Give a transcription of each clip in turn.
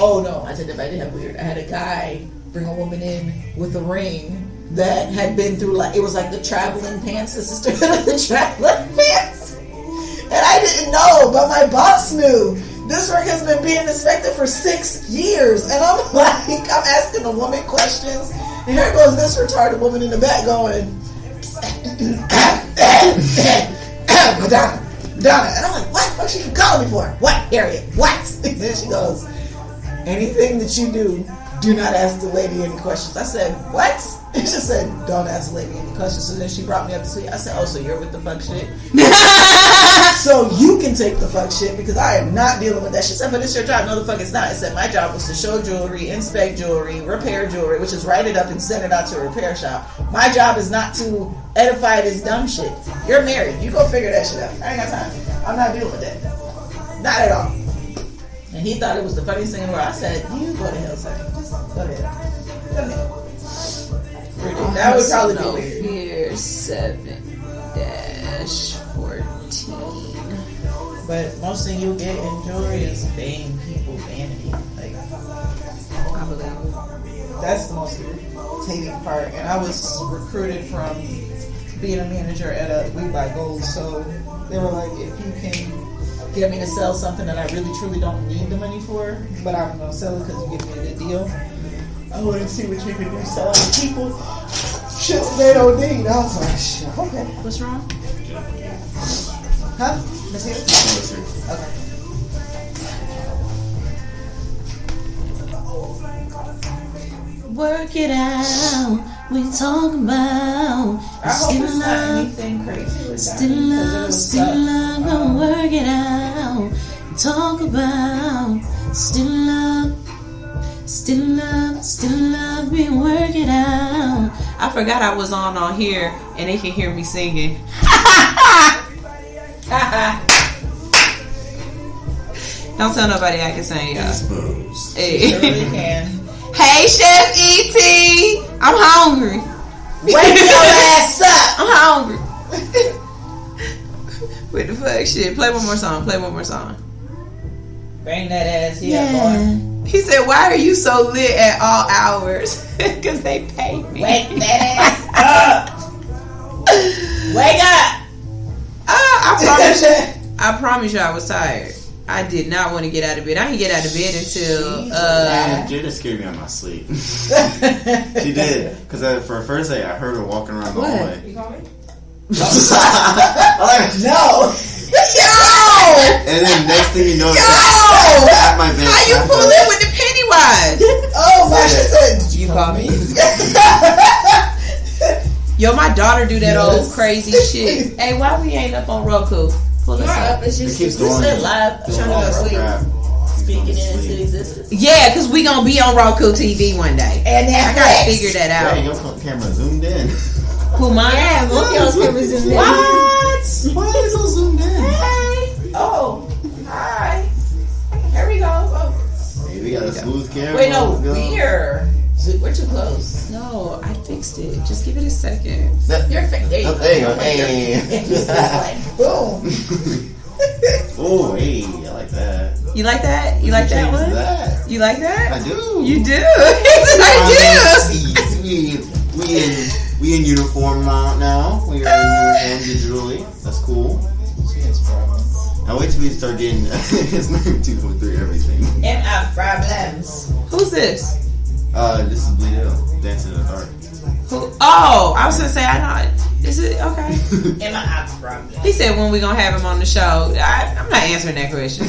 Oh no, I take that back. I didn't have weird. I had a guy bring a woman in with a ring that had been through, like, it was like the traveling pants, the sisterhood of the traveling pants. And I didn't know, but my boss knew. This ring has been being inspected for 6 years. And I'm like, I'm asking the woman questions. And here goes this retarded woman in the back going, Madonna. And I'm like, what? What she keep calling me for? What, Harriet? What? And then she goes, anything that you do, do not ask the lady any questions. I said, what? And she said, don't ask the lady any questions. So then she brought me up to sleep. I said, oh, so you're with the fuck shit? So you can take the fuck shit, because I am not dealing with that. She said, but it's your job. No, the fuck it's not. I said, my job was to show jewelry, inspect jewelry, repair jewelry, which is write it up and send it out to a repair shop. My job is not to edify this dumb shit. You're married. You go figure that shit out. I ain't got time. I'm not dealing with that. Not at all. And he thought it was the funniest thing in the world. I said, you go to hell, son. Go ahead. That would probably be weird. Fear 7-14. But most thing you'll get in jewelry is fame, people, vanity. Like, I believe that's the most irritating part. And I was recruited from being a manager at a We Buy Gold. So they were like, if you can get me to sell something that I really truly don't need the money for, but I'm gonna sell it because you give me a good deal. I want to see what you can do selling to people shit they don't need. I was like, shit, okay. What's wrong? Huh? Let's hear it. Okay. Work it out. We talk about. I hope it's not anything crazy. Still love, gonna work it out. Talk about. Still love, we work it out. I forgot I was on here and they can hear me singing. Don't tell nobody I can sing, y'all. Hey. Sure you can. Hey, Chef E.T. I'm hungry. Wake your ass up. I'm hungry. What the fuck shit? Play one more song. Bring that ass here, boy. He said, why are you so lit at all hours? Because they paid me. Wake that ass up. Wake up. I promise you I was tired. I did not want to get out of bed. I didn't get out of bed until... Jada scared me out of my sleep. She did. Because for a first day, I heard her walking around the hallway. You call me? No! Yo! And then next thing you know... Yo! At my bed. How you pull in with the Pennywise? Oh, my shit. Did you call me? Yo, my daughter do that old crazy shit. Hey, why we ain't up on Roku? Pull this up. It's just, it we said live, trying to go sleep. Speaking into existence. Yeah, because we going to be on Roku TV one day. And I got to figure that out. Yeah, your camera zoomed in. Who, mine? Yeah, both y'all's camera zoomed in. What? Why is it so zoomed in? Hey. Oh. Hi. Here we go. Oh. Hey, we got a smooth camera. Wait, no. Weird. We're too close. No, I fixed it. Just give it a second. There you go. Hey. Just like, boom. Oh, hey. I like that. You like that one? That. You like that? I do. You do? I do. We in uniform now. We are in uniform digitally. That's cool. She has problems. Now wait till we start getting his name 243 everything. And our problems. Who's this? This is Bleed Ill, Dancing in the Dark. Oh, I was going to say, I know. Is it? Okay. Am I? He said when we going to have him on the show. I'm not answering that question.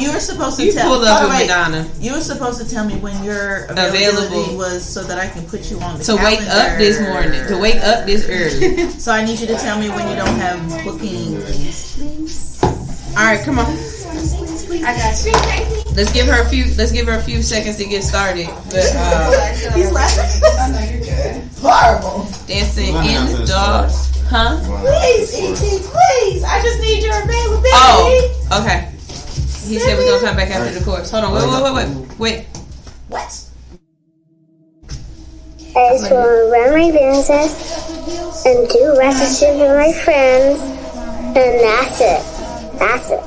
You were supposed to tell me. You pulled up with Madonna. You were supposed to tell me when your availability was so that I can put you on the calendar. Wake up this morning. To wake up this early. So I need you to tell me when you don't have bookings. Please. All right, come on. I got you. Let's give her a few seconds to get started. But he's laughing. I know you're good. Horrible. Dancing in the dark. Huh? Please, E.T., please. I just need your availability. Oh, okay. He said we're gonna come back after the chorus. Hold on. Wait. What? As for run my business and do relationship with my friends, and that's it. That's it.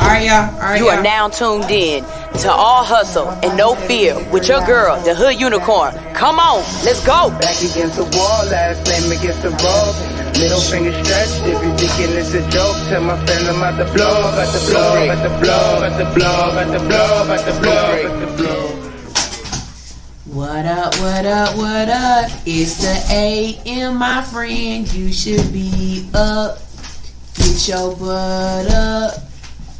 Alright, y'all. You are now tuned in to All Hustle and No Fear with your girl, the Hood Unicorn. Come on, let's go. Back against the wall, last name against the road. Middle finger stretched, if you thinking it's a joke, tell my friend I'm out the blow, about the blow, about the blow, about the blow, about the blow, about the blow, about the blow. What up, what up, what up? It's the AM, my friend. You should be up. Get your butt up.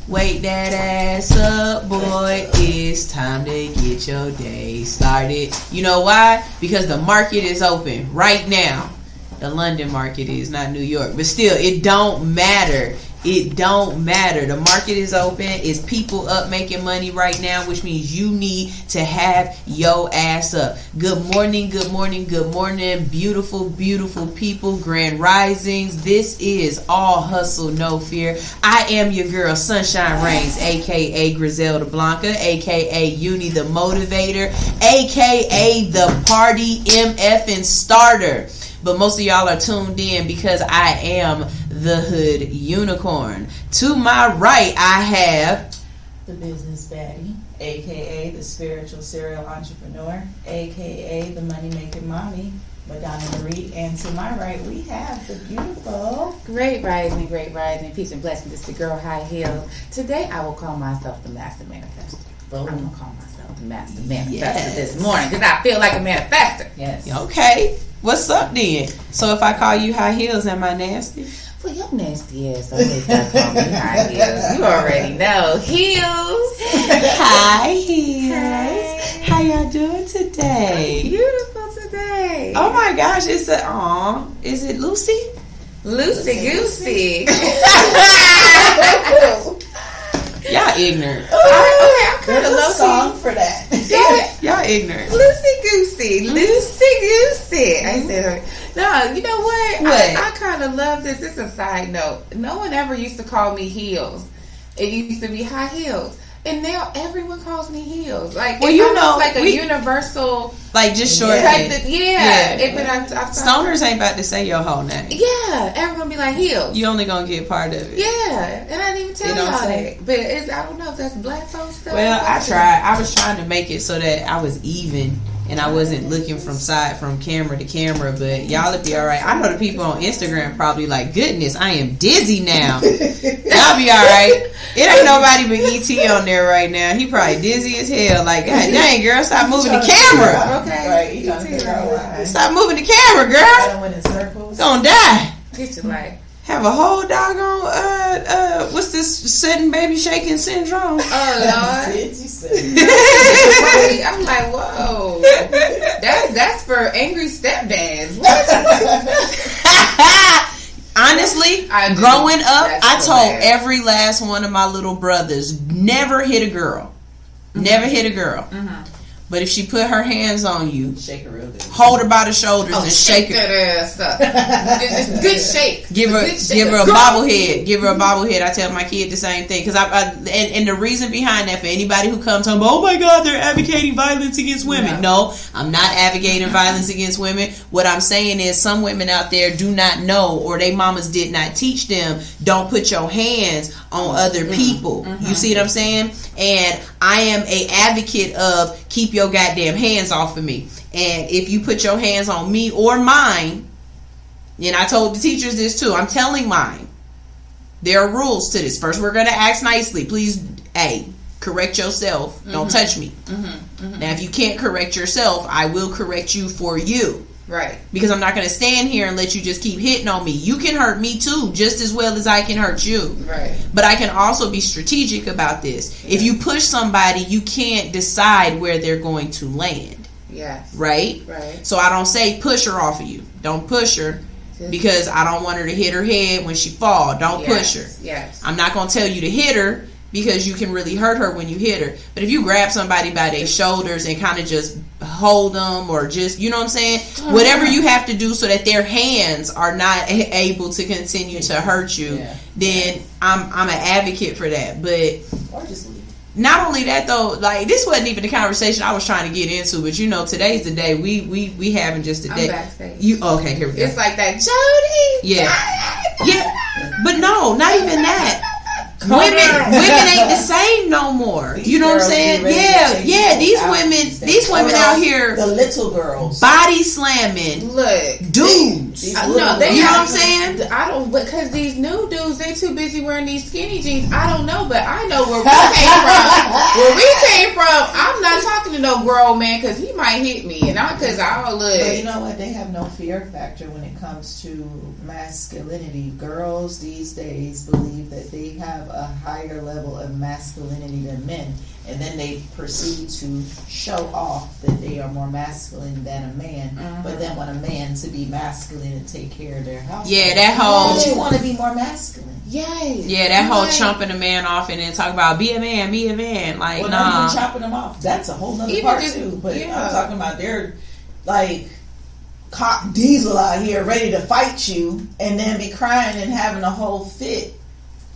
Wake that ass up, boy. It's time to get your day started. You know why? Because the market is open right now. The London market is, not New York. But still, it don't matter. It don't matter. The market is open. It's people up making money right now, which means you need to have your ass up. Good morning, good morning, good morning. Beautiful, beautiful people. Grand Risings. This is All Hustle, No Fear. I am your girl, Sunshine Reigns, a.k.a. Griselda Blanca, a.k.a. Uni the Motivator, a.k.a. the Party MFing Starter. But most of y'all are tuned in because I am the Hood Unicorn. To my right, I have the Business Baddie, a.k.a. the Spiritual Serial Entrepreneur, a.k.a. the Money Making Mommy, Madonna Marie. And to my right, we have the beautiful... Great rising, peace and blessings. It's the girl, High Heel. Today, I will call myself the Master Manifestor. Boom. I'm going to call myself the Master Manifestor this morning because I feel like a manifestor. Yes. Okay. What's up then? So if I call you High Heels, am I nasty? Well, your nasty ass always got to call me High Heels. You already know. Heels. High Heels. Hi. How y'all doing today? I'm beautiful today. Oh my gosh, it's is it Lucy? Lucy Goosey. Y'all ignorant. Okay, I love song for that. Y'all ignorant. Lucy Goosey. Mm-hmm. I said, no, you know what? I kind of love this. It's a side note. No one ever used to call me Heels. It used to be High Heels. And now everyone calls me Heels. Like, well, you know, like a universal, like, just short. Stoners ain't about to say your whole name. Yeah, everyone be like Heels. You only gonna get part of it. Yeah, and I didn't even tell y'all that. But it's, I don't know if that's black folks stuff. Well, I tried. I was trying to make it so that I was even. And I wasn't looking from camera to camera, but y'all would be alright. I know the people on Instagram probably like, goodness, I am dizzy now. Y'all be alright. It ain't nobody but E.T. on there right now. He probably dizzy as hell. Like, God dang, girl, stop moving the camera. Okay. Right. Stop moving the camera, girl. I don't win in circles. Gonna die. Get your life. Have a whole doggone, what's this sudden baby shaking syndrome? Oh, Lord. I'm like, whoa. That's for angry stepdads. What? Honestly, growing up, I told every last one of my little brothers, never hit a girl. Mm-hmm. Never hit a girl. Mm-hmm. But if she put her hands on you, shake her real good. Hold her by the shoulders and shake her ass up. Good shake. Give her a bobblehead. Give her a bobblehead. I tell my kid the same thing because and the reason behind that for anybody who comes home, oh my God, they're advocating violence against women. No, I'm not advocating violence against women. What I'm saying is some women out there do not know, or they mamas did not teach them, don't put your hands on other people. Mm-hmm. You see what I'm saying? And I am a advocate of keep your goddamn hands off of me. And if you put your hands on me or mine, and I told the teachers this too, I'm telling mine, there are rules to this. First, we're going to ask nicely. Please, correct yourself. Mm-hmm. Don't touch me. Mm-hmm. Mm-hmm. Now, if you can't correct yourself, I will correct you for you. Right. Because I'm not going to stand here and let you just keep hitting on me. You can hurt me too, just as well as I can hurt you. Right. But I can also be strategic about this. Yeah. If you push somebody, you can't decide where they're going to land. Yes. Right? Right. So I don't say push her off of you. Don't push her because I don't want her to hit her head when she fall. Don't push her. Yes. I'm not going to tell you to hit her because you can really hurt her when you hit her. But if you grab somebody by their shoulders and kind of just hold them or just, you know what I'm saying? Whatever you have to do so that their hands are not able to continue to hurt you, then I'm an advocate for that. But or just leave. Not only that, though, like, this wasn't even the conversation I was trying to get into, but, you know, today's the day. We having just a day. I'm backstage. Okay, here we go. It's like that, Jody. Yeah. But no, not even that. Women ain't the same no more. These, you know what I'm saying? Yeah. These women out here, the little girls, body slamming. Look, dudes. You know what I'm saying? Because these new dudes, they too busy wearing these skinny jeans. I don't know, but I know where we came from. Where we came from, I'm not talking to no grown man because he might hit me, and I look. But you know what? They have no fear factor when it comes to masculinity. Girls these days believe that they have a higher level of masculinity than men, and then they proceed to show off that they are more masculine than a man, but then want a man to be masculine and take care of their house. Yeah, that whole you want to be more masculine. Yes. Yeah, that whole chomping a man off and then talk about be a man. Like, well, nah, even chopping them off, that's a whole nother part too. But yeah. I'm talking about they're like cock diesel out here ready to fight you, and then be crying and having a whole fit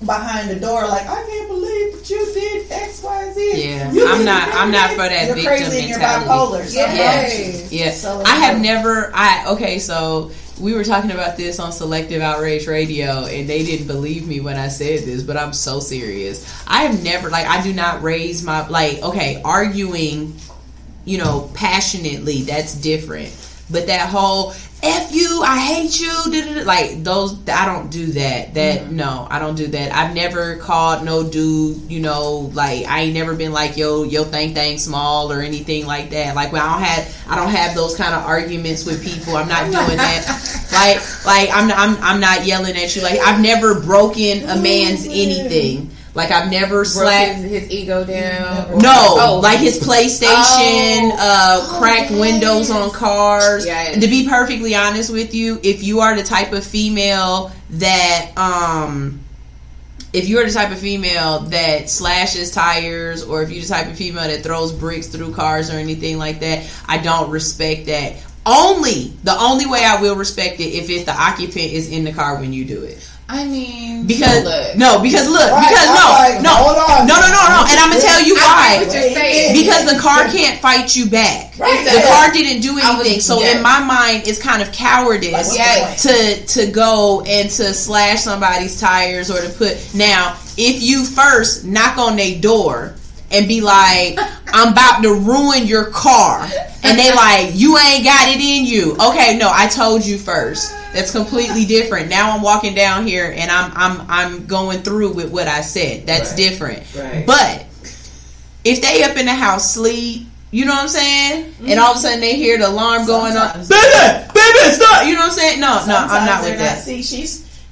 behind the door, like, I can't believe that you did X, Y, Z. Yeah, I'm not for that you're victim crazy mentality. You're bipolar. Yeah. So I have never. So we were talking about this on Selective Outrage Radio, and they didn't believe me when I said this, but I'm so serious. I have never, I do not raise my arguing, passionately. That's different. But that whole F you, I hate you, I don't do that. No, I don't do that. I've never called no dude, I ain't never been like, yo, thing small or anything like that. Like, I don't have those kind of arguments with people. I'm not doing that. I'm not yelling at you. I've never broken a man's anything. I've never slapped his ego down. His PlayStation, cracked windows on cars. Yes. To be perfectly honest with you, if you're the type of female that slashes tires, or if you're the type of female that throws bricks through cars or anything like that, I don't respect that. The only way I will respect it if the occupant is in the car when you do it. I mean, and I'm gonna tell you why. Because the car can't fight you back. Right. The car didn't do anything. So in my mind, it's kind of cowardice to go and to slash somebody's tires or to put. Now, if you first knock on their door and be like, I'm about to ruin your car, and they you ain't got it in you. Okay, no, I told you first. That's completely different. Now I'm walking down here and I'm going through with what I said. That's different. Right. But if they up in the house sleep, you know what I'm saying? Mm-hmm. And all of a sudden they hear the alarm going on. Baby, stop! You know what I'm saying? No, I'm not with that. See,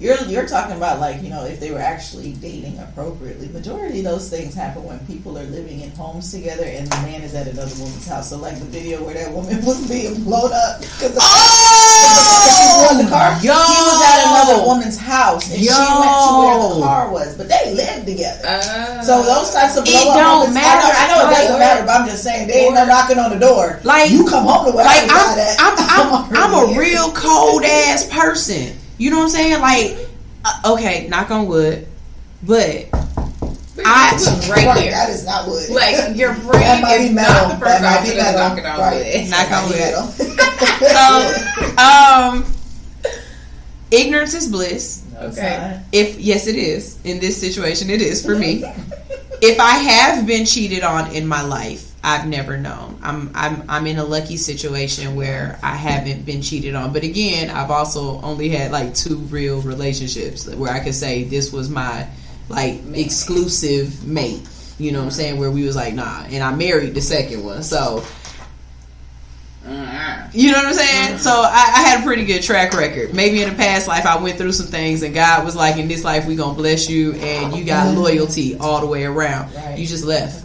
you're talking about if they were actually dating appropriately. Majority of those things happen when people are living in homes together and the man is at another woman's house. So the video where that woman was being blown up because she was in the car. Yo. He was at another woman's house and she went to where the car was, but they lived together. So those types of blow up moments, I know it doesn't matter, but I'm just saying they ain't no knocking on the door. You come home to what I'm a real cold ass person. You know what I'm saying? Knock on wood, but that is not wood. Your brain is not the first option to knocking on wood. Knock on wood. So, ignorance is bliss. No, okay. Yes, it is. In this situation, it is for me. If I have been cheated on in my life, I've never known. I'm in a lucky situation where I haven't been cheated on. But again, I've also only had 2 real relationships where I could say this was my exclusive mate. You know what I'm saying? Where we was nah. And I married the second one. So you know what I'm saying? So I had a pretty good track record. Maybe in a past life I went through some things and God was in this life we gonna bless you and you got loyalty all the way around. Right. You just left.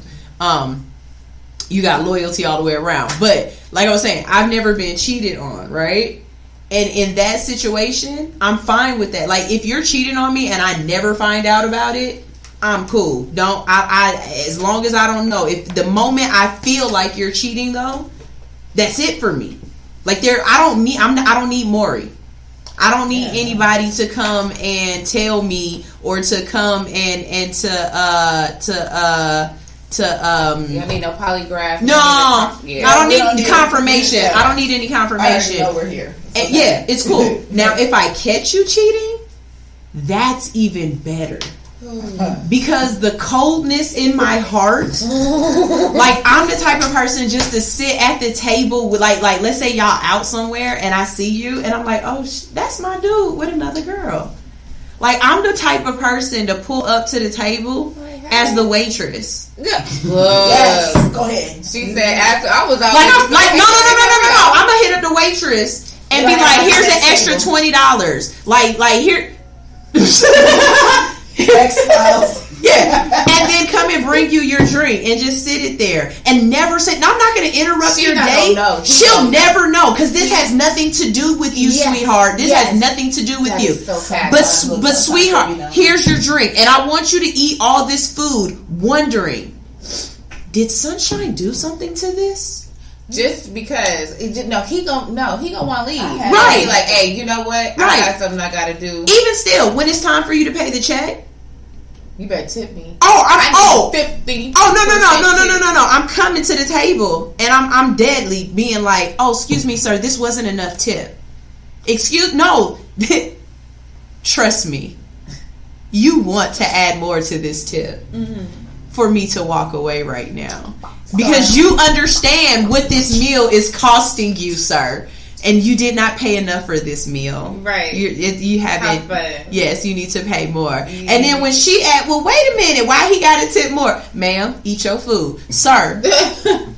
You got loyalty all the way around. But, I was saying, I've never been cheated on, right? And in that situation, I'm fine with that. If you're cheating on me and I never find out about it, I'm cool. As long as I don't know. If the moment I feel like you're cheating, though, that's it for me. I don't need Maury. I don't need anybody to come and tell me or to come you don't need no polygraph. I don't need confirmation. I don't need any confirmation. I already know we're here. So it's cool. Now, if I catch you cheating, that's even better. Because the coldness in my heart, like I'm the type of person just to sit at the table with like let's say y'all out somewhere and I see you and I'm like, oh, that's my dude with another girl. Like I'm the type of person to pull up to the table as the waitress. Yeah. Yes, go ahead. She said after I was out. Like no. I'm gonna hit up the waitress and be like, here's an extra $20. Like here. Yeah, and then come and bring you your drink and just sit it there and never say, no, I'm not going to interrupt your day. She'll never know because this has nothing to do with you, sweetheart. This has nothing to do with you. But sweetheart, here's your drink, and I want you to eat all this food, wondering, did Sunshine do something to this? Just because he gonna want to leave. Right. Like, hey, you know what? Right. I got something I gotta do. Even still, when it's time for you to pay the check, you better tip me. Oh, I need 50. Oh no! I'm coming to the table and I'm deadly being like, oh, excuse me, sir, this wasn't enough tip. Trust me, you want to add more to this tip for me to walk away right now. Because you understand what this meal is costing you, sir, and you did not pay enough for this meal. Right? You haven't. Yes, you need to pay more. Yeah. And then when she asked, "Well, wait a minute, why he got a tip more?" Ma'am, eat your food, sir,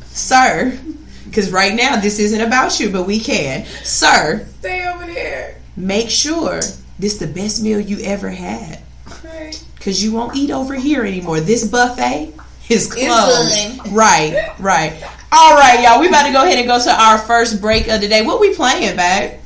sir. Because right now this isn't about you, but we can, sir. Stay over there. Make sure this is the best meal you ever had. Right. Because you won't eat over here anymore. This buffet. His clothes. Right. All right, y'all. We about to go ahead and go to our first break of the day. What we playing, babe?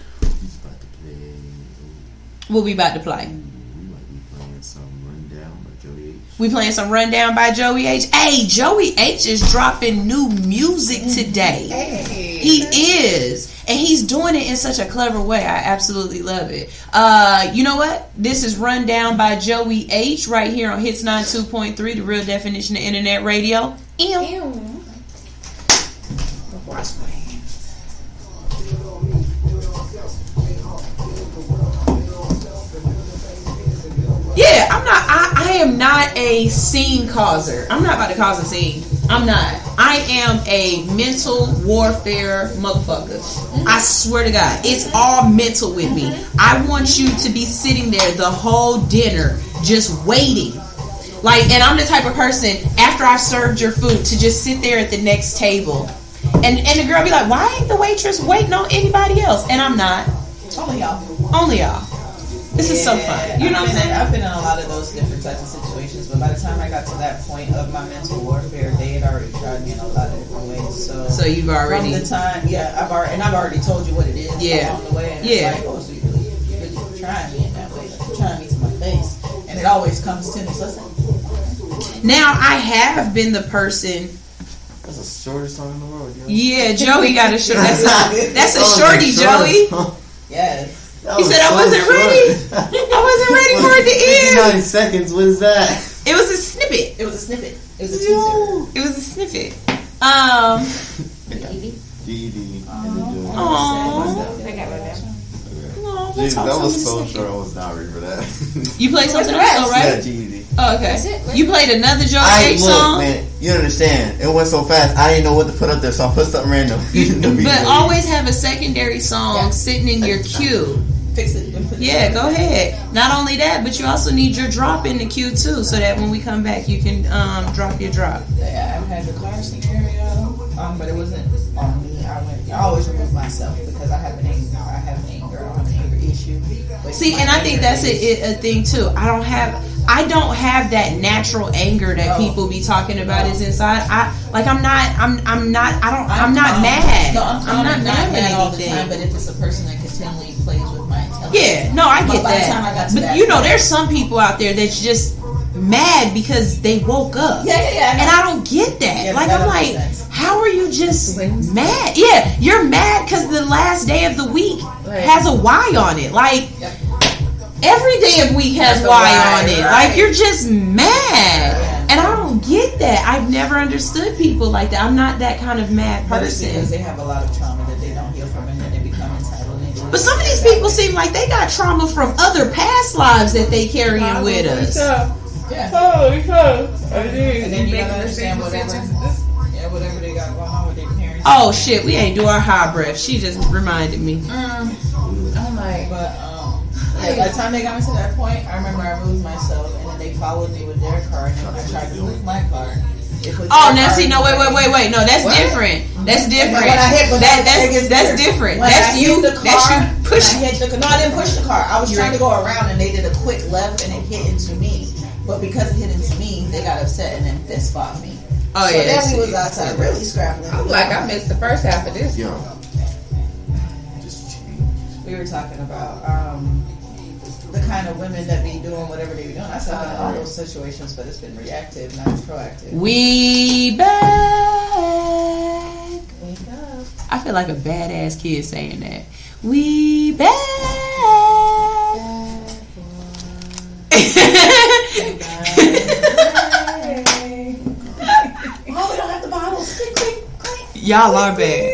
What we about to play? We might be playing some Rundown by Joey H. We playing some Rundown by Joey H. Hey, Joey H is dropping new music today. Hey. He is. And he's doing it in such a clever way. I absolutely love it. You know what? This is Rundown by Joey H right here on Hits 92.3, the real definition of internet radio. Ew. Watch my hands. Yeah, I am not a scene causer. I'm not about to cause a scene. I'm not. I am a mental warfare motherfucker. I swear to God. It's all mental with me. I want you to be sitting there the whole dinner just waiting. Like, and I'm the type of person, after I've served your food, to just sit there at the next table. And the girl be like, why ain't the waitress waiting on anybody else? And I'm not. Only y'all. This is so fun. You know what I'm saying? I've been in a lot of those different types of situations, but by the time I got to that point of my mental warfare, they had already tried me in a lot of different ways. So you've already... From the time, I've already told you what it is along the way. And it's like, oh, so you're trying me in that way. Like, you're trying me to my face. And it always comes to me. So like, now, I have been the person... That's the shortest song in the world. Yo. Yeah, Joey got a short... That's a shorty, Joey. Yes. He said, I wasn't ready. I wasn't ready for it to end. 59 seconds, what is that? It was a snippet. It was a teaser. It was a snippet. GED. Aww. I got my bad. That was so short, I was not ready for that. You played something else, right? Yeah, GED. Oh, okay. That's it. You played another Joey H song? Man, you understand. It went so fast, I didn't know what to put up there, so I put something random. But always have a secondary song sitting in your queue. Fix it. Yeah, go ahead. Not only that, but you also need your drop in the queue too, so that when we come back, you can drop your drop. Yeah, I've had the car scenario, but it wasn't on me. I always remove myself because I have an anger issue. See, and I think that's a thing too. I don't have that natural anger that people be talking about is inside. I'm not mad. I'm not mad all the time, but if it's a person that continually plays with my intelligence. Yeah, no, I get that. But you know, there's some people out there that's just mad because they woke up. Yeah. And I don't get that. Yeah, like, I'm like, how are you just mad? Yeah, you're mad because the last day of the week has a Y on it. Like, every day of week has Y on it. Right. Like, you're just mad. Yeah. And I don't get that. I've never understood people like that. I'm not that kind of mad person. Because they have a lot of trauma that they don't heal from and then they become entitled. But some of these people seem like they got trauma from other past lives that they carrying with us. Yeah. Oh, dude. And then you gotta understand whatever they got going on with their parents. Oh, shit, we ain't do our high breath. She just reminded me. I'm like, but, yeah, by the time they got me to that point, I remember I moved myself, and then they followed me with their car, and then I tried to move my car. Oh, now see, no, wait, no, that's what? Different. That's different. When I hit, that's different. When that's you. The car, that's you pushing. No, I didn't push the car. I was trying to go around, and they did a quick left, and it hit into me. But because it hit into me, they got upset and then fist fought me. Oh so yeah. So then we was outside really scrapping. I'm like, I missed the first half of this. Yeah. We were talking about the kind of women that be doing whatever they be doing. I saw all those situations, but it's been reactive, not proactive. We back. Wake up. I feel like a badass kid saying that. We back. Oh, we don't have the bottles. Click, click, click. Y'all are bad.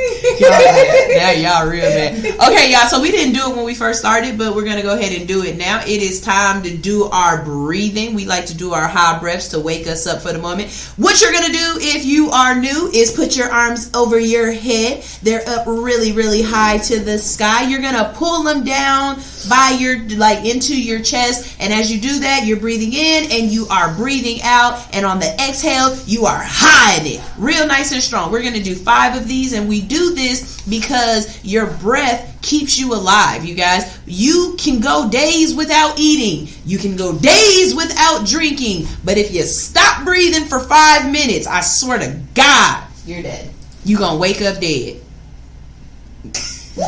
Y'all real bad. Okay, y'all, so we didn't do it when we first started, but we're going to go ahead and do it now. It is time to do our breathing. We like to do our high breaths to wake us up for the moment. What you're going to do if you are new is put your arms over your head. They're up really, really high to the sky. You're going to pull them down by your, like, into your chest. And as you do that, you're breathing in and you are breathing out. And on the exhale, you are high in it. Real nice and strong. We're going to do 5 of these, and we do this because your breath keeps you alive, you guys. You can go days without eating. You can go days without drinking. But if you stop breathing for 5 minutes, I swear to God, you're dead. You're going to wake up dead.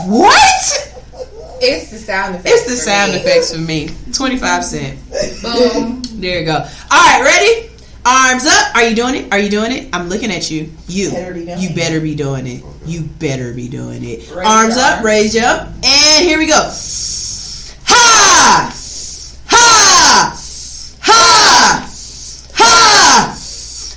What? It's the sound effects. It's the sound effects for me. 25 cent. Boom. There you go. All right, ready? Arms up. Are you doing it? Are you doing it? I'm looking at you. You better be doing it. You better be doing it. Arms up. Raise you up. And here we go. Ha! Ha! Ha! Ha!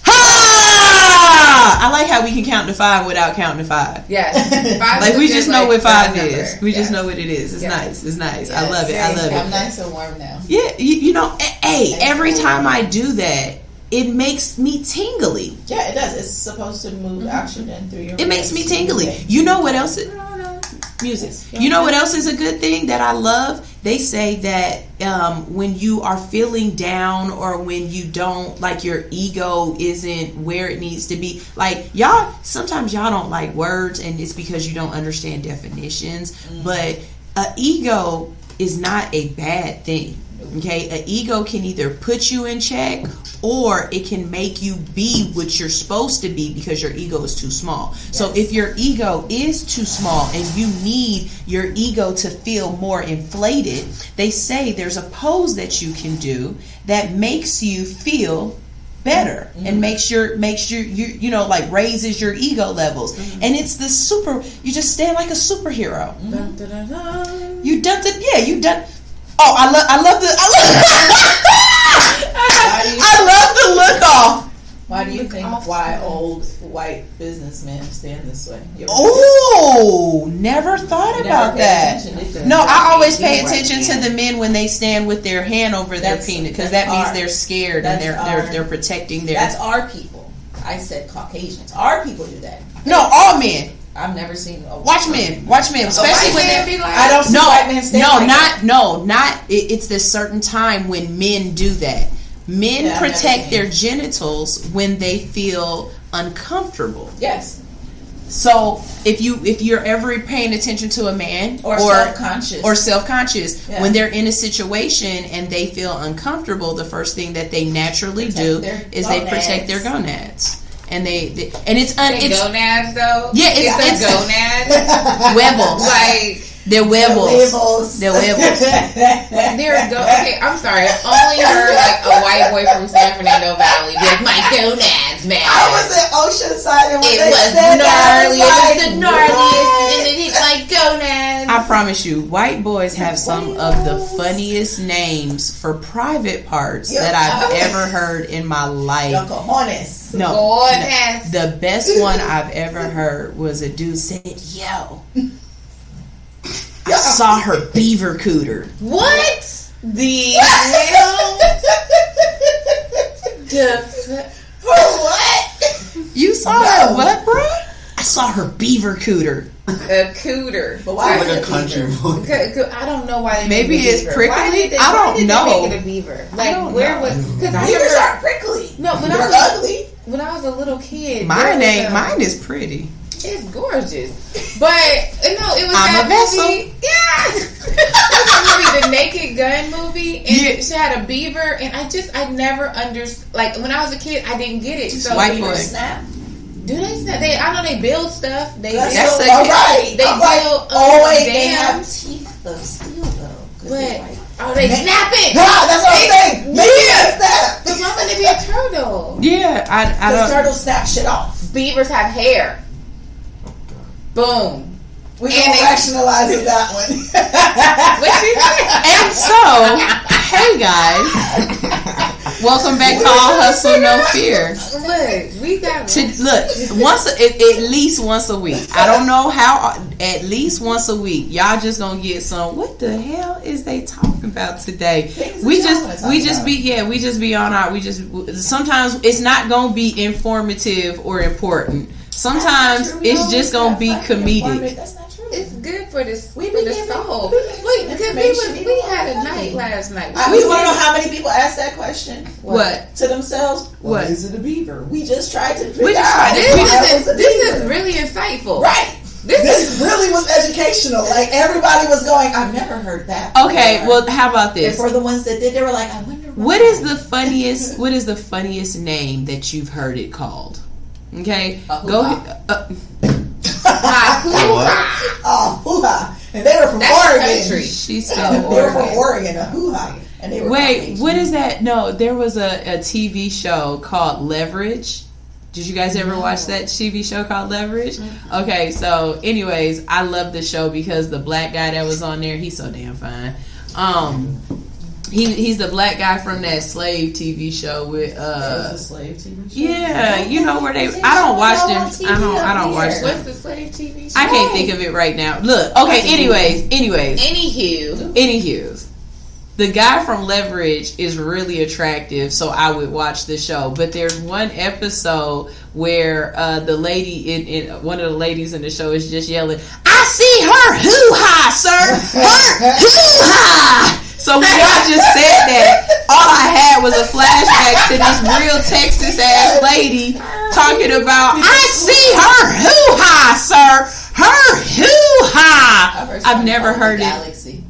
Ha! I like how we can count to 5 without counting to 5. Yes. 5 like we just know like what 5 is. Number. We just know what it is. It's nice. It's nice. Yes. I love it. I love it. I'm nice and warm now. Yeah. You know, hey, every time I do that, it makes me tingly. Yeah, it does. It's supposed to move oxygen through your. It makes me tingly. You know what else? Music. You know what else is a good thing that I love? They say that when you are feeling down or when you don't, like your ego isn't where it needs to be. Like y'all, sometimes y'all don't like words, and it's because you don't understand definitions. But an ego is not a bad thing. Okay, an ego can either put you in check or it can make you be what you're supposed to be because your ego is too small. Yes. So if your ego is too small and you need your ego to feel more inflated, they say there's a pose that you can do that makes you feel better and makes your like raises your ego levels. And it's the you just stand like a superhero. You done it, you done. Oh, I love the look off. Why do you think old white businessmen stand this way? Oh, never thought about that. No, I always pay attention to the men when they stand with their hand over their penis because that means they're scared and they're protecting their. That's our people. I said Caucasians. Our people do that. No, all men. I've never seen Watch men, especially when they be like, I don't see white men stand like that. It's this certain time when men do that. Men protect their genitals when they feel uncomfortable. Yes. So if you're ever paying attention to a man or self-conscious when they're in a situation and they feel uncomfortable, the first thing that they naturally do is they protect their gonads. And it's gonads though. Yeah, it's gonads. Webbles. Like they're webbles. They're okay, I'm sorry. I've only heard like a white boy from San Fernando Valley be like, my gonads, man. I was at Oceanside and it was the gnarliest, and it's like gonads. I promise you, white boys have some of the funniest names for private parts that I've ever heard in my life. Your cojones. No. The best one I've ever heard was a dude said, yo, I saw her beaver cooter. What? The hell? What? You saw her what, bro? I saw her beaver cooter. A cooter. But why? It's like a country boy. I don't know why. Maybe it's prickly. I don't know. Why did they make it a beaver? Like where was? Because beavers are prickly. No, when I was ugly. When I was a little kid, mine is pretty. It's gorgeous, but no, it was that movie. Yeah, it was movie, the Naked Gun movie, and she had a beaver, and I never understood. Like when I was a kid, I didn't get it. So white boy. Snap. Do they snap? They, I know they build stuff. They build. Always they have teeth though, still though. But oh, they snap it. No, that's what I'm saying. Maybe snap. Because why wouldn't it be a turtle? Yeah, I don't. Turtles snap shit off. Beavers have hair. Boom. We're going to rationalize that one. And so, hey guys. Welcome back to All Hustle, No Fear. Look, we got at least once a week. I don't know how, at least once a week. Y'all just going to get some, what the hell is they talking about today? Sometimes it's not going to be informative or important. Sometimes it's just gonna be comedic. That's not true. It's good for the soul. Wait, because we had a night last night. We want to know how many people asked that question. What? To themselves? What is it, a beaver? We just tried to figure out. This is really insightful, right? This really was educational. Like everybody was going, I've never heard that. Okay, well, how about this? And for the ones that did, they were like, I wonder why. What is the funniest name that you've heard it called? Okay, go ahead. Hoo-ha. And they were from Oregon. She's still Oregon. They were from Oregon, a hoo-ha. And they were what is that? No, there was a TV show called Leverage. Did you guys ever watch that TV show called Leverage? Mm-hmm. Okay, so anyways, I love the show because the black guy that was on there, he's so damn fine. He's the black guy from that slave TV show with the slave TV show? Yeah, you know where they I don't watch them. I don't watch them. What's the slave TV show? I can't think of it right now. Look, okay, Anywho. The guy from Leverage is really attractive, so I would watch the show. But there's one episode where the lady one of the ladies in the show is just yelling, "I see her hoo-ha, sir! Her hoo-ha!" So when y'all just said that, all I had was a flashback to this real Texas-ass lady talking about, I see her hoo-ha, sir. Her hoo-ha. I've never heard it. Galaxy.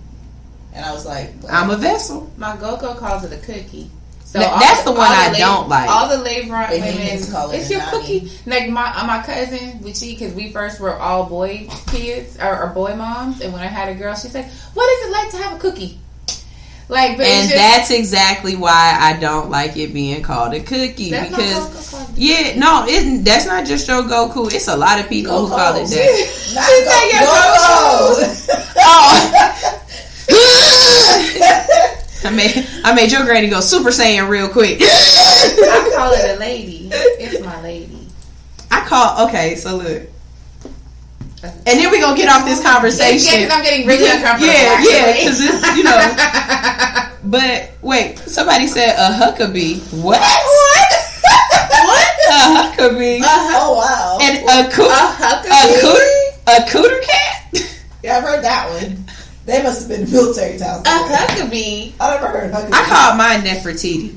And I was like, I'm a vessel. My go-go calls it a cookie. So that's the one I don't like. All the labor women call it. It's your cookie. Like my cousin, because we first were all boy kids or boy moms, and when I had a girl, she said, "What is it like to have a cookie?" That's exactly why I don't like it being called a cookie. That's not just your Goku. It's a lot of people who call it that. I made your granny go Super Saiyan real quick. I call it a lady. It's my lady. So look. And then we're going to get off this conversation. Yeah, because I'm getting really uncomfortable. Yeah, because it's, you know. But, wait, somebody said a huckabee. What? What? A huckabee. Oh, wow. And a cooter cat? Yeah, I've heard that one. They must have been military towns. A huckabee? I've never heard huckabee. I call mine Nefertiti.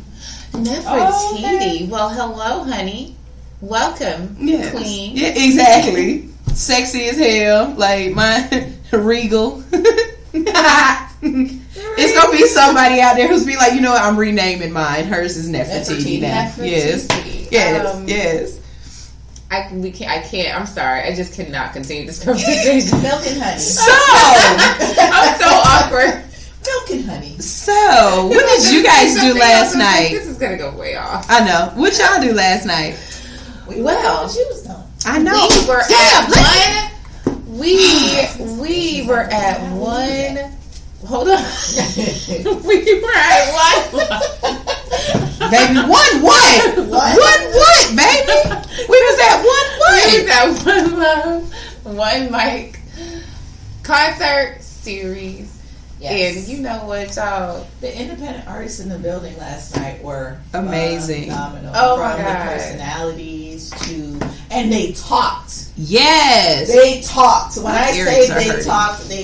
Nefertiti? Okay. Well, hello, honey. Welcome, queen. Yeah, exactly. Sexy as hell, like my regal. It's gonna be somebody out there who's be like, you know what? I'm renaming mine. Hers is Nefertiti now. Yes. I can't. I'm sorry. I just cannot continue this conversation. Milk and honey. So I'm so awkward. Milk and honey. So what did you guys do last night? This is gonna go way off. I know. What y'all do last night? What did you do? I know. We were at one. Hold on. We were at one. Baby, one, baby. We was at one love, one mic concert series Yes. And you know what, y'all? The independent artists in the building last night were amazing. Phenomenal. Oh my God. Personalities to, and they talked. Yes. They talked. When I say they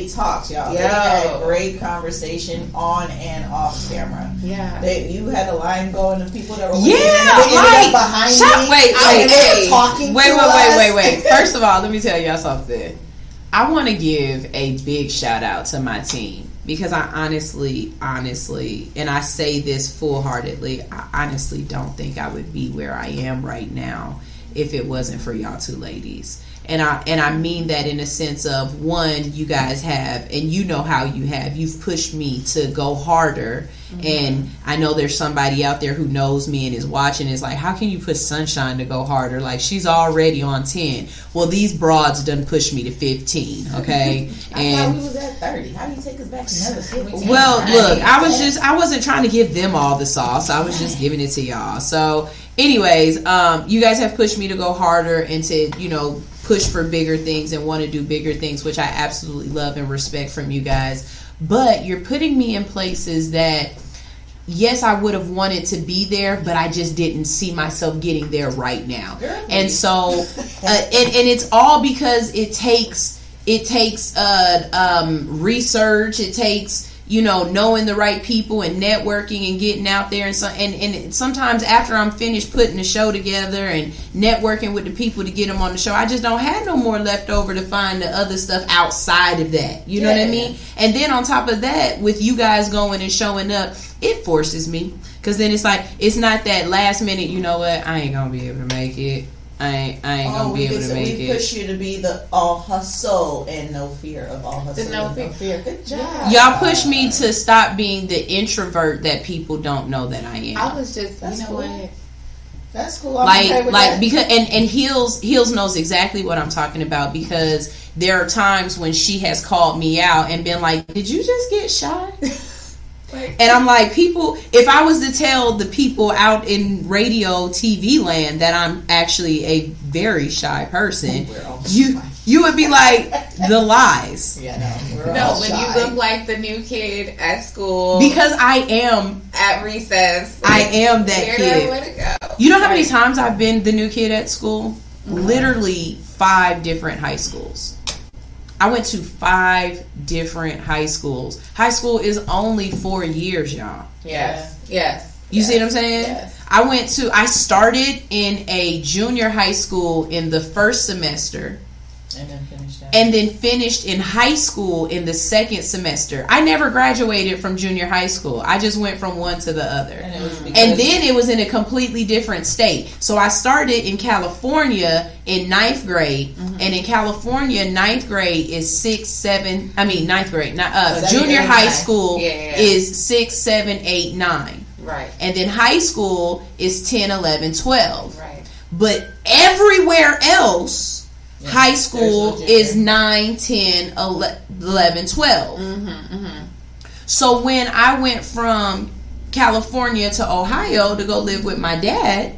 talked, y'all. Yo. They had a great conversation on and off camera. Yeah. You had a line going to people that were behind me. Wait. First of all, let me tell y'all something. I want to give a big shout out to my team because I honestly, and I say this full-heartedly, I honestly don't think I would be where I am right now if it wasn't for y'all two ladies. And I mean that in a sense of, one, you guys have, and you know how you have, you've pushed me to go harder. Mm-hmm. And I know there's somebody out there who knows me and is watching and is like, how can you push Sunshine to go harder? Like, she's already on 10. Well, these broads done pushed me to 15, okay? I thought we was at 30. How do you take us back to another 15? Well, look, I wasn't trying to give them all the sauce. I was just giving it to y'all. So, anyways, you guys have pushed me to go harder and to, push for bigger things and want to do bigger things, which I absolutely love and respect from you guys. But you're putting me in places that, yes, I would have wanted to be there, but I just didn't see myself getting there right now. Girl, and so, and it's all because it takes research. It takes, knowing the right people and networking and getting out there. And so, and sometimes after I'm finished putting the show together and networking with the people to get them on the show, I just don't have no more left over to find the other stuff outside of that. You know what I mean? And then on top of that, with you guys going and showing up, it forces me. Because then it's like, it's not that last minute, you know what, I ain't going to be able to make it. We push you to be the all hustle and no fear of all hustle. No fear. Good job. Y'all push me to stop being the introvert that people don't know that I am. I was just, cool. That's cool. I'm okay with that. Because and Heels knows exactly what I'm talking about, because there are times when she has called me out and been like, "Did you just get shy?" And I'm like, people, if I was to tell the people out in radio, TV land that I'm actually a very shy person, you would be like, the lies. Yeah, you look like the new kid at school. Because I am. At recess. I am that kid. You know how many times I've been the new kid at school? Mm-hmm. Literally 5 different high schools. I went to 5 different high schools. High school is only 4 years, y'all. Yes. You see what I'm saying? Yes. I started in a junior high school in the first semester. And then finished out. And then finished in high school in the second semester. I never graduated from junior high school. I just went from one to the other. And then it was in a completely different state. So I started in California in 9th grade. Mm-hmm. And in California, 9th grade is 9th grade. Junior high school is 6, 7, 8, 9. Right. And then high school is 10, 11, 12. Right. But everywhere else... High school is 9, 10, 11, 12. Mm-hmm, mm-hmm. So when I went from California to Ohio to go live with my dad,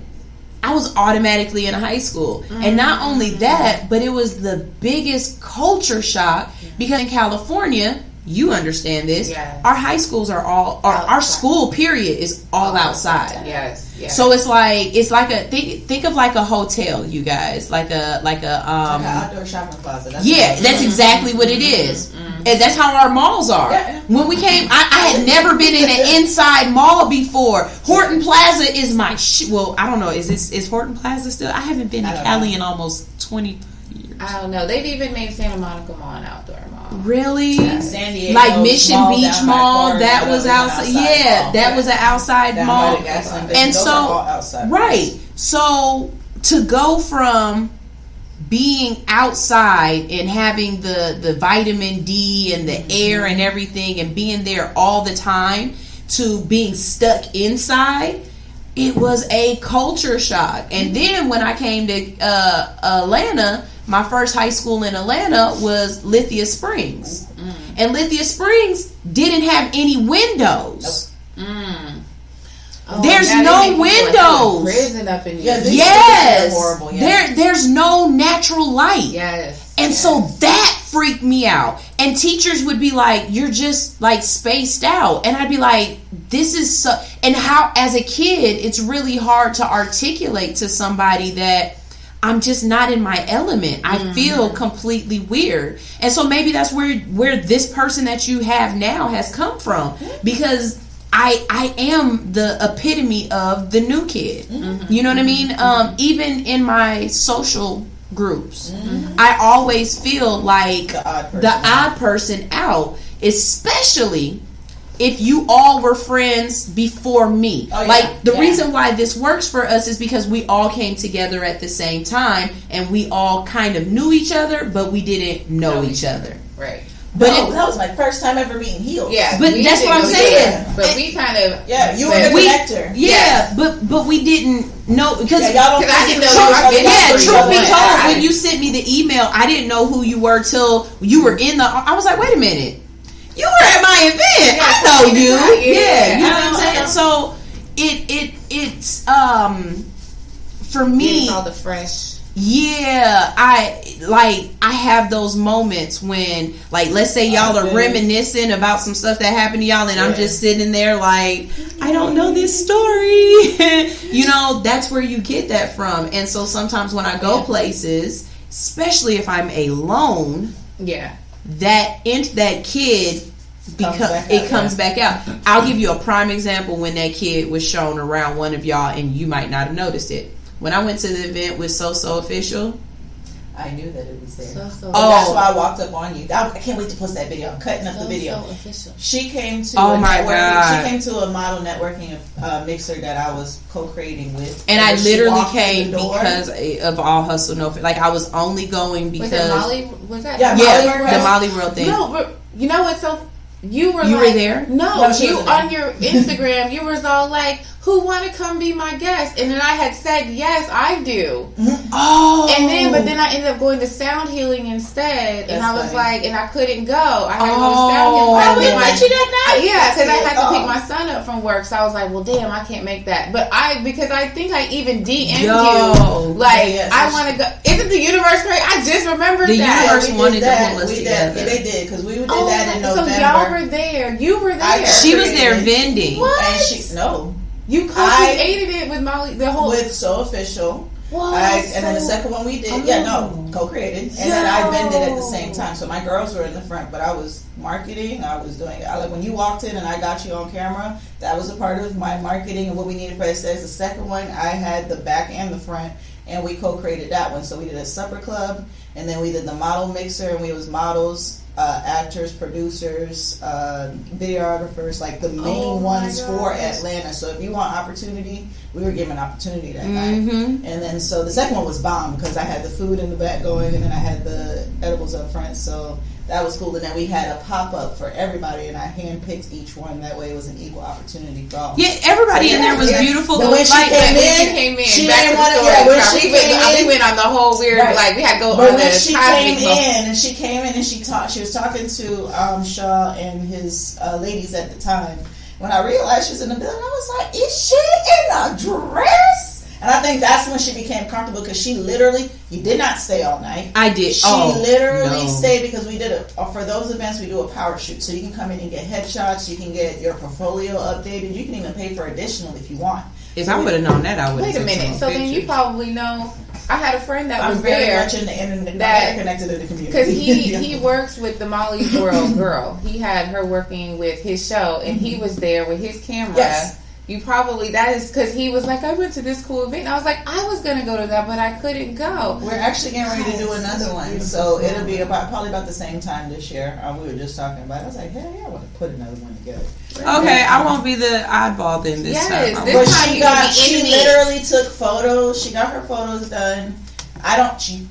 I was automatically in high school. Mm-hmm. And not only that, but it was the biggest culture shock because in California, you understand this, our high schools are all, our school period is all outside. Yes. So it's like a think of like a hotel, you guys, like an outdoor shopping plaza. That's exactly what it is. Mm-hmm. And that's how our malls are. Yeah. When we came, I had never been in an inside mall before. Horton Plaza is my well, I don't know, is Horton Plaza still? I haven't been to Cali in almost 20 years. I don't know. They've even made Santa Monica Mall an outdoor mall. Really? Yeah. San Diego, like Mission Beach Mall, that was outside. That was an outside mall. And so, right. So to go from being outside and having the vitamin D and the air and everything and being there all the time to being stuck inside, it was a culture shock. And then when I came to Atlanta, my first high school in Atlanta was Lithia Springs. Mm. And Lithia Springs didn't have any windows. Nope. Mm. Oh, there's no windows. Up in There's no natural light. Yes. And so that freaked me out. And teachers would be like, you're just like spaced out. And I'd be like, this is so, and how, as a kid, it's really hard to articulate to somebody that I'm just not in my element. I feel completely weird. And so maybe that's where this person that you have now has come from, because I am the epitome of the new kid. Mm-hmm. You know what I mean? Even in my social groups, I always feel like the odd person out, especially if you all were friends before me. Oh, yeah. Like, the reason why this works for us is because we all came together at the same time, and we all kind of knew each other, but we didn't know each other. Right. But no, that was my first time ever being healed. Yeah, but that's what I'm saying. Yeah. But we kind of you were the connector. Yeah, but we didn't know because y'all don't. I didn't know. Truth be told, when you sent me the email, I didn't know who you were till you were in the. I was like, wait a minute, you were at my event. Yeah, I know you. Yeah, you know what I'm saying. So it's for me all the fresh. Yeah, I have those moments when, like, let's say y'all are reminiscing about some stuff that happened to y'all, and I'm just sitting there like, I don't know this story. You know, that's where you get that from. And so sometimes when I go places, especially if I'm alone, that kid comes back out. I'll give you a prime example when that kid was shown around one of y'all, and you might not have noticed it. When I went to the event with So-So Official, I knew that it was there. So-So. Oh, that's why I walked up on you. I can't wait to post that video. I'm cutting up the video. So-So Official. She came to She came to a model networking mixer that I was co-creating with, and I literally came because of All Hustle No Fear. Like, I was only going because Molly World thing. No, but you know what's so. You were there? No, you on your Instagram, you was all like, who want to come be my guest? And then I had said, yes, I do. Oh. And then, I ended up going to sound healing instead. That's and I was funny. Like, and I couldn't go. I had to go to sound healing. I wouldn't let you that night? Yeah, because I had to pick my son up from work. So I was like, well, damn, I can't make that. But because I think I even DM'd you. Like, I want to go. Isn't the universe great? I just remembered that. The universe wanted to pull us together. Yeah, they did, because we did that in November. So y'all were there. You were there. She was there vending. What? And you co-created it with Molly, the whole with So Official. What? And then the second one we did, co-created, and then I vended at the same time. So my girls were in the front, but I was marketing. I was doing it. When you walked in and I got you on camera, that was a part of my marketing and what we needed for it. The second one, I had the back and the front, and we co-created that one. So we did a supper club, and then we did the model mixer, and we was models. Actors, producers, videographers, like the main ones for Atlanta. So if you want opportunity, we were given opportunity that night. And then so the second one was bomb because I had the food in the back going and then I had the edibles up front. So that was cool. And then we had a pop-up for everybody and I handpicked each one. That way it was an equal opportunity for all. Yeah, everybody in there was beautiful. But when she came in, she didn't want to we went on the whole weird, like we had to go on this. She came in and she talked. She was talking to Shaw and his ladies at the time. When I realized she was in the building, I was like, is she in a dress? And I think that's when she became comfortable because she literally, you did not stay all night. I did. She stayed because we did for those events, we do a power shoot. So you can come in and get headshots. You can get your portfolio updated. You can even pay for additional if you want. If I would have known that, I would have. Wait a minute. So then you probably know. I had a friend that was very much in the internet connected to the community because he works with the Molly World girl. He had her working with his show, and he was there with his camera. Yes. You probably, that is because he was like, I went to this cool event. And I was like, I was going to go to that, but I couldn't go. We're actually getting ready to do another one. So it'll be probably about the same time this year. We were just talking about it. I was like, hell yeah, I want to put another one together. Okay, I won't be the oddball then this time. She literally took photos. She got her photos done.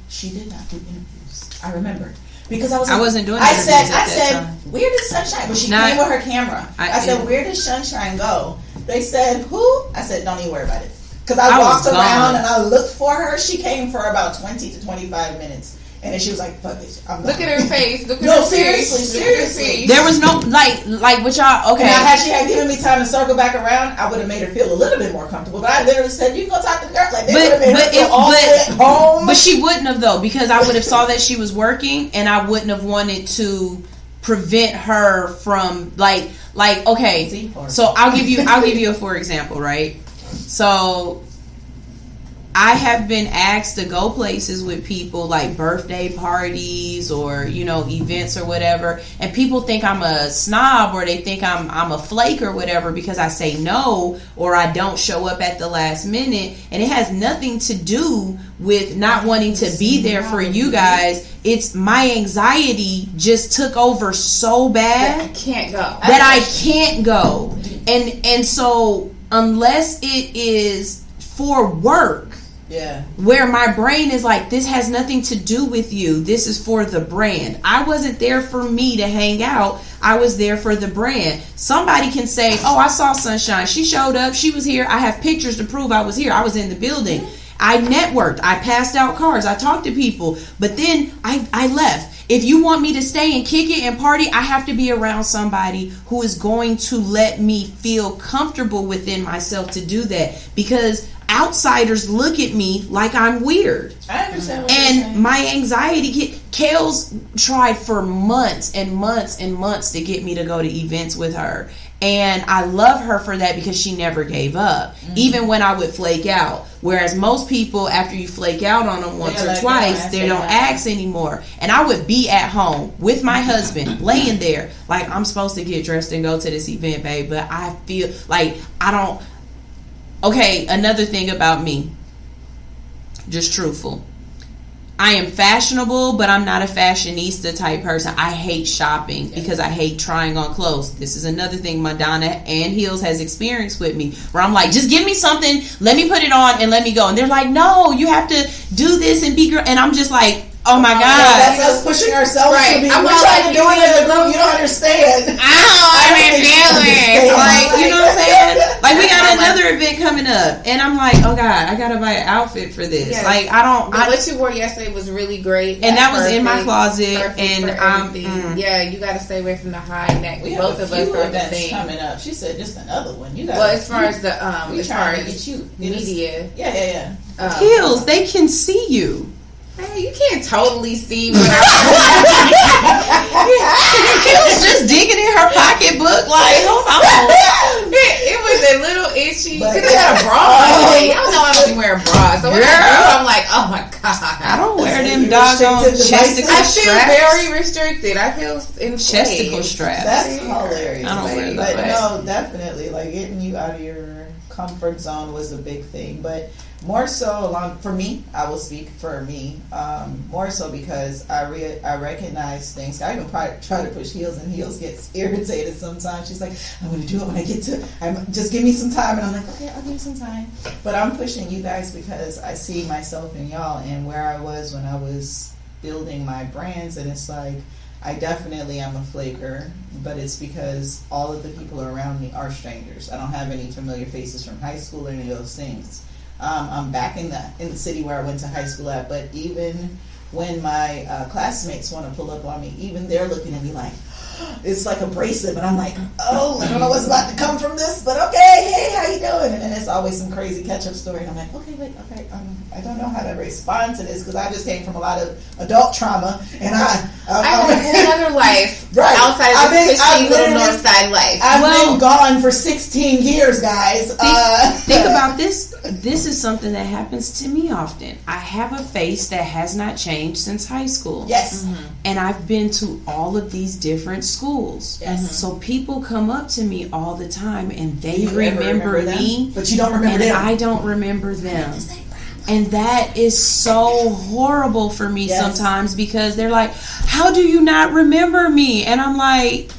She did not do interviews. I remember. Because I was like, I wasn't doing interviews I said, where did Sunshine? But she came with her camera. I said, where did Sunshine go? They said, who? I said, don't even worry about it. Because I walked around and I looked for her. She came for about 20 to 25 minutes. And then she was like, fuck it. Look at her face. Look at her face. No, seriously. There was no, like what y'all, okay. Now, had she had given me time to circle back around, I would have made her feel a little bit more comfortable. But I literally said, you can go talk to the girl. Like, they would have made her feel all at home. But she wouldn't have, though, because I would have saw that she was working and I wouldn't have wanted to prevent her from like okay. So I'll give you a for example, right? So I have been asked to go places with people like birthday parties or, you know, events or whatever. And people think I'm a snob or they think I'm a flake or whatever because I say no or I don't show up at the last minute. And it has nothing to do with not wanting to be there for you guys. It's my anxiety just took over so bad that I can't go. And so unless it is for work, yeah, where my brain is like, this has nothing to do with you. This is for the brand. I wasn't there for me to hang out. I was there for the brand. Somebody can say, oh, I saw Sunshine. She showed up. She was here. I have pictures to prove I was here. I was in the building. I networked. I passed out cards. I talked to people. But then I left. If you want me to stay and kick it and party, I have to be around somebody who is going to let me feel comfortable within myself to do that. Because outsiders look at me like I'm weird. I understand what you're saying. My anxiety Kale's tried for months and months and months to get me to go to events with her. And I love her for that because she never gave up. Mm-hmm. Even when I would flake out. Whereas most people, after you flake out on them once or twice, they don't ask anymore. And I would be at home with my husband laying there like, I'm supposed to get dressed and go to this event, babe. But I feel like I don't. Okay, another thing about me, just truthful. I am fashionable, but I'm not a fashionista type person. I hate shopping because I hate trying on clothes. This is another thing Madonna and Heels has experienced with me, where I'm like, just give me something, let me put it on, and let me go. And they're like, no, you have to do this and be girl. And I'm just like, oh my God. That's us pushing ourselves right. to be. I'm trying to do it as a group. You don't understand. I don't understand. Like, you know what I'm saying? Like, we got another event coming up. And I'm like, oh God, I got to buy an outfit for this. Yes. Like, I don't. What you wore yesterday was really great. And that was in my closet. And yeah, you got to stay away from the high neck. We both of us are the same. Coming up. She said, just another one. You got. Well, as far as the media. Yeah. Heels, they can see you. Hey, you can't totally see what I was just digging in her pocketbook. Like, hold on. It was a little itchy. Because I had a bra. Like, I don't know I wasn't wearing a bra. So when I'm like, oh my God. I don't wear them doggone chesticle straps. I feel very restricted. I feel in chesticle straps. That's hilarious. I don't wear that. But no, definitely. Like, getting you out of your comfort zone was a big thing. But more so, for me, I will speak for me, more so because I recognize things. I even try to push Heels, and Heels gets irritated sometimes. She's like, I'm going to do it when I get to it. Just give me some time. And I'm like, okay, I'll give you some time. But I'm pushing you guys because I see myself in y'all and where I was when I was building my brands. And it's like, I definitely am a flaker, but it's because all of the people around me are strangers. I don't have any familiar faces from high school or any of those things. I'm back in the city where I went to high school at, but even when my classmates want to pull up on me, even they're looking at me like, it's like abrasive, and I'm like, oh, I don't know what's about to come from this, but okay, hey, how you doing? And it's always some crazy catch-up story, and I'm like, okay, I don't know how to respond to this, because I just came from a lot of adult trauma, and I had another life right. outside of the cushy little Northside life. I've been gone for 16 years, guys. Think about this. This is something that happens to me often. I have a face that has not changed since high school. Yes. Mm-hmm. And I've been to all of these different schools. Yes. Mm-hmm. So people come up to me all the time, and they remember me. But you don't remember them. And I don't remember them. And that is so horrible for me sometimes because they're like, how do you not remember me? And I'm like,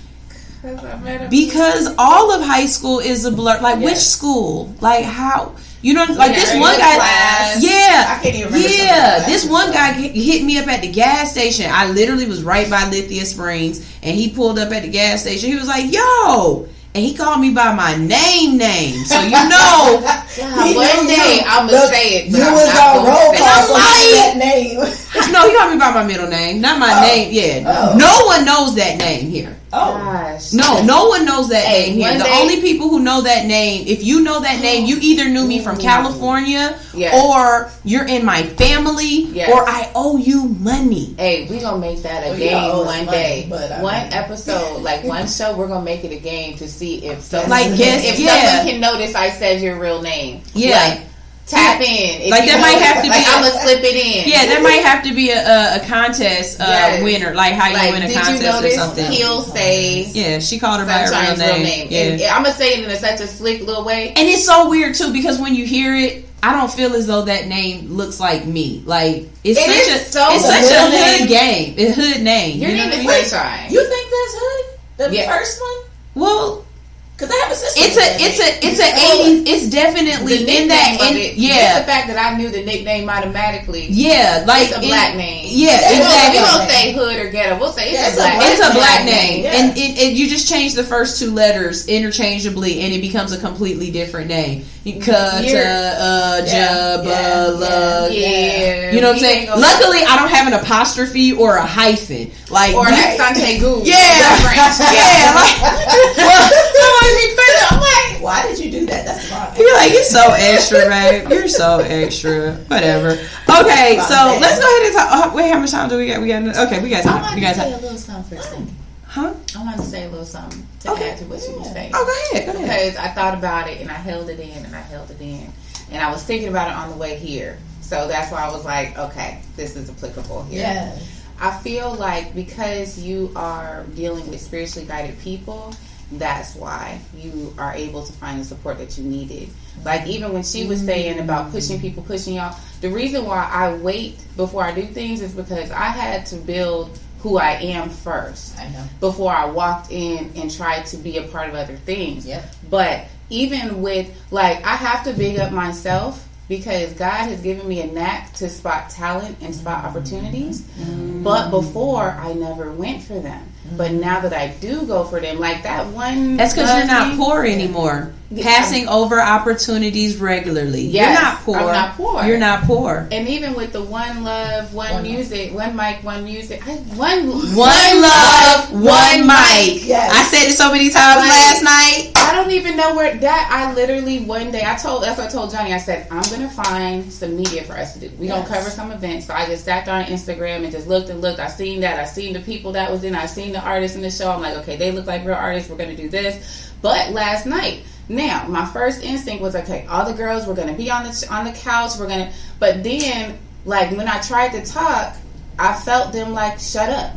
because all of high school is a blur. Like, which school? Like, how? You know, like this one guy. Class. Yeah. I can't even remember. Yeah. This one guy hit me up at the gas station. I literally was right by Lithia Springs, and he pulled up at the gas station. He was like, yo. And he called me by my name. So you know, one day I'm going to say it. You was on roll call. And I'm like, name. No, he called me by my middle name, not my name. Yeah, no one knows that name here. Oh, gosh. No one knows that name here. The only people who know that name, if you know that name, you either knew me from California, or you're in my family, or I owe you money. Hey, we gonna make that a game one day. One episode, like one show, we're gonna make it a game to see if someone, someone can notice I said your real name. Yeah. Like, tap in. Like that might have to be. I'm gonna slip it in. Yeah, that might have to be a contest winner. Like how you win a contest or something. He'll say. Yeah, she called her by her real name. Yeah, I'm gonna say it in such a slick little way. And it's so weird too because when you hear it, I don't feel as though that name looks like me. Like it's such a hood game. It's hood name. Your name is Tayshon. You think that's hood? The first one? Well. Cause I have a sister. It's an 80s. It's definitely in that. Just the fact that I knew the nickname automatically. Yeah, like it's a black name. Yeah, exactly. We don't say hood or ghetto. We'll say it's a black name. Yeah. And it you just change the first two letters interchangeably, and it becomes a completely different name. You know what I'm saying? Luckily, I don't have an apostrophe or a hyphen. Like or Santegu. I'm like, why did you do that? That's fine. You're like, you're so extra, right? You're so extra. Whatever. Okay, so let's go ahead and talk. Oh, wait, how much time do we got? We got time. I wanted to say a little something for a second. Huh? I wanted to say a little something to add to what you were saying. Oh, go ahead. Because I thought about it and I held it in. And I was thinking about it on the way here. So that's why I was like, okay, this is applicable here. Yeah. I feel like because you are dealing with spiritually guided people, that's why you are able to find the support that you needed. Like even when she was saying about pushing y'all, the reason why I wait before I do things is because I had to build who I am first before I walked in and tried to be a part of other things. Yep. But even with I have to big up myself because God has given me a knack to spot talent and spot opportunities. Mm-hmm. But before, I never went for them. But now that I do go for them, like that one... That's because you're not poor anymore. Yeah. Passing over opportunities regularly. Yes, you're not poor. I'm not poor. You're not poor. And even with the one love, one music, one mic, one music. One love, one mic. Yes. I said it so many times last night. I don't even know where that... I literally one day... I told Johnny. I said, I'm going to find some media for us to do. We don't cover some events. So I just sat there on Instagram and just looked. I seen that. I seen the people that was in. I seen the artists in the show. I'm like, okay, they look like real artists. We're going to do this. But last night, now my first instinct was, okay, all the girls were going to be on the couch. We're going to, but then when I tried to talk, I felt them shut up,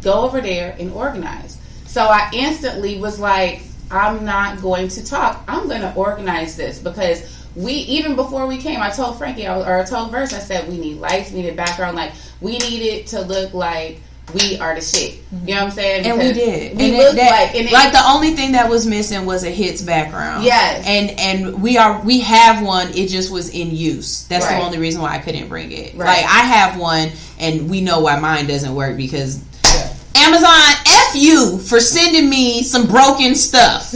go over there and organize. So I instantly was like, I'm not going to talk. I'm going to organize this because we, even before we came, I told Frankie, I told Verse, I said, we need lights, we need background, we need it to look like we are the shit. You know what I'm saying? Because and we did. We looked the only thing that was missing was a hits background. Yes. And we have one. It just was in use. That's the only reason why I couldn't bring it. Right. I have one, and we know why mine doesn't work because Amazon, F you for sending me some broken stuff.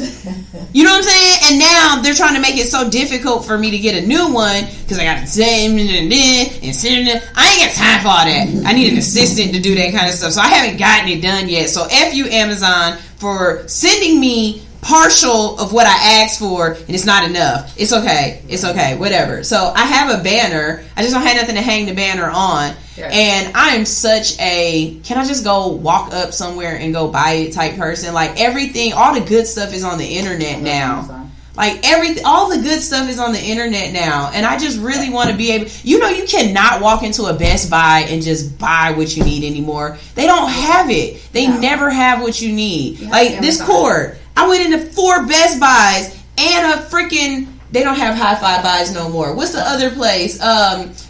You know what I'm saying? And now they're trying to make it so difficult for me to get a new one because I got to say, and send it. I ain't got time for all that. I need an assistant to do that kind of stuff. So I haven't gotten it done yet. So F you, Amazon, for sending me partial of what I asked for, and it's not enough. It's okay, whatever. So I have a banner. I just don't have nothing to hang the banner on. Yes. And I'm such a can I just go walk up somewhere and go buy it type person. Everything, all the good stuff is on the internet now. All the good stuff is on the internet now, and I just really want to be able. You know, you cannot walk into a Best Buy and just buy what you need anymore. They don't have it. They never have what you need. This cord. I went into 4 Best Buys and a freaking... They don't have Hi-Fi Buys no more. What's the other place?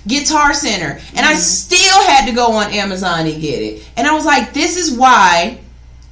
Guitar Center. And I still had to go on Amazon and get it. And I was like, this is why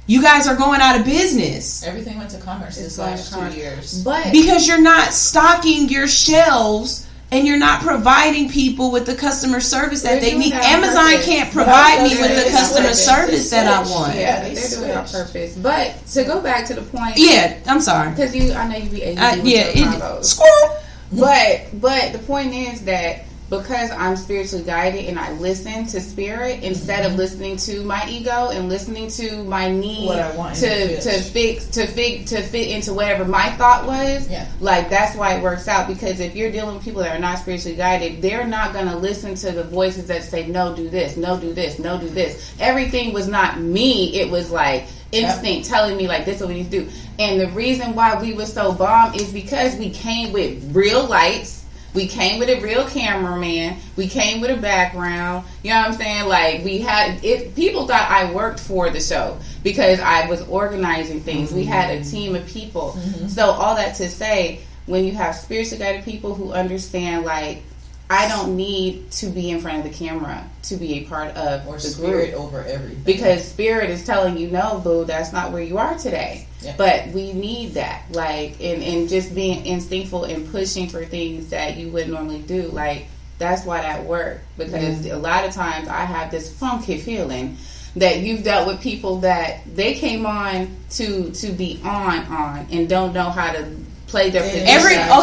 you guys are going out of business. Everything went to commerce this last 2 years. But because you're not stocking your shelves... And you're not providing people with the customer service that they need. Amazon can't provide me with the customer service that I want. Yeah, they're doing it on purpose. But to go back to the point. Yeah, I'm sorry. Because I know you be ADD with your combos. Squirrel. But the point is that because I'm spiritually guided and I listen to spirit instead of listening to my ego and listening to my need to fit into whatever my thought was. Yeah. Like, that's why it works out, because if you're dealing with people that are not spiritually guided, they're not going to listen to the voices that say, no, do this, no, do this, no, do this. Everything was not me. It was like instinct telling me, like, this is what we need to do. And the reason why we were so bomb is because we came with real lights. We came with a real cameraman. We came with a background. You know what I'm saying? Like, we had it. People thought I worked for the show because I was organizing things. Mm-hmm. We had a team of people. Mm-hmm. So all that to say, when you have spiritually guided people who understand, like, I don't need to be in front of the camera to be a part of or the spirit group. Over everything. Because spirit is telling you, no, boo, that's not where you are today. Yeah. But we need that. Like, and just being instinctful and pushing for things that you wouldn't normally do. Like, that's why that worked. Because a lot of times I have this funky feeling that you've dealt with people that they came on to be on and don't know how to play their position.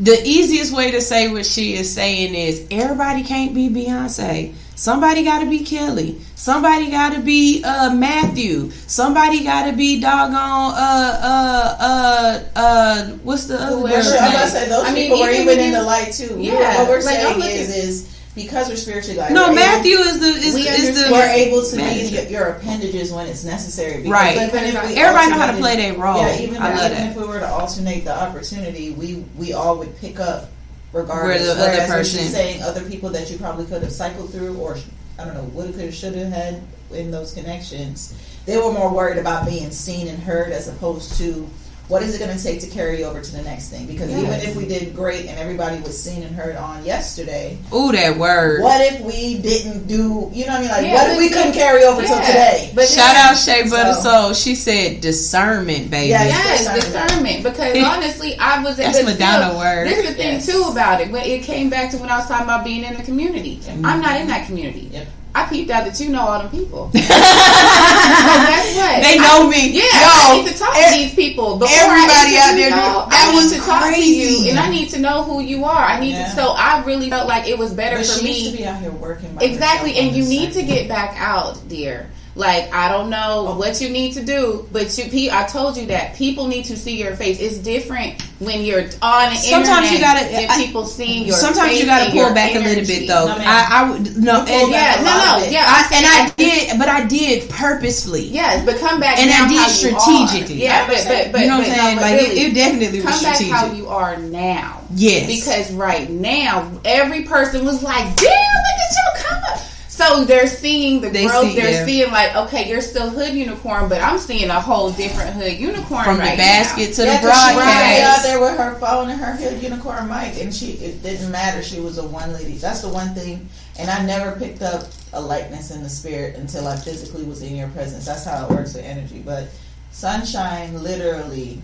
The easiest way to say what she is saying is everybody can't be Beyonce. Somebody gotta be Kelly. Somebody gotta be Matthew. Somebody gotta be doggone what's the other word? Sure. I'm gonna say those people are even in the light too. Yeah. What we're saying is because we're spiritually guided. No, Matthew we're able to be your appendages when it's necessary. Because everybody knows how to play their role. Yeah, even if we were to alternate the opportunity, we all would pick up regardless. Where the other person is saying other people that you probably could have cycled through, or I don't know, would have, could have, should have had in those connections. They were more worried about being seen and heard as opposed to, what is it going to take to carry over to the next thing? Because even if we did great and everybody was seen and heard on yesterday. Ooh, that word. What if we didn't do, you know what I mean? Like, what if we couldn't carry over till today? But shout out Shea Butter Soul. She said discernment, baby. Yes, discernment. Because honestly, I was at that's Madonna still, word. This is the thing too about it. When it came back to when I was talking about being in the community. Mm-hmm. I'm not in that community. Yep. I peeped out that you know all them people. But guess what? They know me. Yeah, yo, I need to talk to these people. Everybody out there, that was crazy. Talk to you, and I need to know who you are. I need to. So I really felt like it was better for me. She used to be out here working. Exactly, and you need to get back out, dear. Like, I don't know what you need to do, but I told you that people need to see your face. It's different when you're on the internet. Sometimes you gotta pull back energy a little bit, though. I did purposefully. Yes, but come back and I did strategically. Yeah, but you know what I'm saying? Like, really, it definitely was strategic. Come back how you are now. Yes, because right now every person was like, "Damn, look at your come up." So they're seeing the growth. They're seeing like, okay, you're still hood unicorn, but I'm seeing a whole different hood unicorn from the basket now to the broadcast. She was out there with her phone and her hood unicorn mic, and it didn't matter. She was a one lady. That's the one thing. And I never picked up a likeness in the spirit until I physically was in your presence. That's how it works with energy. But sunshine, literally,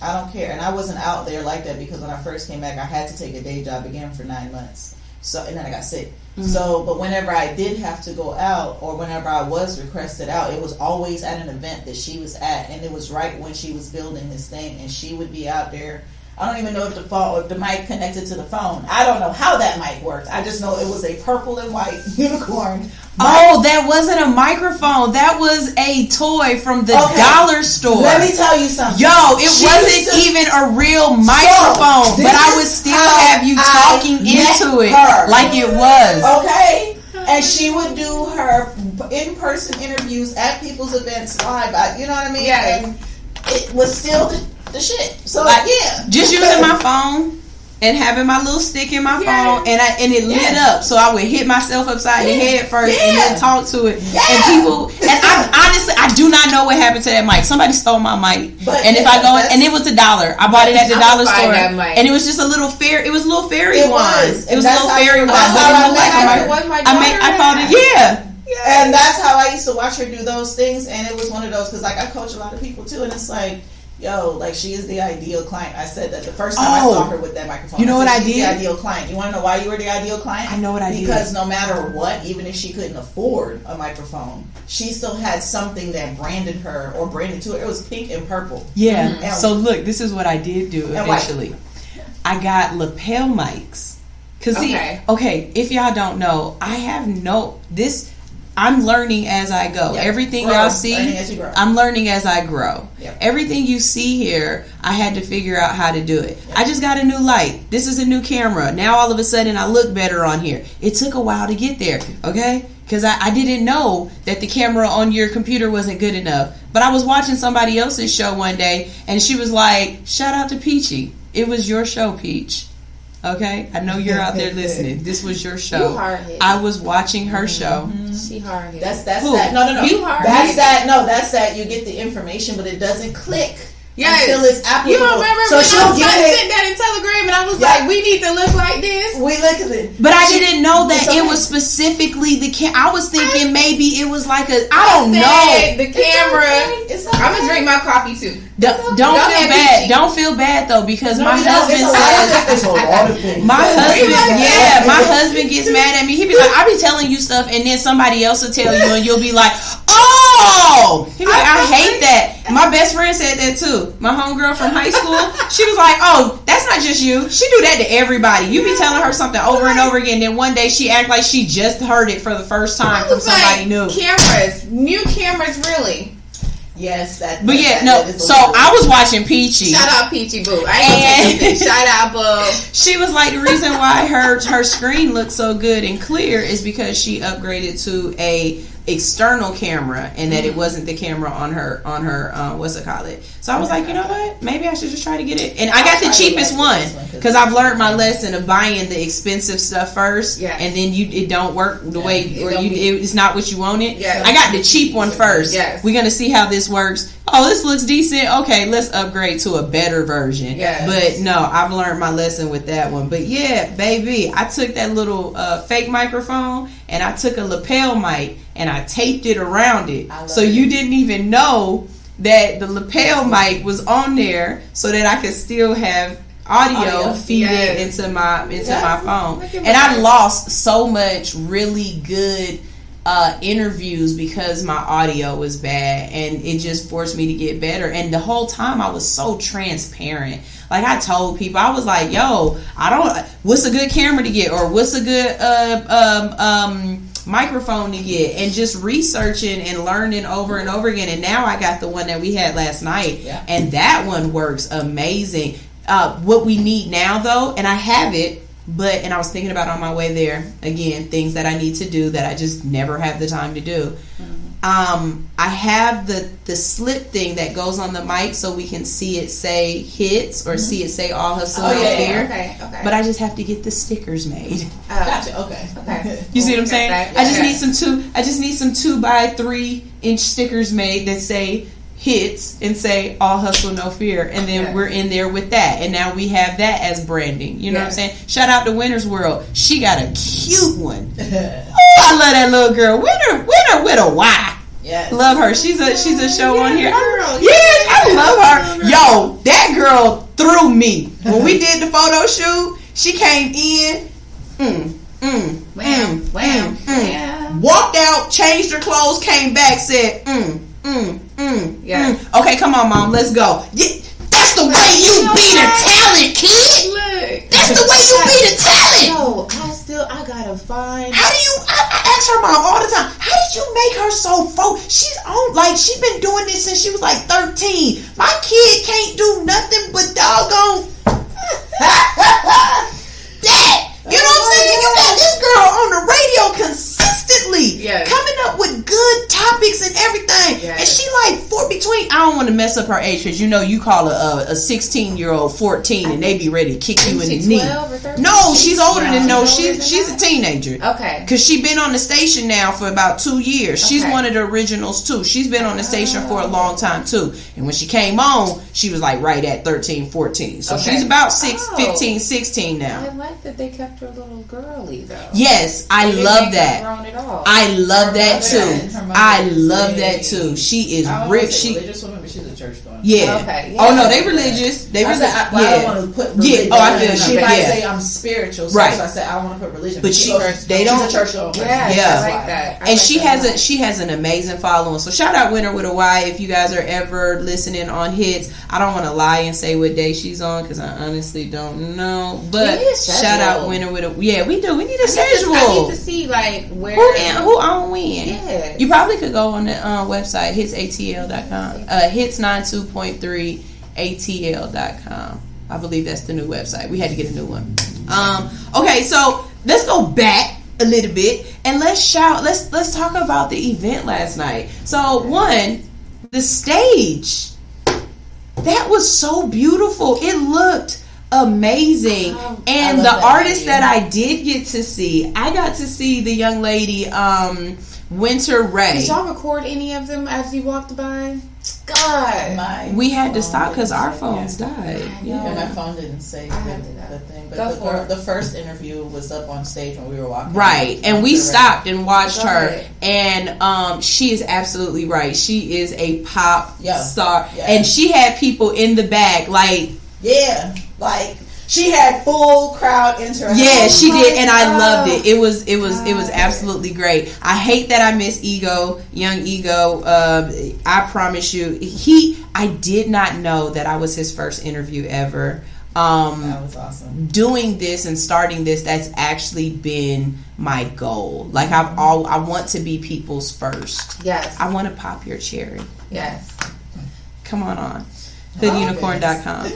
I don't care. And I wasn't out there like that because when I first came back, I had to take a day job again for 9 months. So, and then I got sick. Mm-hmm. So, but whenever I did have to go out, or whenever I was requested out, it was always at an event that she was at, and it was right when she was building this thing, and she would be out there. I don't even know if the mic connected to the phone. I don't know how that mic worked. I just know it was a purple and white unicorn mic. Oh, that wasn't a microphone. That was a toy from the dollar store. Let me tell you something. Yo, she wasn't even a real microphone, but I would still have you talking into it like it was. Okay. And she would do her in-person interviews at people's events live. You know what I mean? Yeah. And it was still the shit. So like, just using my phone and having my little stick in my phone, and it lit up. So I would hit myself upside the head first and then talk to it. Yeah. And people, and I honestly do not know what happened to that mic. Somebody stole my mic. But and if I go, and it was $1. I bought it at the dollar store, and it was just a little fairy. It was a little fairy wand. It was a little fairy wand. I thought it. Yeah. Yeah. And that's how I used to watch her do those things, and it was one of those because like I coach a lot of people too, and it's like, yo, like she is the ideal client. I said that the first time I saw her with that microphone. You know what I did? The ideal client. You want to know why you were the ideal client? I know what I did. Because no matter what, even if she couldn't afford a microphone, she still had something that branded her or branded to her. It was pink and purple. Yeah. Mm-hmm. And so look, this is what I did do eventually. I got lapel mics. Because okay, if y'all don't know, I have no, this, I'm learning as I go. Yep. Everything y'all see, I'm learning as I grow. Yep. Everything you see here, I had to figure out how to do it. Yep. I just got a new light. This is a new camera. Now all of a sudden I look better on here. It took a while to get there, okay? Because I didn't know that the camera on your computer wasn't good enough. But I was watching somebody else's show one day, and she was like, shout out to Peachy. It was your show, Peach. Okay? I know you're out there listening. This was your show. You hard-headed. I was watching her show. Mm-hmm. She hard-headed. That's Ooh, that. No. You hard-headed. That's that. You get the information, but it doesn't click. Yes. Until it's applicable. You don't remember when I was sitting down in Telegram and I was like, we need to look like this. We look at it. But I didn't know that it was specifically the camera. I was thinking maybe it was like a, I don't know. The camera. It's okay. I'm going to drink my coffee too. Don't feel bad. Peachy. Don't feel bad though, because my husband says, my husband gets mad at me. He be like, I be telling you stuff and then somebody else will tell you and you'll be like, oh! He be like, I hate that. My best friend said that too. My homegirl from high school, she was like, oh, that's not just you. She do that to everybody. You be telling her something over and over again, then one day she act like she just heard it for the first time from somebody new. New cameras, really. Yes, that. But yeah, no. So I was watching Peachy. Shout out Peachy Boo. I ain't gonna take shout out Boo. She was like, the reason why her screen looks so good and clear is because she upgraded to a external camera, and that it wasn't the camera on her so I was like, you know what, maybe I should just try to get it, and I got the cheapest one because I've learned my lesson of buying the expensive stuff first, and then it don't work the way, or it's not what you want it. I got the cheap one first. We're gonna see how this works. Oh, this looks decent. Okay, let's upgrade to a better version. But no, I've learned my lesson with that one. But yeah, baby, I took that little fake microphone and I took a lapel mic and I taped it around it. So you didn't even know that the lapel mic was on there so that I could still have audio feeding into my phone. And I lost so much really good interviews because my audio was bad, and it just forced me to get better. And the whole time I was so transparent. Like, I told people, I was like, yo, what's a good camera to get, or what's a good microphone to get, and just researching and learning over and over again. And now I got the one that we had last night, and that one works amazing. What we need now though, and I have it, But I was thinking about on my way there, again, things that I need to do that I just never have the time to do. Mm-hmm. I have the slip thing that goes on the mic so we can see it say hits, or see it say all hustle there. Okay. But I just have to get the stickers made. Gotcha. Okay. You see what I'm saying? Yeah. I just need some 2x3-inch stickers made that say hits and say all hustle no fear, and then we're in there with that, and now we have that as branding, you know what I'm saying? Shout out to Winter's World, she got a cute one. Oh, I love that little girl, Winter with a Y. Love her, she's a show on here. I love her. Yo, that girl threw me when we did the photo shoot. She came in, walked out, changed her clothes, came back, said okay, come on, Mom, let's go. That's the way you be the talent, kid. Look. That's the way you be the talent. I gotta find. How do you? I ask her mom all the time. How did you make her so focused? She's on, like, she's been doing this since she was like 13. My kid can't do nothing but doggone that. You know what I'm saying? You got this girl on the radio consistently, coming up with good topics and everything. Yes. And she like I don't want to mess up her age, because you know you call a 16-year-old 14 and they be ready to kick you in the knee. No, she's older than she's a teenager. Okay. Because she's been on the station now for about 2 years. She's one of the originals too. She's been on the station for a long time too. And when she came on, she was like right at 13, 14. So she's about 15, 16 now. I like that they kept her little girly though. Yes, I love that. I love that too. I love that too. She is rich. She's a religious woman, but she's a church woman. Yeah. Okay. Yeah. Oh no, they religious. They religious. I don't want to put religion. Yeah. Oh, I feel she might say I'm spiritual. So right. So I said I don't want to put religion. But she goes, they don't. She's a church woman. Yeah. Yeah. I like that. And she has an amazing following. So shout out Winter with a Y if you guys are ever listening on Hits. I don't want to lie and say what day she's on because I honestly don't know. But shout out Winter with a yeah. We do. We need a schedule. I need to see like where who on when. Yeah. You probably could go on the website hitsatl.com. hits 92.3atl.com. I believe that's the new website. We had to get a new one. Okay, so let's go back a little bit and let's talk about the event last night. So one, the stage. That was so beautiful. It looked amazing. And the artist that I did get to see, I got to see the young lady Winter Ray. Did y'all record any of them as you walked by? God, we had to stop because our phones died. Yeah, my phone didn't say the thing. But the first interview was up on stage when we were walking. Right, and we stopped and watched her, and she is absolutely right. She is a pop star, and she had people in the back like she had full crowd interaction. Yeah, she did, and I loved it. It was absolutely great. I hate that I miss Ego, young Ego. I promise you, I did not know that I was his first interview ever. That was awesome. Doing this and starting this, that's actually been my goal. Like I want to be people's first. Yes. I want to pop your cherry. Yes. Come on. Hoodunicorn.com.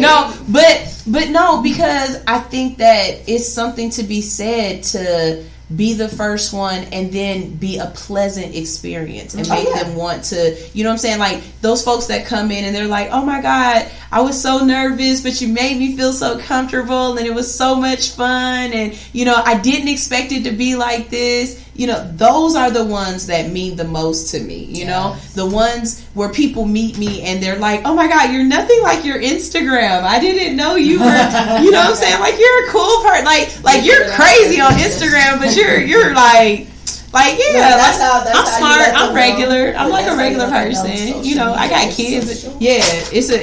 No, but no, because I think that it's something to be said to be the first one and then be a pleasant experience and make them want to, you know what I'm saying? Like those folks that come in and they're like, oh my God, I was so nervous, but you made me feel so comfortable and it was so much fun. And, you know, I didn't expect it to be like this. You know, those are the ones that mean the most to me, you know, the ones where people meet me and they're like, oh my God, you're nothing like your Instagram. I didn't know you were, you know what I'm saying? Like you're a cool part. Like you're crazy on Instagram, but you're like, yeah, no, I'm smart. I'm regular. I'm like a regular person. You know, I got kids. Yeah. It's a,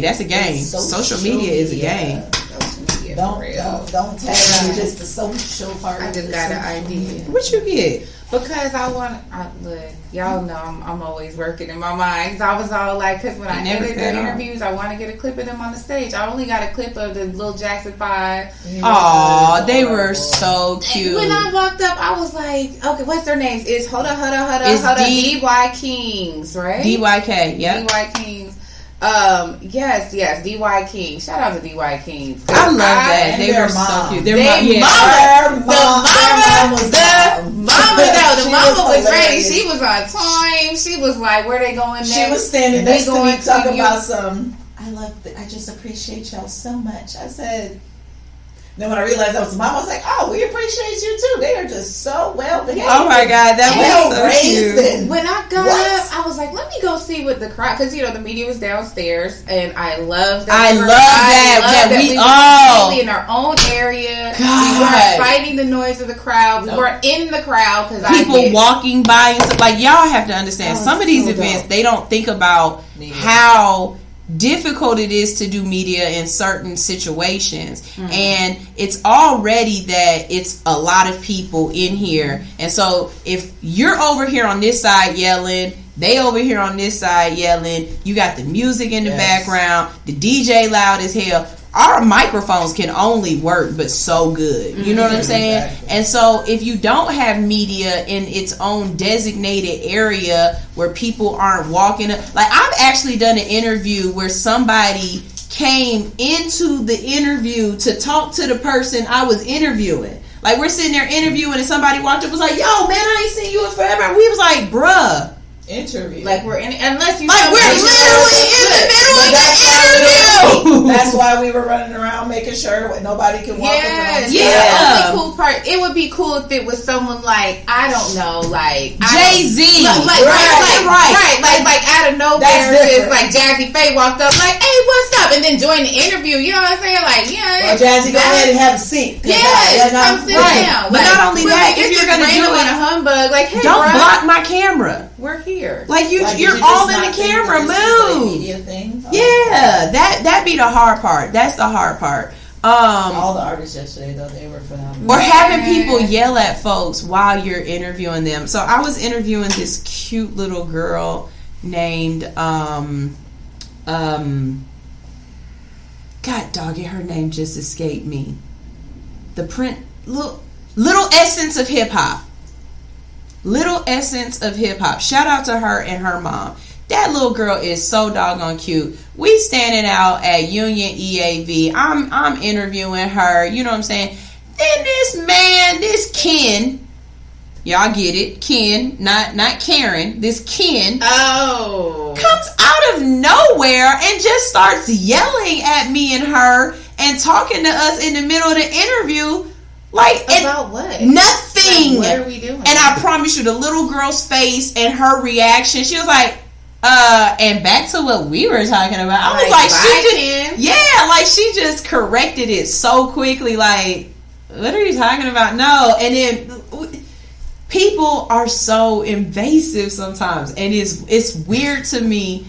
that's a game. Social media is a game. Don't tell me just the social part. I just got an idea. What you get? Because look, y'all know I'm always working in my mind. So I was all like, because when I edit the interviews, I want to get a clip of them on the stage. I only got a clip of the little Jackson 5. Oh, they were so cute. When I walked up, I was like, okay, what's their names? It's Hoda D.Y. Kings, right? D.Y.K., yeah. D.Y. Kings. Yes, D.Y. King. Shout out to D.Y. King. I love that. They were so cute. Their mama was ready. She was on time. She was like, where they going next? She was standing next to me talking about some, I love it. I just appreciate y'all so much. I said, then when I realized that was mom, I was like, oh, we appreciate you too. They are just so well behaved. Oh my God, that was so cute. When I got up, I was like, let me go see what the crowd, because you know the media was downstairs, and I love that. I love that we were all in our own area. God. We weren't fighting the noise of the crowd. We weren't in the crowd because people walking by and stuff. Like y'all have to understand, some of these events they don't think about how difficult it is to do media in certain situations, and it's already that it's a lot of people in here, and so if you're over here on this side yelling, they over here on this side yelling, you got the music in the background, the DJ loud as hell. Our microphones can only work but so good, you know what I'm saying? Exactly. And so if you don't have media in its own designated area where people aren't walking up, like I've actually done an interview where somebody came into the interview to talk to the person I was interviewing. Like we're sitting there interviewing and somebody walked up and was like, yo man, I ain't seen you in forever. We was like, bruh, interview. Like we're in, unless you like we're literally in the middle of the interview. That's why we were running around making sure what nobody can walk around. Yeah, the only cool part. It would be cool if it was someone like I don't know, like Jay-Z, like out of nowhere, it's like Jazzy Faye walked up, like, hey, what's up? And then joined the interview. You know what I'm saying? Like, yeah, Jazzy, go ahead and have a seat. Yeah, I'm sitting down. But not only that, if you're gonna do it, kind of humbug. Like, hey, don't block my camera. We're here. Like you're all in the camera. Move. Yeah, that'd be the hard part. That's the hard part. All the artists yesterday, though, they were phenomenal. Or having people yell at folks while you're interviewing them. So I was interviewing this cute little girl named, God dog it, her name just escaped me. The Little Essence of Hip Hop. Little Essence of Hip Hop. Shout out to her and her mom. That little girl is so doggone cute. We standing out at Union EAV. I'm interviewing her. You know what I'm saying? Then this Ken. Y'all get it. Ken, not Karen. This Ken. Oh. Comes out of nowhere and just starts yelling at me and her and talking to us in the middle of the interview. Like, about what? Nothing. Like, what are we doing? And I promise you, the little girl's face and her reaction, she was like, and back to what we were talking about. I was like she just corrected it so quickly. Like, what are you talking about? No. And then people are so invasive sometimes, and it's weird to me,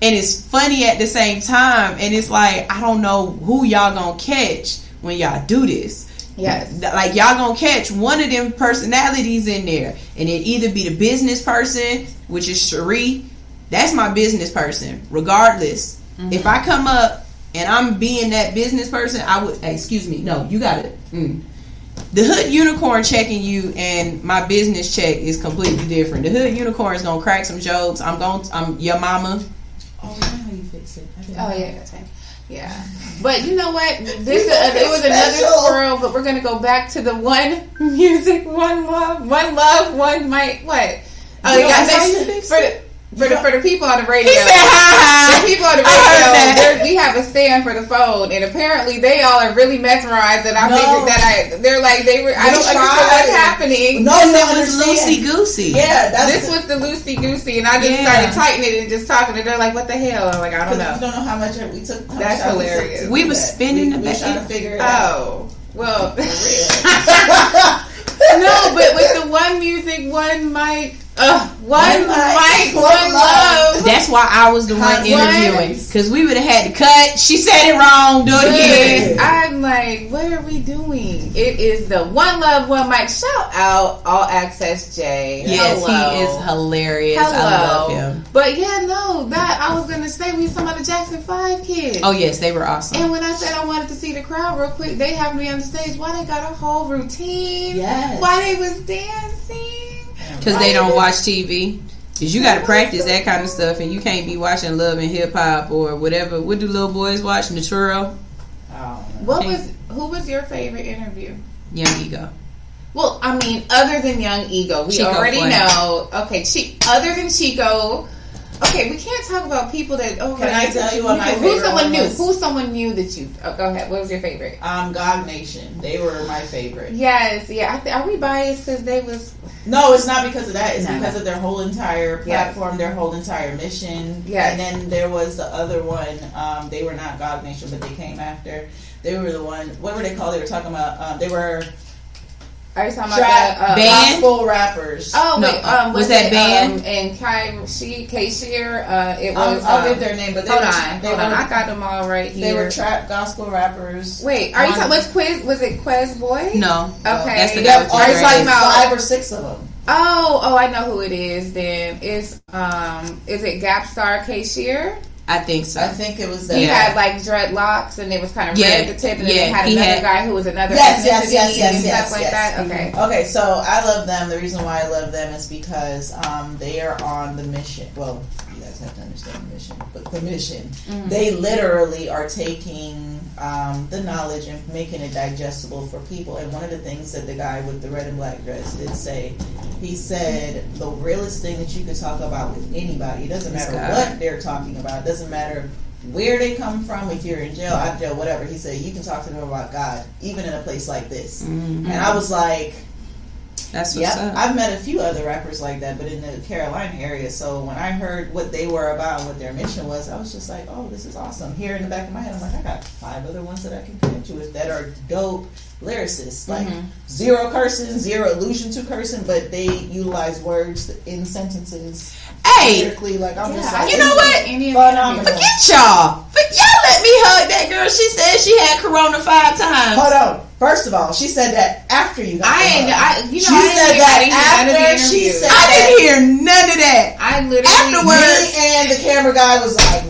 and it's funny at the same time. And it's like, I don't know who y'all gonna catch when y'all do this. Yes. Like, y'all gonna catch one of them personalities in there, and it either be the business person, which is Cherie. That's my business person. Regardless, if I come up and I'm being that business person, I would. Excuse me. No, you got it. The hood unicorn checking you and my business check is completely different. The hood unicorn is gonna crack some jokes. I'm your mama. Oh, now you fix it. Oh yeah, that's fine. Yeah, but you know what? It was another squirrel, but we're gonna go back to the one music, one love, one mic. What? Oh, you got that. For the people on the radio, he said, hi. The people on the radio, we have a stand for the phone, and apparently they all are really mesmerized. And I don't understand what's happening. No, that was loosey goosey. Yeah, this was the loosey goosey, and I just started tightening it and just talking. And they're like, "What the hell?" I'm like, "I don't know." You don't know how much we took. That's hilarious. We were spinning the back trying to figure it out. Oh, well, for real. No, but with the one music, one mic. One mic, one love. That's why I was the one interviewing, because we would have had to cut. She said it wrong. Do it again. I'm like, what are we doing? It is the one love, one mic. Shout out All Access Jay. Yes, hello. He is hilarious. Hello. I love him. But yeah, no, that I was gonna say, we some of the Jackson 5 kids. Oh yes, they were awesome. And when I said I wanted to see the crowd real quick, they happened to be on the stage. Why they got a whole routine? Yes. Why they was dancing? Because they don't watch TV. Because you got to practice that kind of stuff, and you can't be watching Love and Hip Hop or whatever. What do little boys watch? Natural. Who was your favorite interview? Young Ego. Well, I mean, other than Young Ego, we Chico already know. Okay, other than Chico. Okay, we can't talk about people that. Okay, can I tell you what my favorite? Who's someone new? Who's someone new that you? Oh, go ahead. What was your favorite? God Nation. They were my favorite. Yes, yeah. Are we biased because they was? No, it's not because of that. It's because of their whole entire platform, their whole entire mission. Yes. And then there was the other one. They were not God Nation, but they came after. They were the one. What were they called? They were talking about. They were. Are you talking about gospel rappers? Oh, no. Wait. Was that band? And Kashier, it was... I'll give their name, but hold on. I got them all right here. They were trap gospel rappers. Wait, are you talking... Was it Quez Boy? No. Okay. That's the guy. Are you talking about 5 or 6 of them? Oh, I know who it is then. It's, is it Gapstar Kashier? I think so. I think it was that. He had like dreadlocks, and it was kind of red at the tip, and then they had another guy who was another ethnicity and stuff like that. Okay, so I love them. The reason why I love them is because they are on the mission. Well, you guys have to understand the mission, but the mission. Mm-hmm. They literally are taking the knowledge and making it digestible for people. And one of the things that the guy with the red and black dress did say, he said, the realest thing that you could talk about with anybody, it doesn't matter what they're talking about, it doesn't matter where they come from, if you're in jail, out of jail, whatever. He said, you can talk to them about God, even in a place like this. Mm-hmm. And I was like, that's what's up. I've met a few other rappers like that, but in the Carolina area. So when I heard what they were about and what their mission was, I was just like, oh, this is awesome. Here in the back of my head, I'm like, I got 5 other ones that I can pick. point to is that are dope lyricists. Like zero cursing, zero allusion to cursing, but they utilize words in sentences. Hey, like, I'm just like, you know what? Phenomenal. Forget y'all. But y'all let me hug that girl. She said she had corona 5 times. Hold on. First of all, she said that after you got I didn't hear none of that. I literally, afterwards, me and the camera guy was like,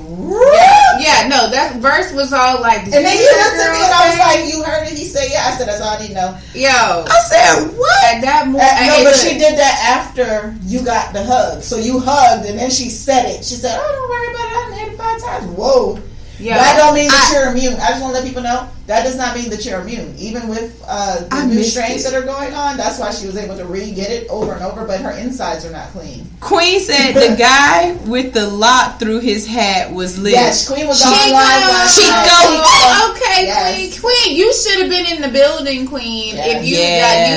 no, that verse was all like, and then he looked at me and I was like, you heard it? He said, yeah. I said, that's all I need to know. Yo, I said, what? At that moment, but she did that after you got the hug. So you hugged and then she said it. She said, oh, don't worry about it. I done hit it 5 times. Whoa. Yeah, that don't mean that you're immune. I just want to let people know that does not mean that you're immune. Even with the new strains that are going on, that's why she was able to get it over and over. But her insides are not clean. Queen said the guy with the lock through his hat was lit. Yes, Queen was on live. She goes, okay, yes. Queen, you should have been in the building, Queen. Yes. If you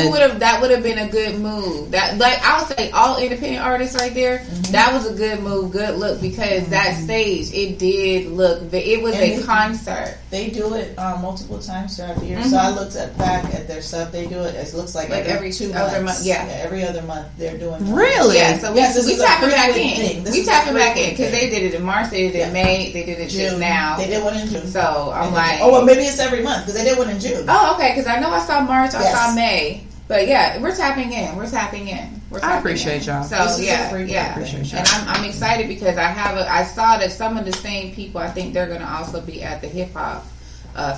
you would have, that would have been a good move. That, like, I would say all independent artists right there. Mm-hmm. That was a good move, good look, because that stage, it did look. It was a concert. They do it multiple times throughout the year. So I looked back at their stuff. They do it. It looks like every 2 months. Every other month they're doing that. Really? Yeah. So we tapping back in. We tapping back in because they did it in March. They did it in May. They did it just now. They did one in June. So I'm like, oh, well, maybe it's every month because they did one in June. Oh, okay. Because I know I saw March. I saw May. But yeah, we're tapping in. I appreciate y'all. So I appreciate y'all. And I'm excited because I saw that some of the same people, I think they're going to also be at the hip hop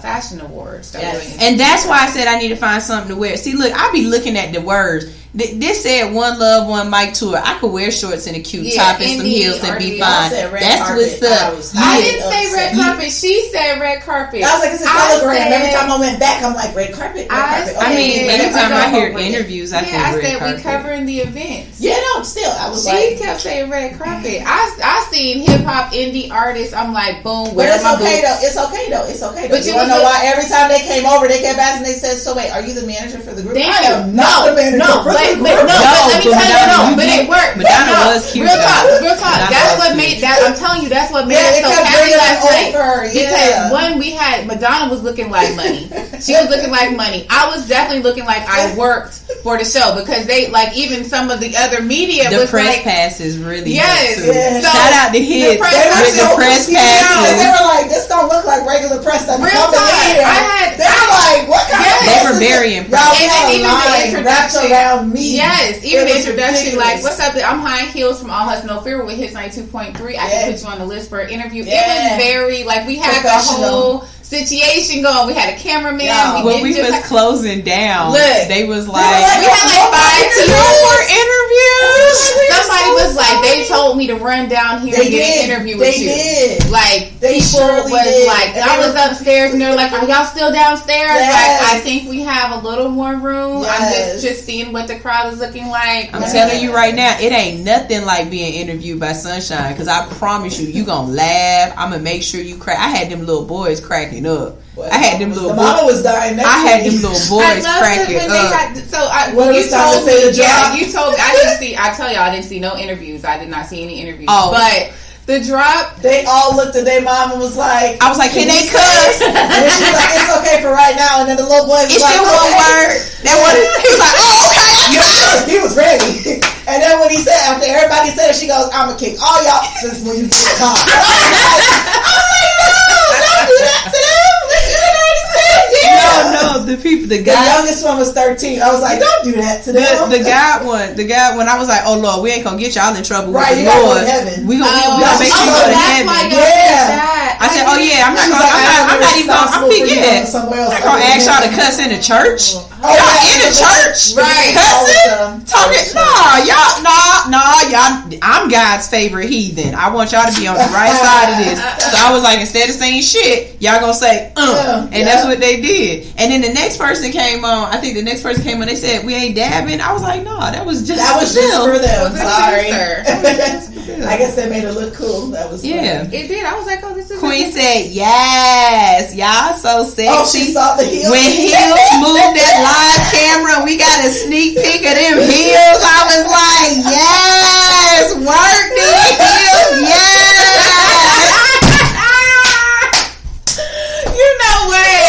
fashion awards. Yes. And that's why I said I need to find something to wear. See, look, I be looking at the words. This said one love, one mic tour. I could wear shorts and a cute top and some heels and be fine. That's what's up. I didn't say red carpet. She said red carpet. I was like, it's a telegram. Every time I went back, I'm like, red carpet, red carpet. Okay. I mean, every time I hear interviews, I think red carpet. I said we covering the events. Yeah, no, still. I was like, she kept saying red carpet. I seen hip-hop indie artists. I'm like, boom, where are my boots? It's okay, though. But you want to know why? Every time they came over, they kept asking, they said, so wait, are you the manager for the group? I am not the manager for the group. But it worked. Madonna was cute. Real talk. That's what made it so happy last night. Because one, Madonna was looking like money. She was looking like money. I was definitely looking like I worked for the show because they, like, even some of the other media was like, the press passes really. Yes. So, shout out to his the press passes. They were like, this don't look like regular press. They're like, what kind of? They were very impressed. And even the introduction around. Me. Yes, even the introduction, ridiculous. Like, what's up? I'm High Heels from All Us No Fear with Hits 92.3. I can put you on the list for an interview. Yeah. It was very, like, we had the whole situation going. We had a cameraman. When we was closing down, they was like, we had like 5 to 4 interviews. Somebody was like, they told me to run down here and get an interview with you. Like, people was like, I was upstairs and they're like, are y'all still downstairs? Like, I think we have a little more room. I'm just seeing what the crowd is looking like. I'm telling you right now, it ain't nothing like being interviewed by Sunshine, because I promise you, you gonna laugh. I'm gonna make sure you crack. I had them little boys cracking up. I had them little boys cracking up. I tell y'all, I didn't see no interviews. I did not see any interviews. Oh. But the drop, they all looked at their mom and was like, I was like, can they cuss? And she was like, it's okay for right now. And then the little boy was like, one word. He was like, oh, okay. He was ready. And then when he said, after everybody said it, she goes, I'm gonna kick all y'all since when you did mom. Don't do that to them. No, the youngest one was 13. I was like, don't do that to them. The guy one. I was like, oh Lord, we ain't gonna get y'all in trouble. Right, with the Lord. We gonna make you go to heaven. I said, oh yeah, I'm not even gonna ask y'all to cuss in the church. Y'all in the church, right? Cussing, talking. Nah, y'all. I'm God's favorite heathen. I want y'all to be on the right side of this. So I was like, instead of saying shit, y'all gonna say and that's what they did. And then the next person came on. I think the next person came on. They said we ain't dabbing. I was like, no, that was just for them. Sorry. I guess they made it look cool. That was funny. It did. I was like, oh, this is. Queen said yes. Y'all so sexy. Oh, she saw the heels. When heels moved that live camera, we got a sneak peek of them heels. I was like, yes, work these heels. Yes. You know what?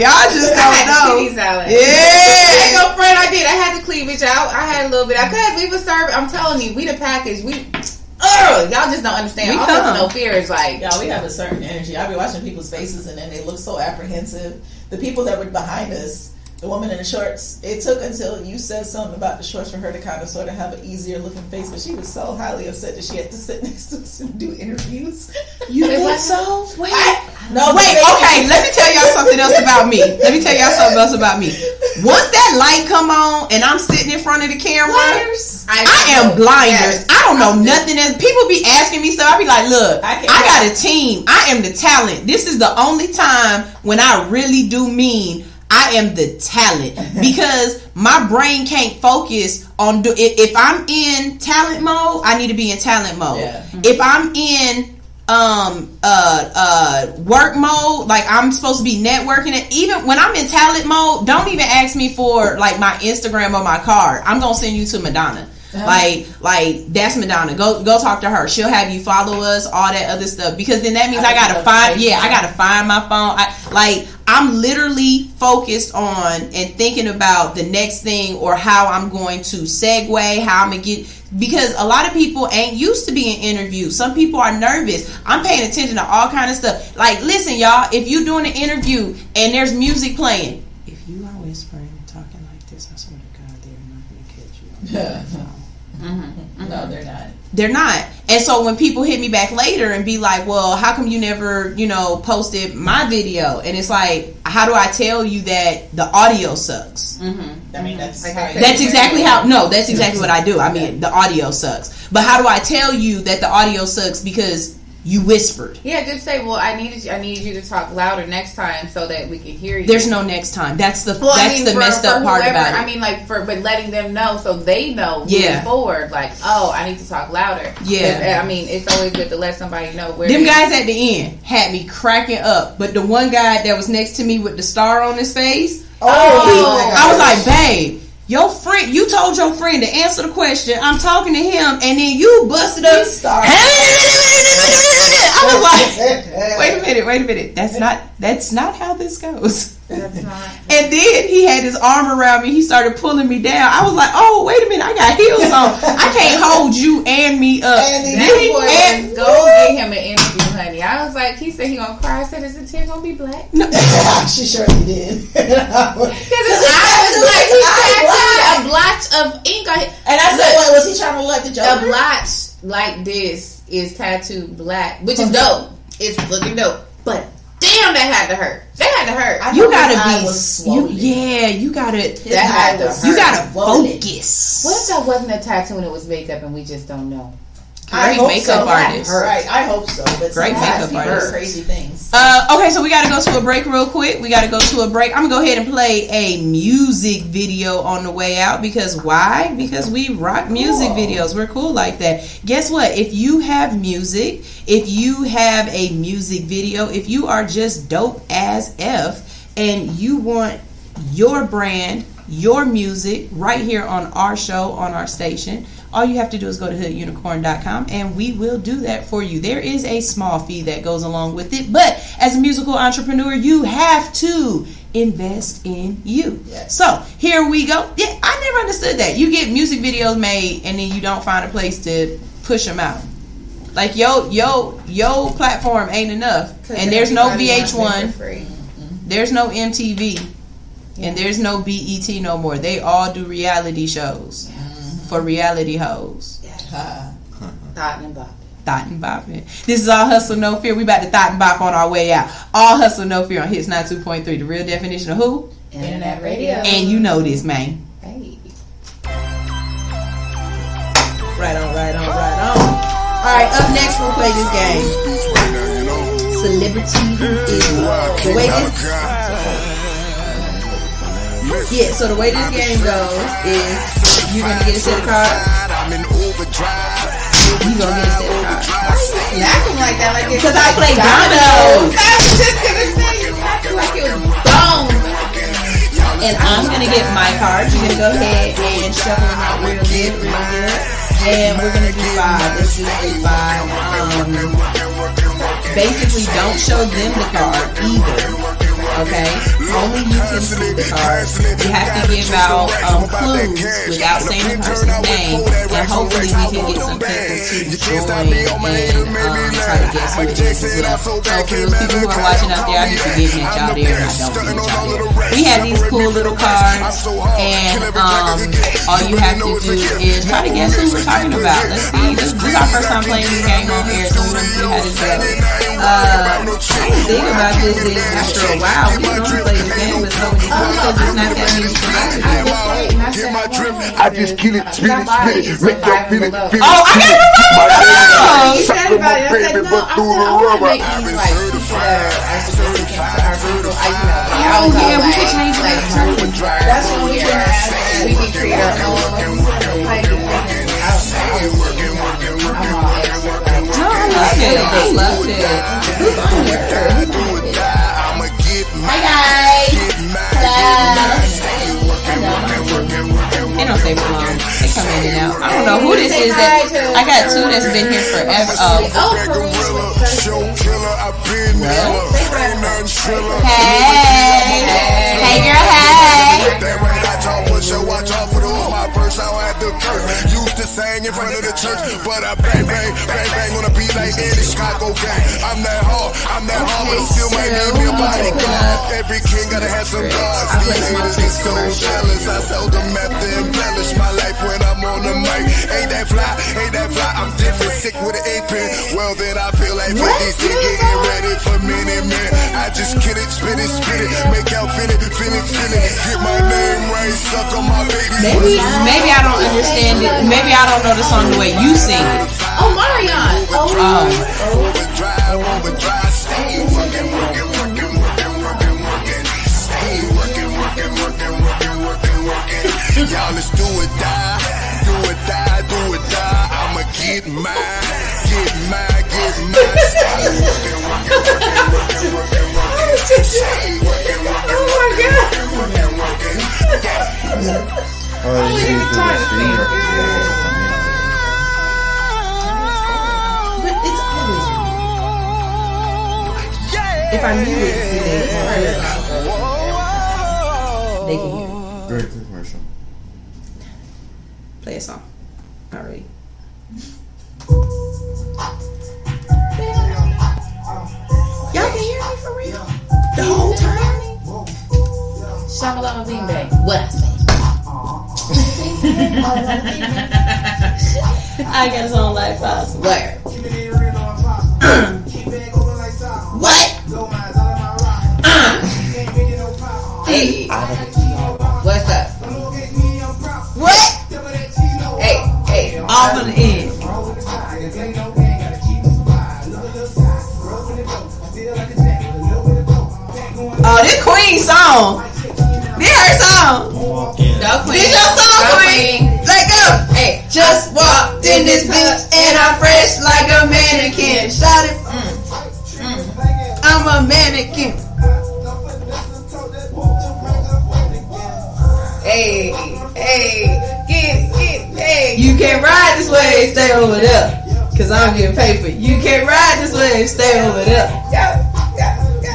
Y'all just don't know. Titties out. Yeah. I ain't no friend. I did. I had the cleavage out. I had a little bit. Because we were serving. I'm telling you, we the package. We. Y'all just don't understand. All Cause No Fear is like. Y'all, we have a certain energy. I'll be watching people's faces and then they look so apprehensive. The people that were behind us, the woman in the shorts, it took until you said something about the shorts for her to kind of sort of have an easier looking face, but she was so highly upset that she had to sit next to us and do interviews. You think so? Wait. Okay, let me tell y'all something else about me. Once that light come on and I'm sitting in front of the camera, I am blinders. Yes. I don't know nothing else. People be asking me stuff. I be like, look, I got a team. I am the talent. This is the only time when I really do mean I am the talent, because my brain can't focus on if I'm in talent mode, I need to be in talent mode. Yeah. Mm-hmm. If I'm in work mode, like I'm supposed to be networking, and even when I'm in talent mode, don't even ask me for like my Instagram or my card. I'm gonna send you to Madonna. Like that's Madonna. Go talk to her. She'll have you follow us, all that other stuff. Because then that means I gotta find my phone. I'm literally focused on and thinking about the next thing or how I'm going to segue, how I'm gonna get, because a lot of people ain't used to being interviewed. Some people are nervous. I'm paying attention to all kind of stuff. Like, listen, y'all, if you're doing an interview and there's music playing, if you are whispering and talking like this, I swear to God, they're not gonna catch you. Yeah. Mm-hmm. No, they're not. And so when people hit me back later and be like, well, how come you never, posted my video? And it's like, how do I tell you that the audio sucks? Mm-hmm. I mean, that's exactly what I do. I mean, the audio sucks. But how do I tell you that the audio sucks because you whispered? Yeah, just say, well, I needed you to talk louder next time so that we can hear you. There's no next time. That's the messed up part about it. I mean, but letting them know so they know moving forward, I need to talk louder. Yeah. I mean, it's always good to let somebody know where them guys at the end had me cracking up, but the one guy that was next to me with the star on his face, I was like, babe, your friend, you told your friend to answer the question. I'm talking to him, and then you busted up. I was like, wait a minute. That's not how this goes. That's not. And then he had his arm around me. He started pulling me down. I was like, oh, wait a minute. I got heels on. I can't hold you and me up. And then go get him an interview, honey. I was like, he said he gonna cry. I said, is the tear gonna be black? No. She surely did. Because his eyes was like, he had a blotch of ink on him. And I said, what was he trying to let the joke? A blotch like this is tattooed black, which is dope. It's looking dope. But damn, that had to hurt. You gotta gotta focus. What if that wasn't a tattoo and it was makeup and we just don't know? Great makeup artist. Right, I hope so. But great makeup artist. Crazy things. Okay, so we gotta go to a break real quick. I'm gonna go ahead and play a music video on the way out because why? Because we rock music videos. We're cool like that. Guess what? If you have music, if you have a music video, if you are just dope as F and you want your brand, your music right here on our show, on our station, all you have to do is go to hoodunicorn.com and we will do that for you. There is a small fee that goes along with it, but as a musical entrepreneur, you have to invest in you. Yes. So here we go. Yeah, I never understood that. You get music videos made and then you don't find a place to push them out. Like yo platform ain't enough, and there's no VH1, mm-hmm. There's no MTV, yeah. And there's no BET no more. They all do reality shows. Yeah. For reality hoes. Thought and bop. This is All Hustle No Fear. We about to thought and bop on our way out. All Hustle No Fear on Hits 92.3. The real definition of who? Internet radio. And you know this, man. Hey. Right on. Alright, up next we'll play this game. Celebrity Who Is It. The way this game goes is you're gonna get a set of cards. You gonna get a set of cards. Why are you acting like that? Like, because I play dominoes. I was just gonna say you acting like it was bones. And I'm gonna get my cards. You're gonna go ahead and shuffle them out real good. And we're gonna do five. This is a five. Basically, don't show them the card either. okay? Only you can do the card. You have to give out clues without saying the person's name, and hopefully we can get some people to join and try to get some tickets as well. So for the people who are watching out there, I need to give me a job there, and I don't give a job there. We had these cool little cards, and all you have to do is try to guess who we're talking about. Let's see. This is our first time playing this game on air, so we're going to see how this goes. The thing about this is, after a while, we don't play the game with so many people because there's not that many people. I just kill it, spit it, make your feelings feel it. Oh, I got everybody wrong! Suck my baby, but through the rubber. Oh, yeah, we should change that. That's when we can ask, we can create our own. I don't know who this is. I got two that's been here forever. Hey girl, hey. Used to sing in front of the church, but I bang bang bang bang on a beat like Eddie Chicago gang. I'm that hard, but still might need me a bodyguard. Every king gotta have some guards. These haters get so jealous. I sell the meth to embellish my life when I'm on the mic. Ain't that fly? I'm different, sick with an apron. Well then I feel like 50's getting ready for minute man. I just kill it, spin it, make out feel it. Get my name right, suck on my baby. Maybe I don't understand it. Maybe I don't know the song the way you sing it. Oh, Marion. Overdrive. Stay working. Y'all, let's do or die. I'ma get mine. Stay working. If I knew it, they can hear it. Great commercial. Play a song. Not really. Y'all can hear me for real? The whole time? Shamalama Beanbag. What I say? I got his own life files. Where? What? Hey. What's up? What? Hey. All for the end. Oh, this Queen song. This her song. This your song, Queen. Let go. Hey, just walked in this bitch and I'm fresh like a mannequin. Shot it. I'm a mannequin. Hey, hey. You can't ride this way, stay over there. 'Cause I'm getting paid for it. You can't ride this way, stay over there.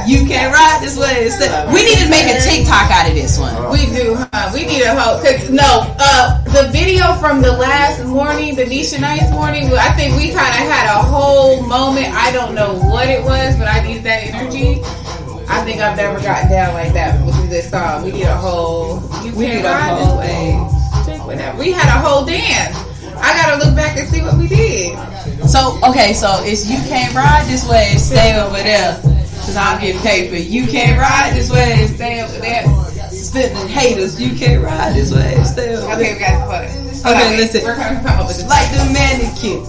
You can't ride this way. We need to make a TikTok out of this one. We do, huh? We need a whole. The video from the last morning, the Nisha Nice morning, I think we kind of had a whole moment. I don't know what it was, but I need that energy. I think I've never gotten down like that with this song. We need a whole. We need a whole. Whatever. We had a whole dance. I gotta look back and see what we did. So it's you can't ride this way, stay over there. 'Cause I'm getting paid for it. You can't ride this way and stay over there. Spitting haters, you can't ride this way and stay over there. Okay, we got the photo. Okay, listen. We're coming up with this. Like the mannequin.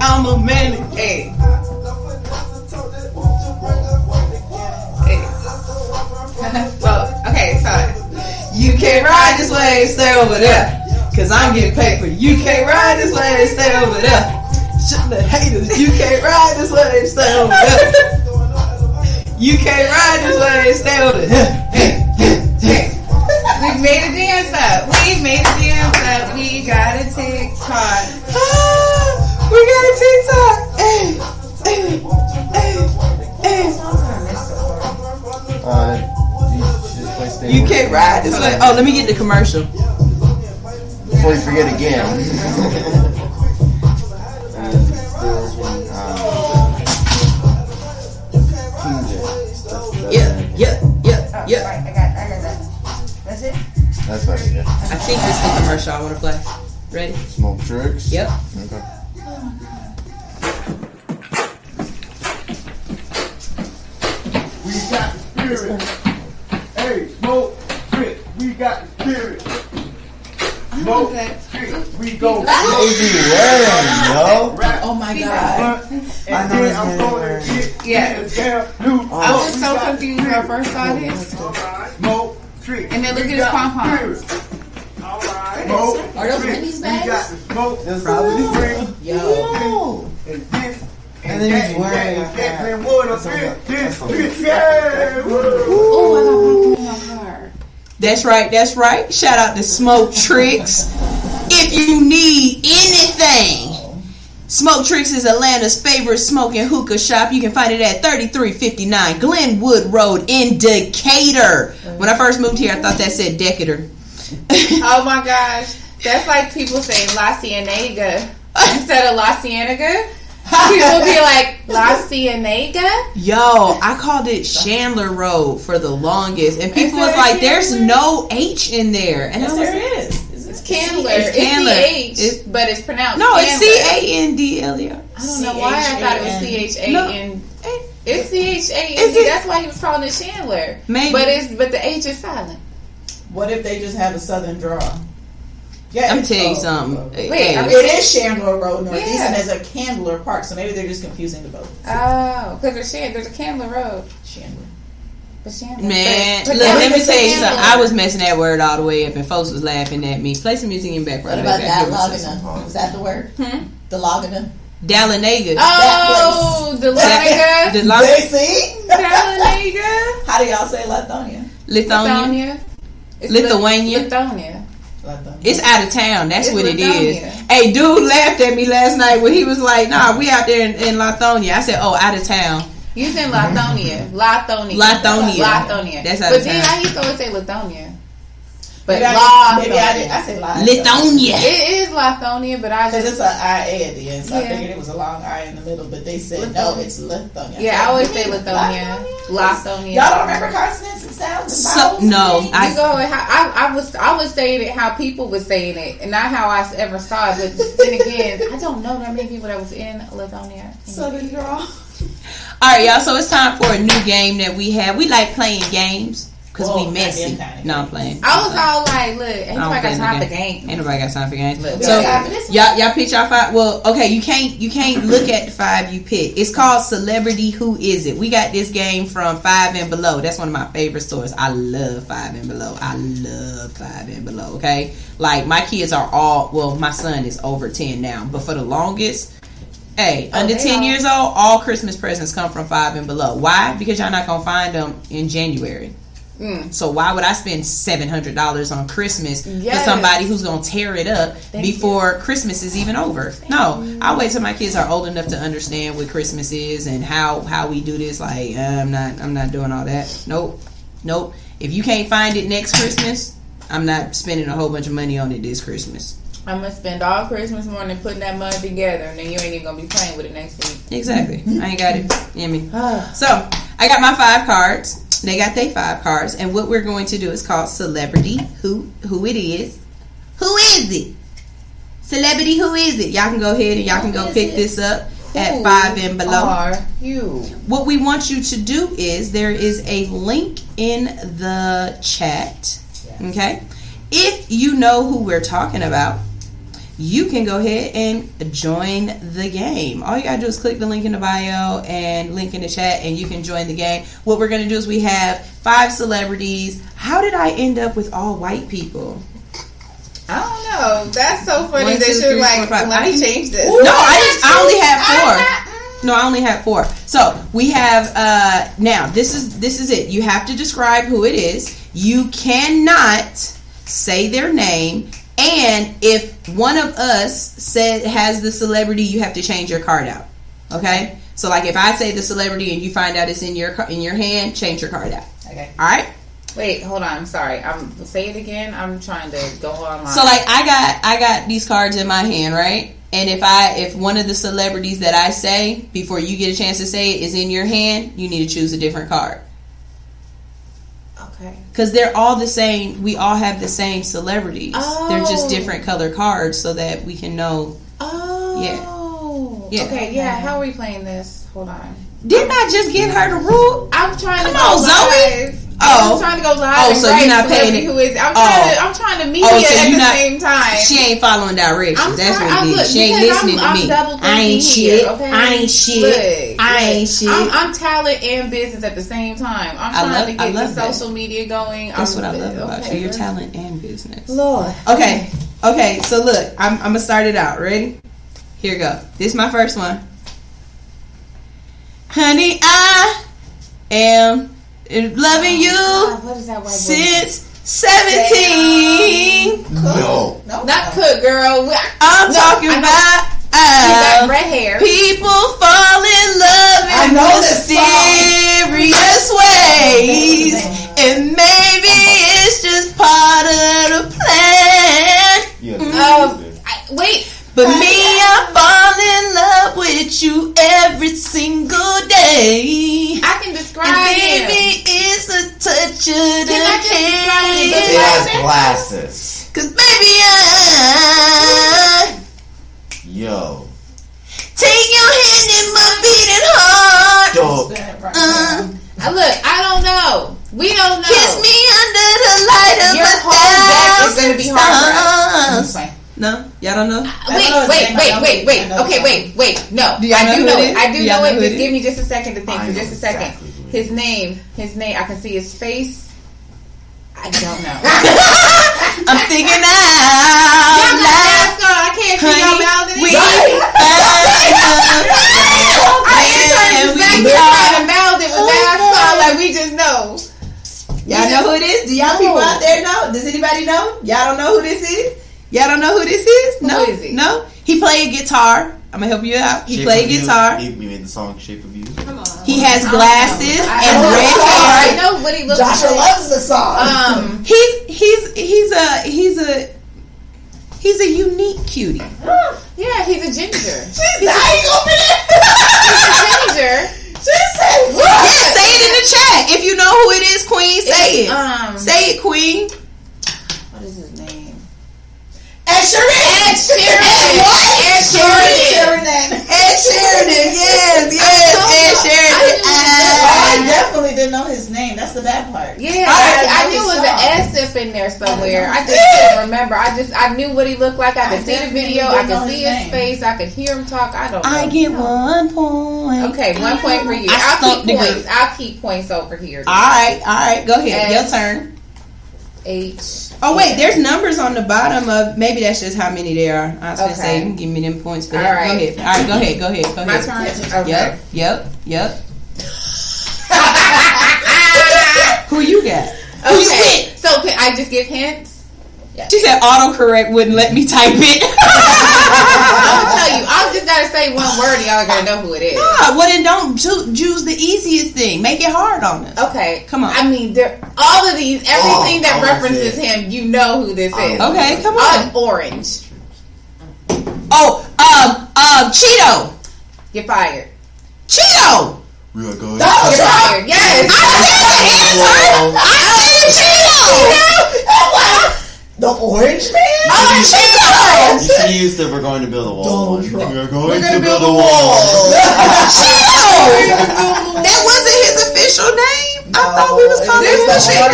I'm a mannequin. Hey. Well, okay, sorry. You can't ride this way and stay over there. 'Cause I'm getting paid for it. You can't ride this way and stay over there. The haters, you can't ride this way and stay over there. You can't ride this way and stay over there. We made a dance up. We got a TikTok. We got a TikTok. You can't ride this way. Oh, let me get the commercial. Before you forget again. Yeah. I got that. That's it? That's what I did. I think this is the commercial I want to play. Ready? Smoke tricks? Yep. Okay. We got the spirit. Hey, smoke trick. We got the spirit. Smoke trick. We go. Oh my God. And then I'm going to get this damn new. I was so confused when I first saw this. Smoke trick. And then look at his pom-poms. Smoke. Are those minis bags? We got the smoke. Probably. Yo. And then he's wearing a hat. Oh, I don't want to. That's right. That's right. Shout out to Smoke Tricks. If you need anything, Smoke Tricks is Atlanta's favorite smoke and hookah shop. You can find it at 3359 Glenwood Road in Decatur. When I first moved here, I thought that said Decatur. Oh my gosh, that's like people saying La Cienega instead of La Cienega. People be like La Cienega. Yo, I called it Chandler Road for the longest, and people was like, "There's no H in there," and yes, I was there like, "Is it's Candler? It's Candler, but it's pronounced no. It's C-A-N-D-L-E-R. I don't know why I thought it was C-H-A-N. It's C-H-A-N-D. That's why he was calling it Chandler. Maybe, but the H is silent. What if they just have a southern draw? Yeah, I'm telling you something. Wait, I mean, it is Chandler Road Northeast, and there's a Candler Park, so maybe they're just confusing the both. Oh, because there's a Candler Road. Chandler. But Chandler. Man, but look, let me tell you something. I was messing that word all the way up, and folks was laughing at me. Play some music in the background. What about that Laguna? Is that the word? The Laguna? Dahlonega. Oh, the Laguna. They see? Dahlonega. How do y'all say Lithonia? Lithonia. It's Lithuania. It's out of town. That's what it is. Hey, dude laughed at me last night when he was like, "Nah, we out there in Lithonia." I said, "Oh, out of town." You said Lithonia. Lithonia. That's out of town. But then I used to always say Lithonia. But I say Lithonia. It is Lithonia, but I just... Because it's an I-A at the end, so I figured it was a long I in the middle, but they said, no, it's Lithonia. Yeah, I always say Lithonia. Lithonia. Y'all don't remember consonants and sounds and vowels? No. I was saying it how people were saying it, and not how I ever saw it, but then again, I don't know that many people that was in Lithonia. Southern draw. Alright, y'all, so it's time for a new game that we have. We like playing games. Because we messy. No, I'm playing. I was all like, look, ain't nobody got time for games. Ain't nobody got time for games. So, y'all pick y'all five. Well, okay, you can't look at the five you pick. It's called Celebrity Who Is It? We got this game from Five and Below. That's one of my favorite stores. I love Five and Below. Okay? Like, my kids are my son is over 10 now. But for the longest... Hey, under 10 years old, all Christmas presents come from Five and Below. Why? Because y'all not going to find them in January. So why would I spend $700 on Christmas for somebody who's going to tear it up before Christmas is even over? No, I wait till my kids are old enough to understand what Christmas is and how we do this. Like, I'm not doing all that. Nope. If you can't find it next Christmas, I'm not spending a whole bunch of money on it this Christmas. I'm going to spend all Christmas morning putting that mud together, and then you ain't even going to be playing with it next week. Exactly. I ain't got it in me. So, I got my five cards. They got their five cards. And what we're going to do is called Celebrity Who It Is. Who is it? Celebrity Who Is It? Y'all can go ahead and y'all can go pick this up at Five and Below. Are you? What we want you to do is there is a link in the chat. Okay? If you know who we're talking about, you can go ahead and join the game. All you gotta do is click the link in the bio and link in the chat, and you can join the game. What we're gonna do is we have five celebrities. How did I end up with all white people? I don't know. That's so funny. 1, 2, 3, 4, 5. Let me change this. No, I only have 4. I only have 4. So we have now. This is it. You have to describe who it is. You cannot say their name. And if one of us has the celebrity, you have to change your card out. Okay? So, like, if I say the celebrity and you find out it's in your hand, change your card out. Okay. All right. Wait, hold on. I'm sorry. Say it again. I'm trying to go online. So like I got these cards in my hand, right? And if one of the celebrities that I say before you get a chance to say it is in your hand, you need to choose a different card. Okay. Because they're all the same. We all have the same celebrities. Oh. They're just different color cards so that we can know. Oh. Yeah. Okay. Yeah. How are we playing this? Hold on. Didn't I just get her the rule? I'm trying to go live. Oh, I'm trying to go live. Oh, so you're not paying it. Who is? I'm trying to meet you at the same time. She ain't following directions. That's what it is. She ain't listening to me. I ain't shit. I ain't shit. I ain't shit. I'm talent and business at the same time. I'm trying to get the social media going. That's what I love about you. You're talent and business. Lord. Okay. So look, I'm gonna start it out. Ready? Here we go. This is my first one. Honey, I am loving you since 17. No, not cook, girl. I'm talking about red hair. People fall in love in mysterious ways, and maybe it's just part of the plan. Yeah, I fall in love with you every single day. I can describe it. Maybe it's a touch of the hand. She has glasses. Cause baby, take your hand in my beating heart. Look, I don't know. We don't know. Kiss me under the light of your heart. Is gonna be hard for us. No, y'all don't know. Wait. Okay, wait. No, I do know it. Just give me just a second to think. Exactly. His name. I can see his face. I don't know. I'm thinking out. Y'all got that. I can't see y'all mouthing. I am trying to mouth it with that. Like we just know. Y'all know who it is? Do y'all people out there know? Does anybody know? Y'all don't know who this is? Y'all don't know who this is? No. Who is he? No. He played guitar. I'm going to help you out. He played guitar. He made the song Shape of You. Come on. He has glasses and red hair. I know what he looks like. Joshua loves the song. He's a unique cutie. Yeah, he's a ginger. He's a ginger. Just say what? Yeah, say it in the chat. If you know who it is, Queen, say it. Say it, Queen. What is his name? Ed Sheeran. Yes, Ed Sheeran. I definitely didn't know his name. That's the bad part. Yeah, I knew it was an S in there somewhere. I just couldn't remember. I knew what he looked like. I could see the video. I could see his face. I could hear him talk. I don't know. I get 1 point. Okay, 1 point for you. I'll keep points over here. All right. Go ahead. Your turn. H. Oh wait, there's numbers on the bottom of. Maybe that's just how many there are. I was gonna say you can give me them points for that. All right, go ahead. My turn. Okay. Yep. Who you got? Okay. So can I just give hints? Yeah. She said autocorrect wouldn't let me type it. I'm gonna tell you. I just gotta say one word, and y'all gotta know who it is. Nah, well then don't choose the easiest thing. Make it hard on us. Okay, come on. I mean, all of these, everything that references him, you know who this is. Okay, come on. Orange. Oh, Cheeto. You're fired. Cheeto. We are going. You're fired. Yes. I did Cheeto. The orange man? Oh, Cheeto! She used that we're going to build a wall. We're going to build a wall. Cheeto! That wasn't his official name? No, I thought we was calling him Cheeto.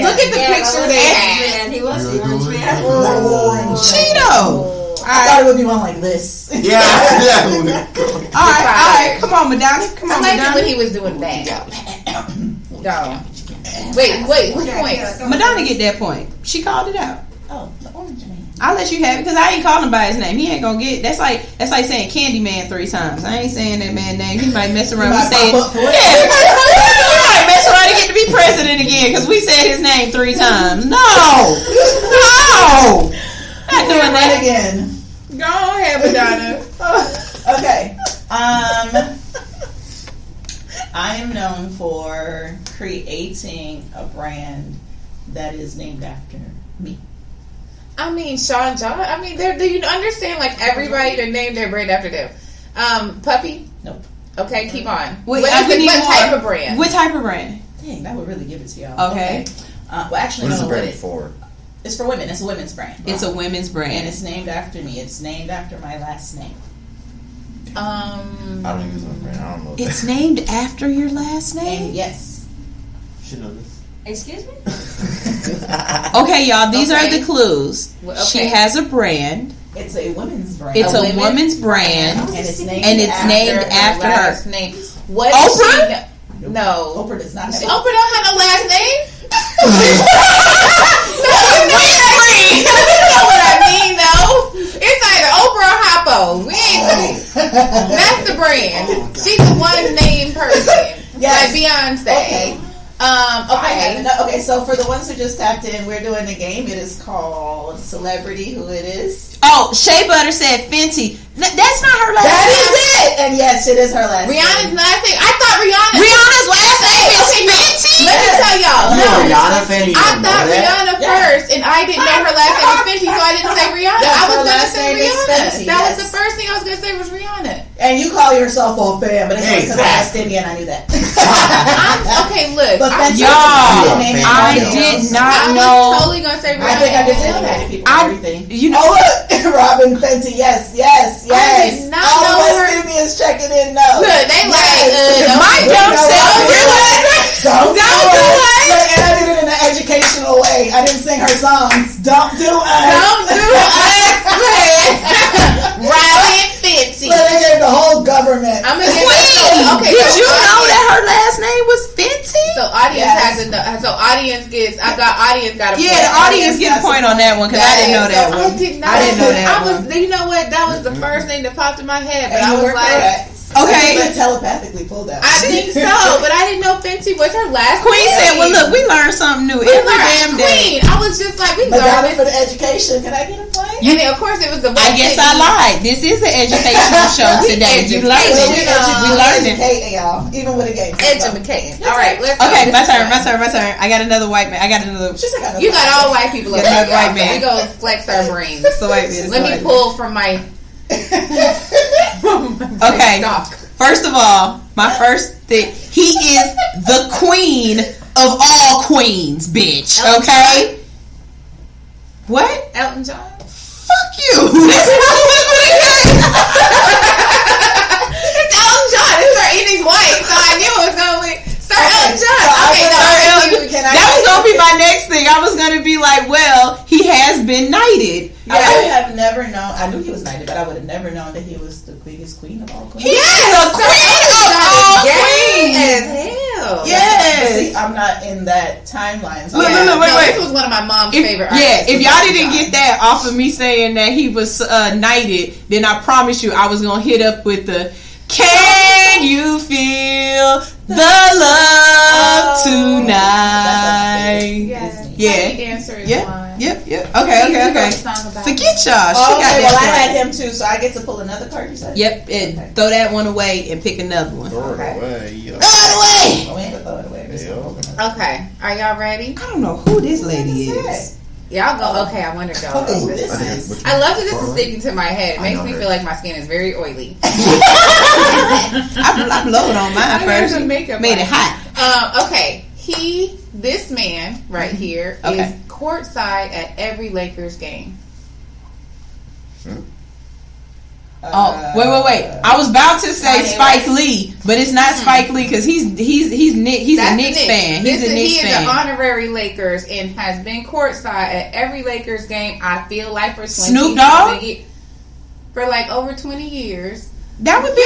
Look at the picture there. He was the orange man. Cheeto! I thought it would be one like this. Yeah. All right. Come on, Madonna. I liked when he was doing that. No. Wait, which point? Madonna get that point. She called it out. Oh, the orange man. I'll let you have it because I ain't calling him by his name. He ain't gonna get it. That's like saying Candyman 3 times. I ain't saying that man's name. He might mess around. He might mess around and get to be president again because we said his name 3 times. No. Not doing that again. Go ahead, Madonna. Okay. I am known for creating a brand that is named after me. I mean, Sean John. I mean, do you understand? Like, everybody to name their brand after them. Puppy? Nope. Okay, keep on. What type of brand? What type of brand? Dang, that would really give it to y'all. Okay. Well, actually, what is the brand for? It's for women. It's a women's brand. Wow. It's a women's brand. And it's named after me. It's named after my last name. I don't use my brand. I don't know. It's named after your last name? And yes. You should know this. Excuse me? Okay, y'all. These are the clues. Okay. She has a brand. It's a women's brand. It's a women's brand. And it's named after her last name. What Oprah? Nope. No. Oprah does not have Oprah don't have no last name? No, you know what I mean, though? It's either Oprah or Hoppo. We ain't that's the brand. Oh, she's the one named person. Yes. Like Beyonce. Okay. Okay, so for the ones who just tapped in, we're doing a game. It is called Celebrity Who It Is. Oh, Shea Butter said Fenty. That's not her last name. That is it. And yes, it is her last name. Rihanna's last name. I thought Rihanna's last name is Fenty. Let me tell y'all. No, Rihanna Fenty. I thought Rihanna first, and I didn't know her last name was Fenty, so I didn't say Rihanna. I was going to say Rihanna. Fenty, that was the first thing I was going to say was Rihanna. And you call yourself a fan, but it's because I asked Indian, I knew that. Okay, look. But y'all, I did not know. I was totally going to say Rihanna. I think I just impacted people and everything. Oh, look. Robin Fenty, yes. I did not know her. All West Indians checking in, no. Look, they my dumb self. Don't do it. And I did it in an educational way. I didn't sing her songs. Don't do it. Robin Fenty. Look, they gave the whole government. I'm going to okay, did you know that her last name was Fenty? So audience has to know. So audience gets. Audience got a point. Yeah, the audience gets a point on that one because I didn't know that one. I didn't know that one. You know what? That was the first thing that popped in my head, but I was like. Okay. I telepathically pulled out. I think so, but I didn't know Fenty was her last Queen name. Said, well, look, we learned something new every damn day. Queen. I was just like, we learned it for the education. Can I get a point? And then, of course, it was the I guess I lied. This is an educational show today. You learned it. We learned it. Educating, y'all. Even with a game. Educating. All right. Let's okay, my turn. I got another white man. You got all white people over there. We're going to flex our brains. Let me pull from my... Okay. First of all, my first thing, he is the queen of all queens, bitch. Okay. What? Elton John? Fuck you. It's Elton John. It's her eating white, so I knew it was going to be Sir Elton John. That was going to be my next thing. I was going to be like, well, he has been knighted. Yeah. I would have never known. I knew he was knighted, but I would have never known that he was the biggest queen of all queens. Yes, the queen of all queens. Hell, yes. See, I'm not in that timeline. So wait. This was one of my mom's favorite artists. Yeah, if y'all didn't get that off of me saying that he was knighted, then I promise you I was gonna hit up with the. Can you feel the love tonight? Yes. Yeah. Yep. Okay. Forget y'all. I had him too, so I get to pull another card. You said. Yep, and throw that one away and pick another one. Throw it away. Oh, we ain't gonna throw it away. Okay. Are y'all ready? I don't know who this lady is. Y'all go. Okay, I wonder y'all. Oh, this is. I love that this is sticking to my head. It makes me feel like my skin is very oily. I'm blowing on mine first. Made it hot. Okay, this man right here is courtside at every Lakers game. Wait! I was about to say Spike Lee, but it's not Spike Lee because he's a Knicks fan. He's an honorary Lakers and has been courtside at every Lakers game. I feel like for Snoop Dogg for like over 20 years. That would be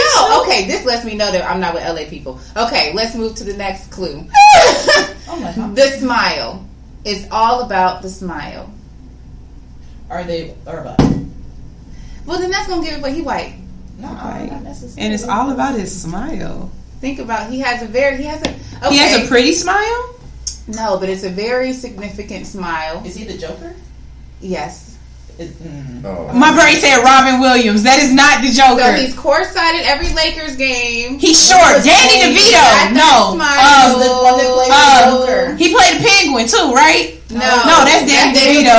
okay. This lets me know that I'm not with LA people. Okay, let's move to the next clue. Oh my God! The smile. It's all about the smile. Are they Urban? Well, then that's going to give it, but he white. Not necessarily. And it's all about his smile. Think about, he has a pretty smile? No, but it's a very significant smile. Is he the Joker? Yes. Oh. My brain said Robin Williams. That is not the Joker. So he's courtside at every Lakers game. He's short. Danny DeVito. No. He played a penguin too, right? No, that's Danny DeVito.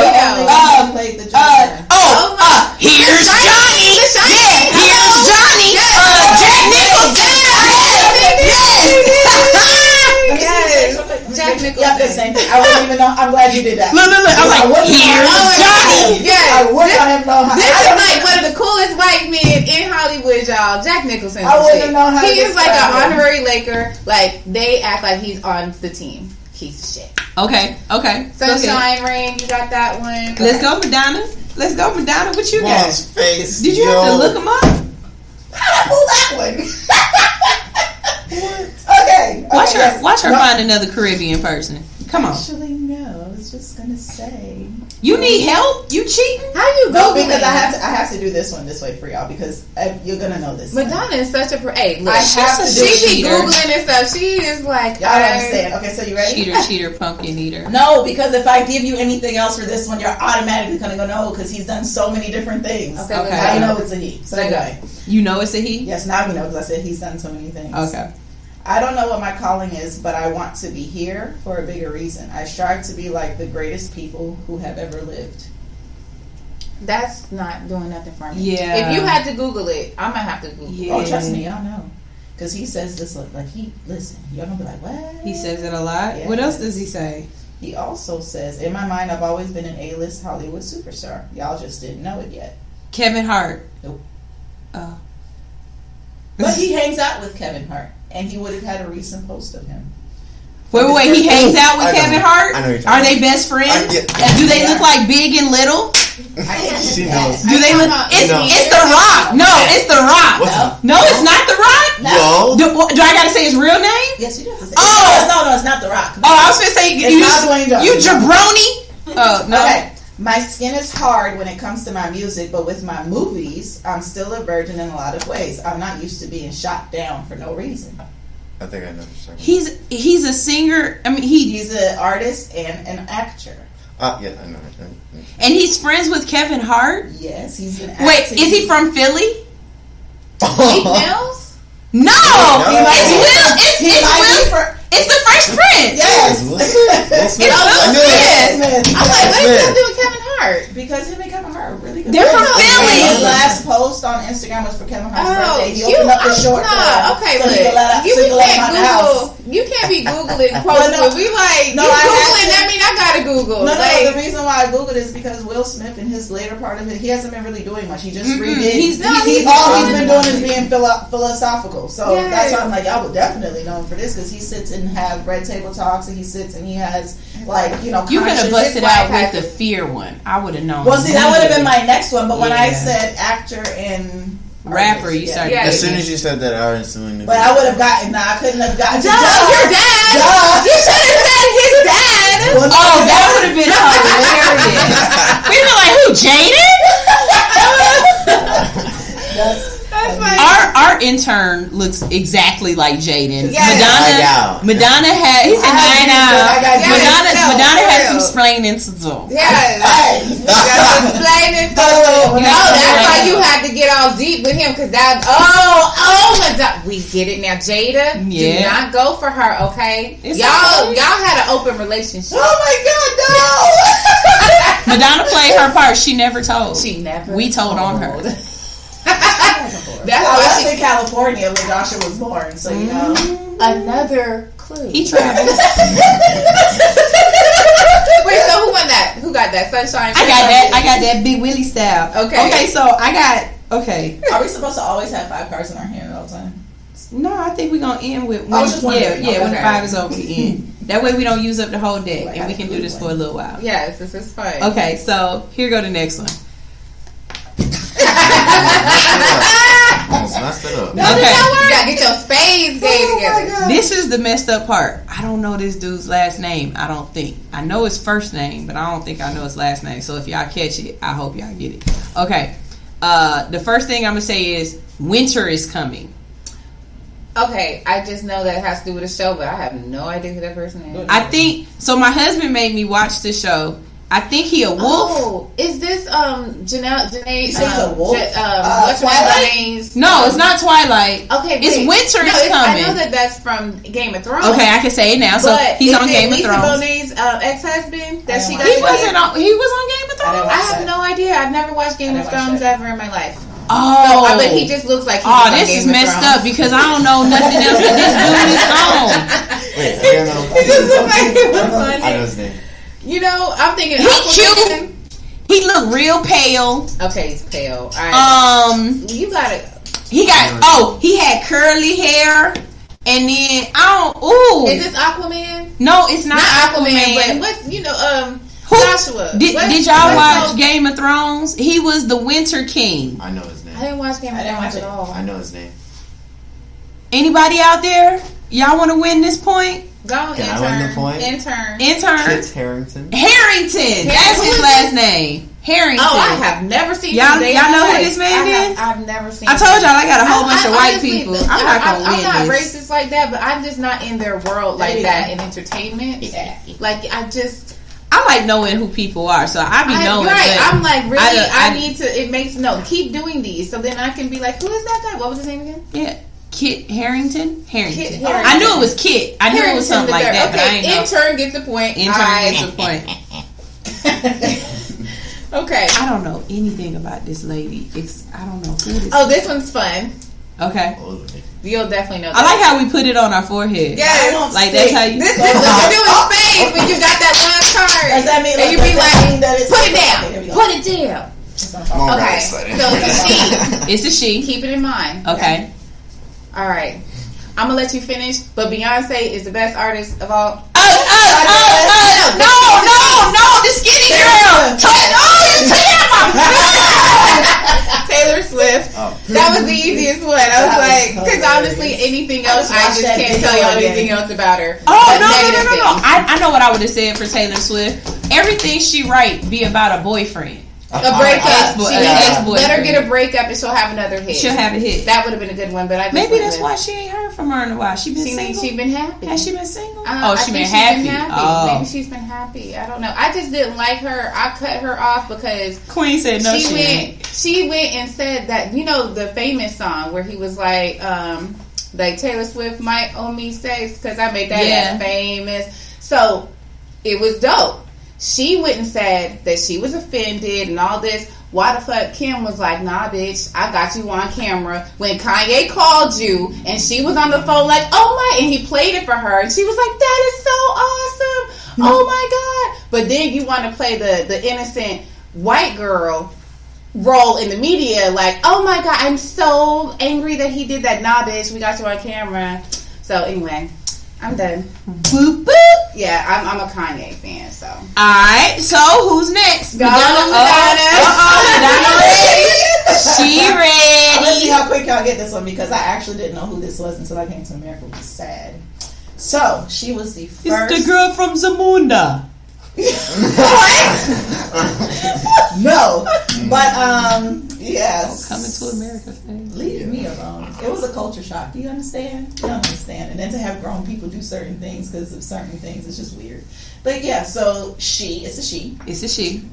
Here's Johnny. Yeah, here's Johnny. Jack Nicholson. Jack Nicholson. Yeah, the same thing. I wouldn't even know. I'm glad you did that. Look. I'm like, here's Johnny. Yeah. I wouldn't have known how. This is like one of the coolest white men in Hollywood, y'all. Jack Nicholson. I wouldn't know how. He is like an honorary Laker. Like, they act like he's on the team. Piece of shit. Okay. Sunshine Rain, you got that one. Let's go, Madonna. What you got? Face, did you have to look him up? How did I pull that one? Okay. Watch her find another Caribbean person. Come on. Actually, no. I was just gonna say. You need help? You cheating? How you go? No, because I have to do this way for y'all because you're gonna know this. Madonna is such a she be googling and stuff. She is like y'all understand. Okay, so you ready? Cheater, pumpkin eater. No, because if I give you anything else for this one, you're automatically gonna go no because he's done so many different things. Okay. I know it's a he. So that guy. You know it's a he? Yes, now we know because I said he's done so many things. Okay. I don't know what my calling is, but I want to be here for a bigger reason. I strive to be like the greatest people who have ever lived. That's not doing nothing for me. Yeah. If you had to Google it, I'm going to have to Google it. Oh, trust me, y'all know. Because he says this, y'all going to be like, what? He says it a lot? Yeah. What else does he say? He also says, in my mind, I've always been an A-list Hollywood superstar. Y'all just didn't know it yet. Kevin Hart. Nope. Oh. But he hangs out with Kevin Hart. And he would have had a recent post of him. Wait, he hangs out with Kevin Hart? I know you're talking. Are they best friends? Do they look like Big and Little? She knows. Do they look... It's The Rock. No, it's The Rock. No, it's not The Rock? No. Do I got to say his real name? Yes, you do. Oh! No, it's not The Rock. Oh, I was going to say... It's not Dwayne Johnson. You jabroni? Oh, no. Okay. My skin is hard when it comes to my music, but with my movies, I'm still a virgin in a lot of ways. I'm not used to being shot down for no reason. I think I know what you're talking about. He's a singer. I mean, he's an artist and an actor. Yeah, I know. And he's friends with Kevin Hart? Yes, he's an actor. Wait, is he from Philly? Meek Mills? No! It's the Fresh Prince. Yes. It's Will Smith. I'm like, what did you do with Kevin Hart? Because him and Kevin Hart are really good. They're from Philly. His last post on Instagram was for Kevin Hart's birthday. He opened up the short club. Okay, so you can't be Googling quotes. That means I gotta Google. No, the reason why I Googled is because Will Smith in his later part of it, he hasn't been really doing much. He just redid. All he's been doing is being philosophical. So that's why I'm like, y'all would definitely know him for this because he sits and have Red Table Talks and he sits and he has you could have busted out with the fear one. I would have known. Well, see, that would have been my next one, but when I said actor and rapper, you started. Yeah. As soon as you said that, I instantly knew. But I would have gotten. Nah, I couldn't have gotten. Your dad. You should have said his dad. Well, that would have been hilarious. We were like, who? Jaden? That's funny. Our intern looks exactly like Jaden. Yes. Madonna had. He said, Madonna had some explaining to do. Yes. Explaining to do. No, that's why you had to get all deep with him because that. Madonna. We get it now, Jada. Yeah. Do not go for her, okay? It's y'all had an open relationship. Oh my God, no. Madonna played her part. She never told. We told on her. That's why I was in California when Joshua was born, so you know. Another clue. He travels. Wait, so who won that? Who got that? Sunshine? I got that Big Willie style. Okay, so are we supposed to always have 5 cards in our hand all the time? No, I think we're going to end with one. When the 5 is over, we end. That way we don't use up the whole deck, and we can do this for a little while. Yes, this is fun. Okay, so here go the next one. Almost messed it up. No, okay. You gotta get your spades game together. This is the messed up part. I don't know this dude's last name. I don't think. I know his first name, but I don't think I know his last name. So if y'all catch it, I hope y'all get it. Okay. The first thing I'm gonna say is winter is coming. Okay, I just know that it has to do with a show, but I have no idea who that person is. I think so. My husband made me watch the show. I think he a wolf. Oh, is this Janae? She's a wolf. Twilight? No, it's not Twilight. Okay, wait. It's winter is coming. I know that's from Game of Thrones. Okay, I can say it now. So but he's on Game of Thrones. Bonet's ex-husband that she got. He was on Game of Thrones. I have no idea. I've never watched Game of Thrones ever in my life. Oh, but he just looks like he's on Game of Thrones. Oh, this is messed up because I don't know nothing else that this dude is on. Wait, I don't know. He just looks like he was on. I know his name. You know, I'm thinking he's cute. He look real pale. Okay, he's pale. All right. You got it. He had curly hair, and then Is this Aquaman? No, it's not Aquaman. But what's Joshua? Did y'all watch Game of Thrones? He was the Winter King. I know his name. I didn't watch Game of Thrones at all. I know his name. Anybody out there? Y'all want to win this point? Go intern. Kit Harington. That's his last name. Harrington. Oh, I have never seen y'all. Y'all know who this man is? I've never seen. I told y'all I got a whole bunch of white people. I'm not gonna win. I'm not racist like that, but I'm just not in their world like that in entertainment. Yeah. Like I like knowing who people are, so I be knowing. Right. I'm like, really, I need to. It makes keep doing these, so then I can be like, who is that guy? What was his name again? Yeah. Kit Harington? I knew it was Kit. I knew it was something like that. Okay, but I didn't know. Intern gets the point. Intern gets the point. Okay. I don't know anything about this lady. I don't know who this is. Oh, this one's fun. Okay. You'll definitely know that. I like how we put it on our forehead. Yeah. Like, that's how you... This is the newest phase when you got that last card. Does that mean... And you be like, put it down. Put it down. Okay. So, it's a she. Keep it in mind. Okay. All right, I'm gonna let you finish. But Beyonce is the best artist of all. No, the skinny girl. Taylor Swift. Oh. That was the easiest one. I was like, because honestly, anything else, I just can't tell y'all anything else about her. Oh no. I know what I would have said for Taylor Swift. Everything she write be about a boyfriend. A breakup. Let her get a breakup and she'll have another hit. That would have been a good one, but maybe that's why she ain't heard from her in a while. She been single. She been happy. Has she been single? She's been happy. Oh. Maybe she's been happy. I don't know. I just didn't like her. I cut her off because Queen said no. She went and said that the famous song where he was like, Taylor Swift might owe me sex because I made that famous. So it was dope. She went and said that she was offended and all this. Why the fuck? Kim was like, nah, bitch, I got you on camera. When Kanye called you and she was on the phone like, oh my, and he played it for her. And she was like, that is so awesome. Oh my God. But then you want to play the innocent white girl role in the media like, oh my God, I'm so angry that he did that. Nah, bitch, we got you on camera. So anyway. I'm done. Boop, boop. Yeah, I'm a Kanye fan, so. Alright, so who's next? Madonna. She ready. Let's see how quick y'all get this one because I actually didn't know who this was until I came to America, which is sad. So, she was the first. It's the girl from Zamunda. What? No. But, yes. Coming to America thing. Leave me alone. It was a culture shock. Do you understand? You don't understand. And then to have grown people do certain things because of certain things, it's just weird. But yeah, so it's a she.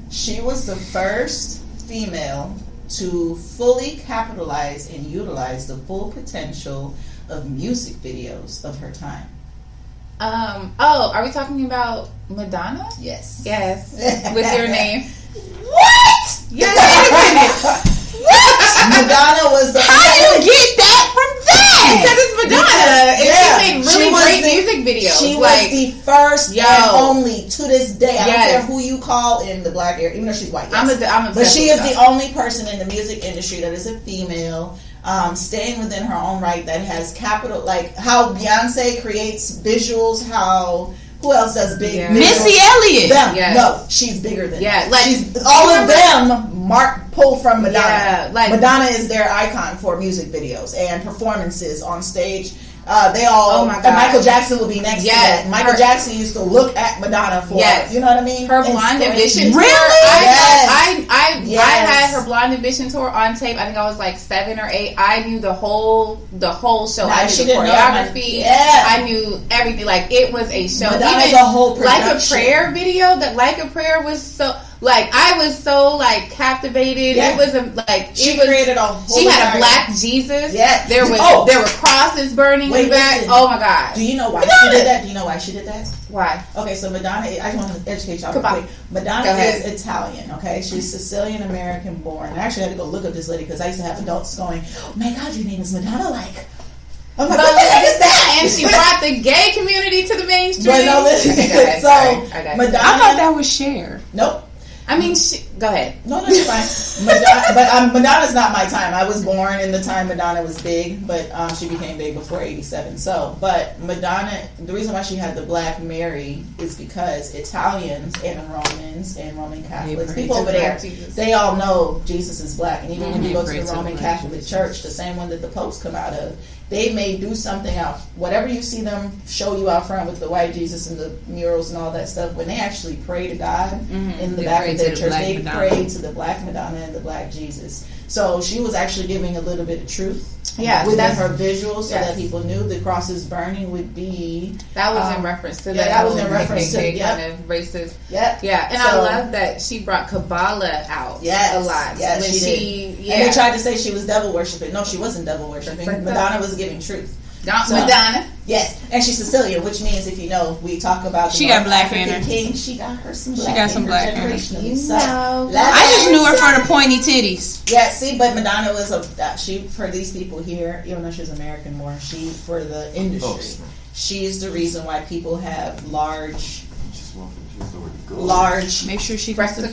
She was the first female to fully capitalize and utilize the full potential of music videos of her time. Are we talking about Madonna? Yes. With your name. What? Yes. What? Madonna was the... How do you get that from that? Because it's Madonna. She made really great music videos. She was the first and only to this day. I don't care who you call in the black area, even though she's white. Yes. But she is the only person in the music industry that is a female... staying within her own right that has capital, like how Beyonce creates visuals, how who else does big Missy Elliott? Them. Yes. No, she's bigger than them. Like, all of them pull from Madonna. Madonna is their icon for music videos and performances on stage They all, oh my God. Michael Jackson will be next to that. Michael Jackson used to look at Madonna for, you know what I mean? Her Blonde Ambition tour. Really? I had her Blonde Ambition tour on tape. I think I was like 7 or 8. I knew the whole show. No, I knew the choreography. I knew everything. Like, it was a show. Madonna's a whole production. Like a Prayer video. That Like a Prayer was so... Like, I was so, like, captivated. Yeah. It was, created a whole... She had a black Jesus. Yeah. There were crosses burning in the back. Oh, my God. Do you know why she did that? Do you know why she did that? Why? Okay, so Madonna... I just want to educate y'all real quick. Madonna is Italian, okay? She's Sicilian-American born. I actually had to go look up this lady because I used to have adults going, oh, my God, your name is Madonna, like... I'm like, what the heck is that? And she brought the gay community to the mainstream. But no, listen. Okay, so, Madonna... I thought that was Cher. Nope. I mean, go ahead. No, that's fine. Madonna, but Madonna's not my time. I was born in the time Madonna was big, but she became big before 87. So, but Madonna, the reason why she had the Black Mary is because Italians and Romans and Roman Catholics, people over there, they all know Jesus is black. And even when you go to the Roman Catholic Church, the same one that the popes come out of, they may do something out, whatever you see them show you out front with the white Jesus and the murals and all that stuff, when they actually pray to God in the back of their church, they prayed to the black Madonna and the black Jesus. So she was actually giving a little bit of truth within her visuals so that people knew the crosses burning would be... That was in reference to that. Yeah, that was in reference to kind of racist. Yep. Yeah, and so, I love that she brought Kabbalah out a lot. Yes, she did. Yeah. And they tried to say she was devil worshipping. No, she wasn't devil worshipping. Madonna was giving truth. Madonna. Yes, and she's Sicilian, which means, if you know, we talk about the North African king. She got her some black. She got some black. I just knew her for the pointy titties. Yeah, see, but Madonna was for these people here, even though she's American more, she for the industry. She is the reason why people have large. Make sure she gets the phone.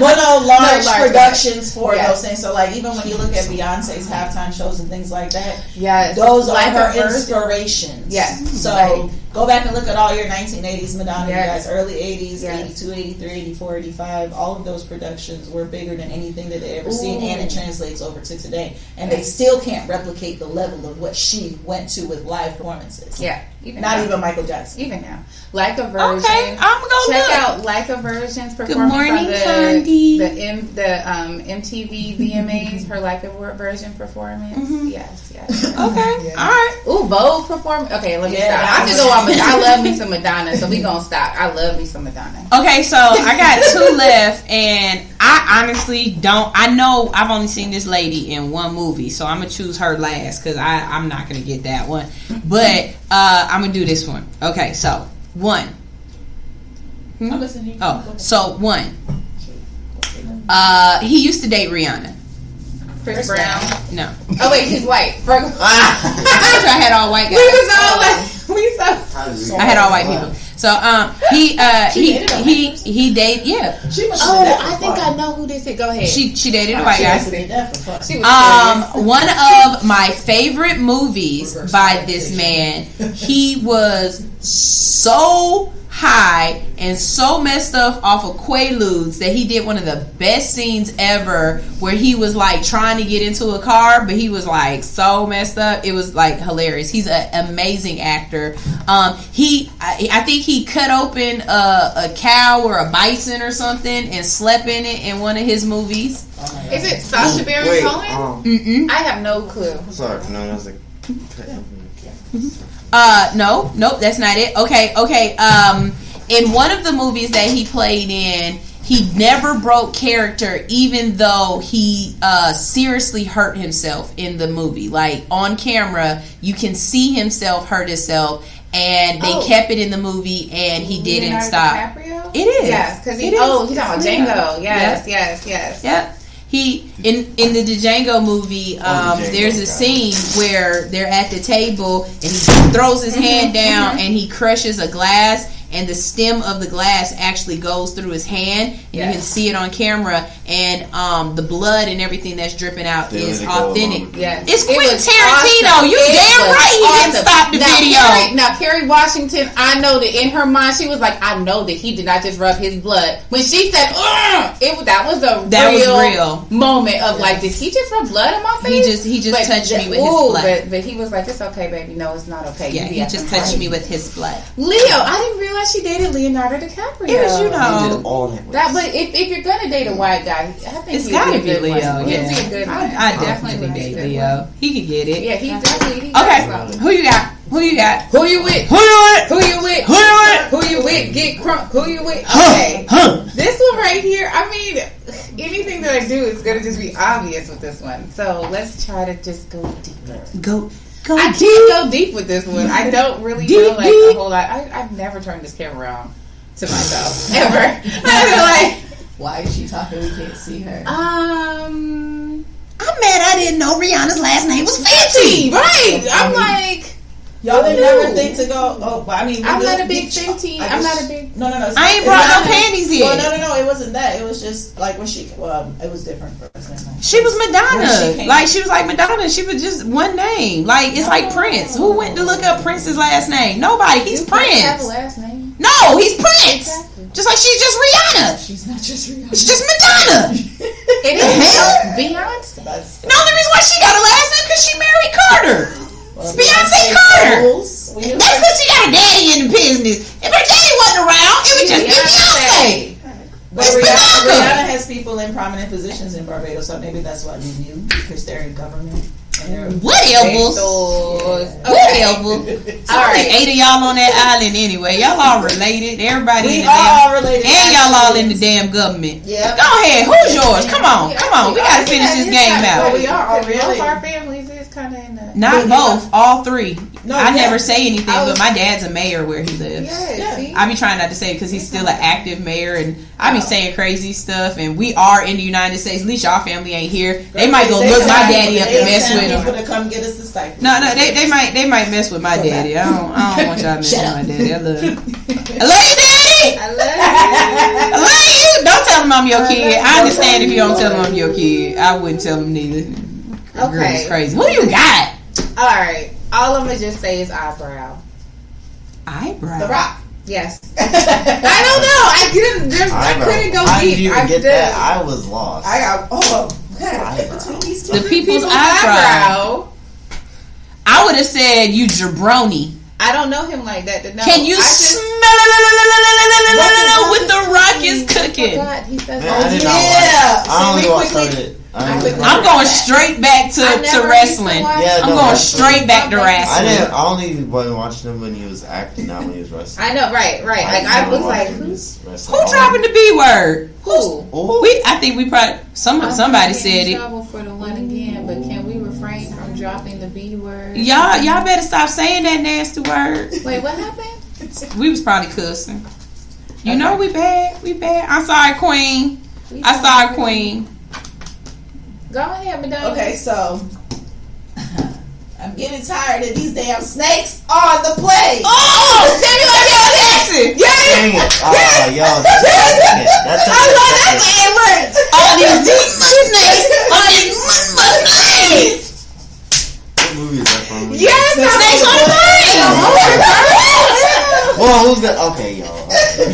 Large productions for those things. So, like, even when you look at Beyonce's halftime shows and things like that, those are her inspirations. Yes. So go back and look at all your 1980s Madonna, you guys, early 80s, 82, 83, 84, 85. All of those productions were bigger than anything that they ever seen, and it translates over to today. And they still can't replicate the level of what she went to with live performances. Yeah. Even Michael Jackson. Even now. Like a Virgin. Okay, I'm going to check out Like a Virgin's performance on the MTV VMAs, her Like a Virgin performance. Mm-hmm. Yes. Okay. All right. Ooh, bold performance. Okay, let me stop. I can go on. I love me some Madonna, so we going to stop. I love me some Madonna. Okay, so I got 2 left, and I honestly don't. I know I've only seen this lady in one movie, so I'm going to choose her last because I'm not going to get that one. But I'm going to do this one. Okay, so 1. I'm listening. Oh, so 1. He used to date Rihanna. Chris Brown? No. Oh, wait, he's white. I wish I had all white guys. I had all white people. So he dated I think I know who this is. Go ahead. She dated a white guy. One of my favorite movies by this man. He was so high and so messed up off of Quaaludes that he did one of the best scenes ever where he was like trying to get into a car, but he was like so messed up. It was like hilarious. He's an amazing actor. I think he cut open a cow or a bison or something and slept in it in one of his movies. Oh, is it Sacha Baron Cohen? I have no clue. Sorry, no, I was like. No, that's not it. Okay. In one of the movies that he played in, he never broke character, even though he seriously hurt himself in the movie. Like, on camera, you can see himself hurt himself, and they kept it in the movie, and he didn't stop. DiCaprio? It is. Yes, because he's on Django. Yes. Yep. He in the Django movie, there's a scene where they're at the table and he throws his hand down and he crushes a glass and the stem of the glass actually goes through his hand. Yes. You can see it on camera, and the blood and everything that's dripping out is authentic. Yes. It's Quentin Tarantino. Awesome. You damn right he awesome. Didn't stop the video. Kerry Washington, I know that in her mind she was like, I know that he did not just rub his blood. When she said, that was a real moment of like, did he just rub blood in my face? He just touched me with his blood. But he was like, it's okay, baby. No, it's not okay. Yeah, he just touched me with his blood. Leo, I didn't realize she dated Leonardo DiCaprio. It was, you did all that. But if you're gonna date a white guy, I think it's gotta be Leo. Yeah, be a good I definitely date Leo. He could get it. Yeah, he definitely. Okay, who you got? Who you got? Who you with? Who you with? Who you with? Who you with? Who you with? Get crunk. Who you with? Okay. This one right here, I mean, anything that I do is going to just be obvious with this one. So let's try to just go deeper. Go I deep. Can't go deep with this one. I don't really know like a whole lot. I've never turned this camera on to myself. Ever. I was like, why is she talking? We can't see her. I'm mad I didn't know Rihanna's last name was Fenty. Right. I'm like... Y'all didn't ever think to go, I'm not a big Fenty. I'm not a big... No. I ain't brought no panties in. No, it wasn't that. It was just, like, when she... Well, it was different for us. She was Madonna. She was like Madonna. She was just one name. Like, it's like Prince. Who went to look up Prince's last name? Nobody. He's Prince. He doesn't have a last name. No, he's Prince. Exactly. Just like she's just Rihanna. She's not just Rihanna. She's just Madonna. It is Beyonce. The only reason why she got a last name because she married Carter. It's Beyonce Carter. That's because she got a daddy in the business. If her daddy wasn't around, it would just be Beyonce. But Rihanna has people in prominent positions in Barbados, so maybe that's why they knew, because they're in government. What elbows? All right, 8 of y'all on that island anyway. Y'all all related. Everybody in the all related. And y'all all in the damn government. Yeah. Go ahead. Who's yours? Come on. We gotta finish this game out. But we are all related. Our families is kind of in the... Not both. All three. I never say anything, but my dad's a mayor where he lives. Yeah. I be trying not to say it because he's still an active mayor, and I be saying crazy stuff. And we are in the United States. At least y'all family ain't here. They might go look my daddy up and mess with him. To come get us the stipend. No, they might mess with my daddy. I don't want y'all to mess with my daddy. I love you, daddy. I love you. Don't tell him I'm your kid. I understand if you don't tell him I'm your kid. I wouldn't tell him neither. Okay, girl, it's crazy. Who you got? All right. All I'm going to just say is eyebrow. Eyebrow? The Rock. Yes. I don't know. I couldn't go deep. I was lost. Between these two. The people's eyebrow. I would have said you jabroni. I don't know him like that. No, can you smell what the Rock is cooking? Oh, God. He says, I don't know. I'm going straight back to wrestling. I only watched him when he was acting, not when he was wrestling. I know, right. I was like, who's dropping the B word? Who? Somebody said it. Trouble for the one again, but can we refrain from dropping the B word? Y'all better stop saying that nasty word. Wait, what happened? We was probably cussing. You know, we bad. I'm sorry, Queen. Go ahead, Madonna. Okay, so I'm getting tired of these damn snakes on the plate. Oh, Samuel Jackson! Yes! Y'all. I love that. All these deep snakes. All these snakes. What movie is that from? Yes, snakes on the plate. Well, who's that? Okay, y'all.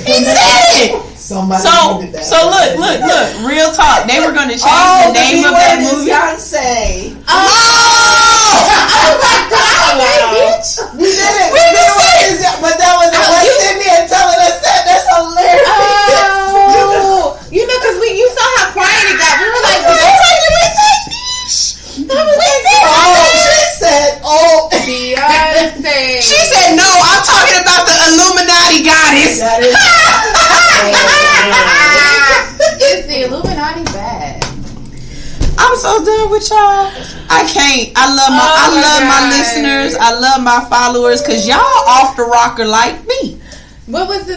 He said it. So look, real talk. They were going to change the name of that movie. Beyonce. Oh my God, bitch! We did it. We did it. But that was the one in there telling us that. That's hilarious. Oh, because you saw how quiet it got. We were like, she said, Beyonce. She said, no, I'm talking about the Illuminati goddess. That is. It's the Illuminati bag. I'm so done with y'all. I can't. I love my listeners. I love my followers, because y'all off the rocker like me. What was the?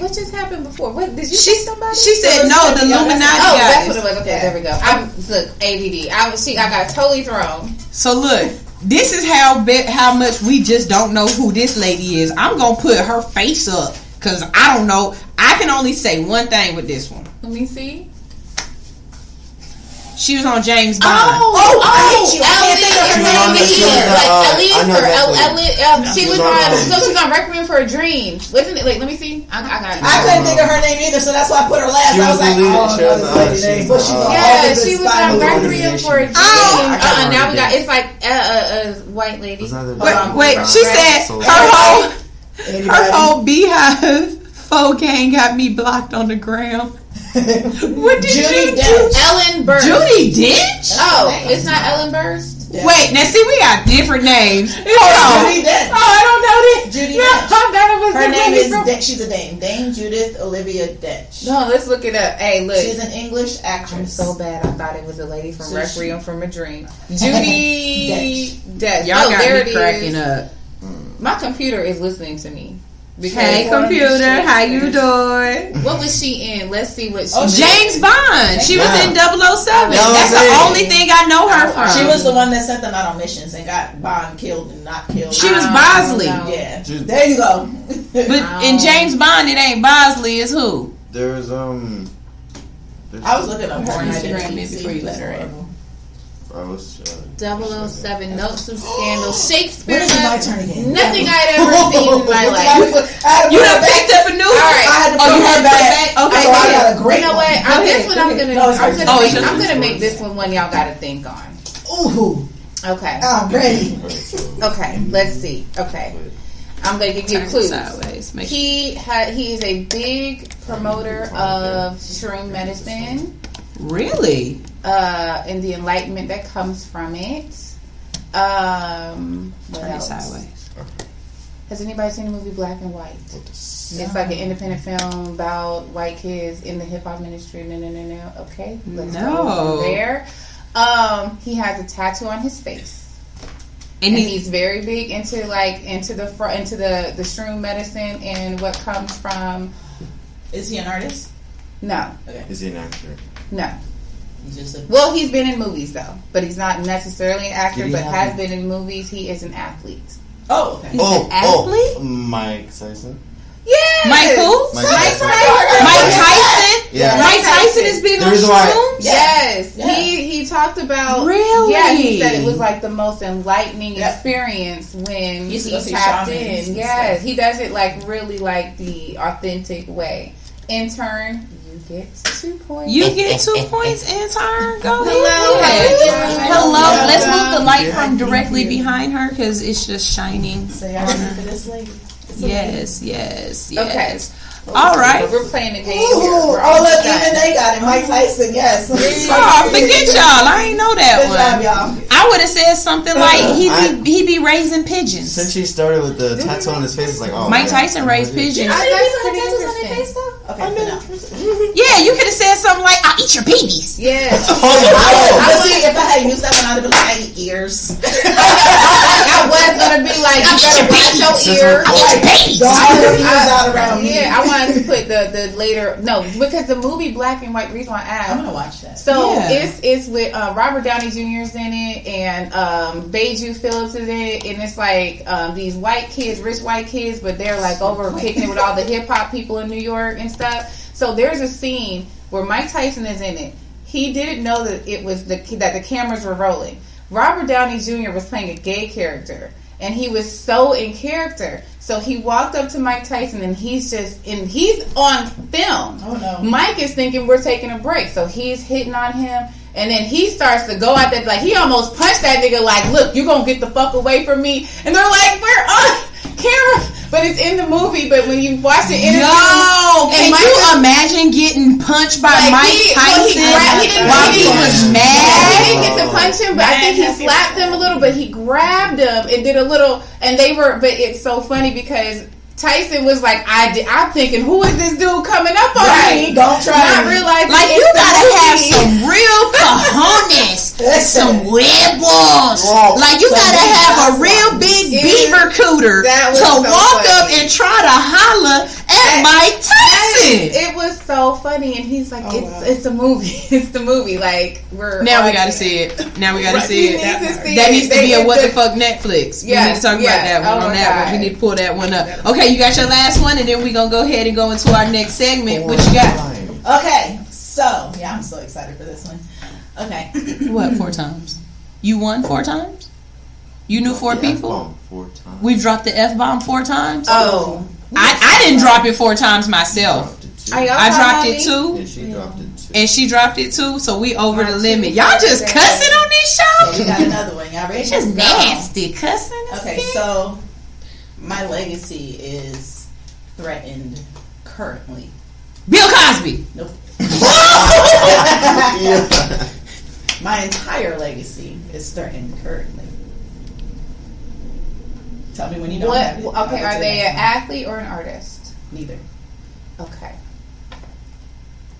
What just happened before? What did you? She somebody? She said no. The Illuminati. That's what it was. Okay, there we go. I'm ADD. I got totally thrown. So look. This is how much we just don't know who this lady is. I'm going to put her face up because I don't know. I can only say one thing with this one. Let me see. She was on James Bond. I hate you. I can't think of her name either. She was on. No, she was on Requiem for a Dream. Wasn't it? Like, let me see. I got it. I couldn't think of her name either, so that's why I put her last. I was like, she was on Requiem for a Dream. Now we got. It's like a white lady. Wait, she said her whole beehive folk gang got me blocked on the gram. What did Judy you do? Ellen Burst. Judy Dench? Oh, it's not Ellen Burst? Yeah. Wait, now see, we got different names. Hold on. Judy Dench. Oh, I don't know this. Judy Dench. Her name is Dench. She's a Dame. Dame Judith Olivia Dench. No, let's look it up. Hey, look. She's an English actress. I'm so bad. I thought it was a lady from Requiem from a Dream. Judy Dench. Y'all got me cracking up. My computer is listening to me. Hey computer, how you doing? What was she in? Let's see what she was. James Bond. She was in 007. That's the only thing I know her from. She was the one that sent them out on missions and got Bond killed and not killed. She was Bosley. Yeah. There you go. But in James Bond it ain't Bosley, it's who? There's I was looking up her Instagram before you let her in. 007 Notes of Scandal, Shakespeare. Nothing I'd ever seen in my life. You done picked up a new one. I had to put her back. Okay, so I got a great. You know what? This one I'm gonna. I'm gonna make this one y'all gotta think on. Ooh. Okay. I'm ready. Okay. Let's see. Okay. I'm gonna give you clues. He is a big promoter of shroom medicine. Really? And the enlightenment that comes from it. Turn it sideways. Has anybody seen the movie Black and White? It's like an independent film about white kids in the hip hop industry. No. Okay, let's go from there. He has a tattoo on his face. And he's very big into the shroom medicine and what comes from. Is he an artist? No. Okay. Is he an actor? No. He's been in movies though, but he's not necessarily an actor, but has been in movies. He is an athlete. Oh, okay. He's an athlete. Mike Tyson. Yeah. Mike who? Mike Tyson. Yeah. Mike Tyson is big on shrooms. Yes. Yeah. He talked about. Really? Yeah. He said it was like the most enlightening experience when he tapped in. Yes. He does it like really like the authentic way. Intern. Get 2 points. You get 2 points, intern. Go ahead. Hello. Let's move the light from directly behind her because it's just shining. Say I remember this lady. Yes. Okay. All right. We're playing the game. Even they got it. Mike Tyson, yes. Forget y'all. I ain't know that one. Good job, y'all. I would have said something like he be raising pigeons. Since she started with the tattoo on his face, it's like, Mike Tyson raised pigeons. I didn't even have tattoos on their face, though. Okay, yeah, you could have said something like, I'll eat your babies. Yeah. If I had used that one, I would have been like, I eat ears. I was going to be like, you better watch your ears. I eat your babies. I to put the later because the movie Black and White, reason why I'm gonna watch that. So it's with Robert Downey Jr. is in it and Bayju Phillips is in it, and it's like these white kids, rich white kids, but they're like over kicking it with all the hip hop people in New York and stuff. So there's a scene where Mike Tyson is in it. He didn't know that it was that the cameras were rolling. Robert Downey Jr. was playing a gay character. And he was so in character. So he walked up to Mike Tyson and he's on film. Oh, no. Mike is thinking we're taking a break. So he's hitting on him. And then he starts to go out there like, he almost punched that nigga like, look, you're going to get the fuck away from me. And they're like, we're on camera. But it's in the movie. But when you watch the interview, can you imagine getting punched by Mike Tyson? He was mad. He didn't get to punch him, but I think he slapped him a little. But he grabbed him and did a little. And they were. But it's so funny because Tyson was like, I'm thinking, who is this dude coming up on me? Don't try. Not realizing, like, you gotta have some real cojones, some huevos. Like, you gotta have a real big beaver cooter to walk up and try to holler at Mike Tyson. amazing. It was so funny, and he's like, "It's a movie. It's the movie. Like we're now we got to see it. Now we got to see it. That needs to be a what the fuck Netflix. Yeah, we need to talk about that one on that one. We need to pull that one up. Okay, you got your last one, and then we're gonna go ahead and go into our next segment. What you got? Okay, so yeah, I'm so excited for this one. Okay, what 4 times? You won 4 times. You knew 4 people. We've dropped the F-bomb 4 times. Oh. I didn't drop it 4 times myself. I dropped it 2. And she dropped it 2. And she dropped it 2, so we over the limit. Y'all just cussing on this show? So we got another one. Y'all ready? It's just nasty cussing. Okay, so my legacy is threatened currently. Bill Cosby. Nope. My entire legacy is threatened currently. Tell me when you know. Okay, are they an athlete or an artist? Neither. Okay.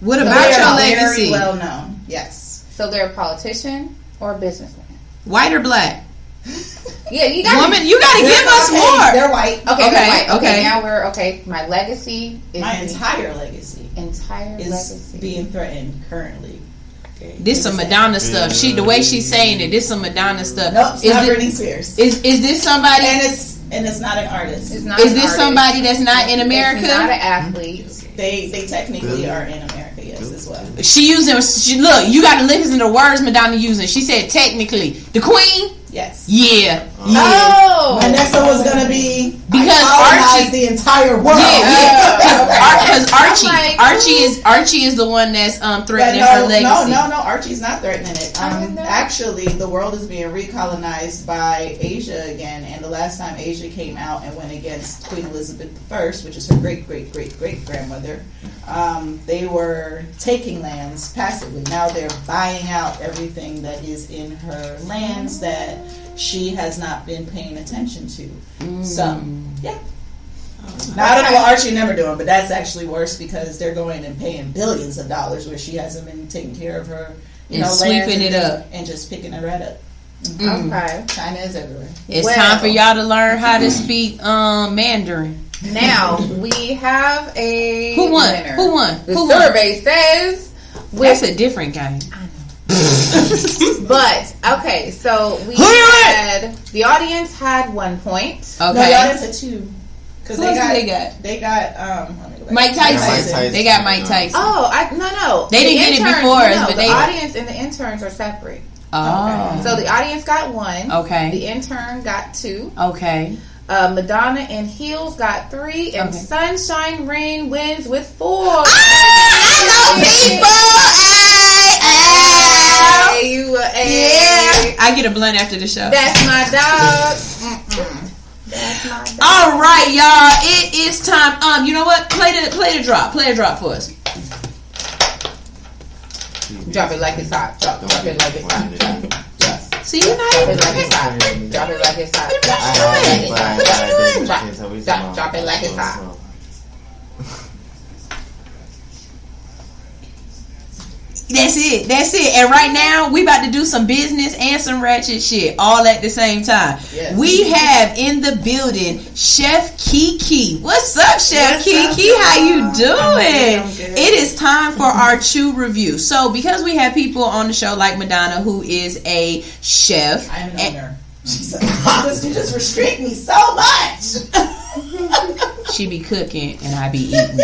What about your legacy? Very well known. Yes. So they're a politician or a businessman? White or black? Yeah, you got woman. You got to give us more. They're white. Okay. Now we're okay. My legacy is my entire legacy. Entire is legacy being threatened currently. Okay. This some Madonna stuff. She the way she's saying it. This some Madonna stuff. No, nope, it's not Britney Spears. Is this somebody? And it's not an artist. It's not. Is this artist. Somebody that's not in America? It's not an athlete. They technically are in America, yes, as well. She using. Look, you got to listen to the words Madonna using. She said technically the Queen. Yes. Yeah. Oh. My next one was gonna be because Archie the entire world. Because Archie is the one that's threatening her legacy. No, Archie's not threatening it. Actually, the world is being recolonized by Asia again, and the last time Asia came out and went against Queen Elizabeth I, which is her great great great great grandmother, they were taking lands passively. Now they're buying out everything that is in her lands that she has not been paying attention to. So, yeah. Now, I don't know what Archie and them are doing, but that's actually worse because they're going and paying billions of dollars where she hasn't been taking care of her, sweeping it up and just picking her right up. Mm. Okay. China is everywhere. It's time for y'all to learn how to speak Mandarin. Now, we have a winner. Who won? The survey says... That's a different game. But okay, so we had the audience had 1 point. Okay, the audience had 2 because they got Mike Tyson. They got Mike Tyson. Oh, no, they didn't get it before. No, the audience and the interns are separate. Oh, okay. So the audience got 1. Okay, the intern got 2. Okay. Madonna and Heels got 3, and Sunshine Rain wins with 4. Ah, I know people. Yeah, I get a blunt after the show. That's my dog. That's my dog. All right, y'all, it is time. You know what? Play the drop. Play a drop for us. Drop it like it's hot. Drop it like it's hot. See, you're not even doing it. Drop it like it's hot. What are you doing? Drop it like it's hot. That's it. And right now, we about to do some business and some ratchet shit all at the same time. Yes. We have in the building Chef Kiki. What's up, Chef Kiki? How you doing? I'm good. It is time for our Chew Review. So, because we have people on the show like Madonna, who is a chef. I am an owner. She's like, you just restrict me so much. She be cooking and I be eating.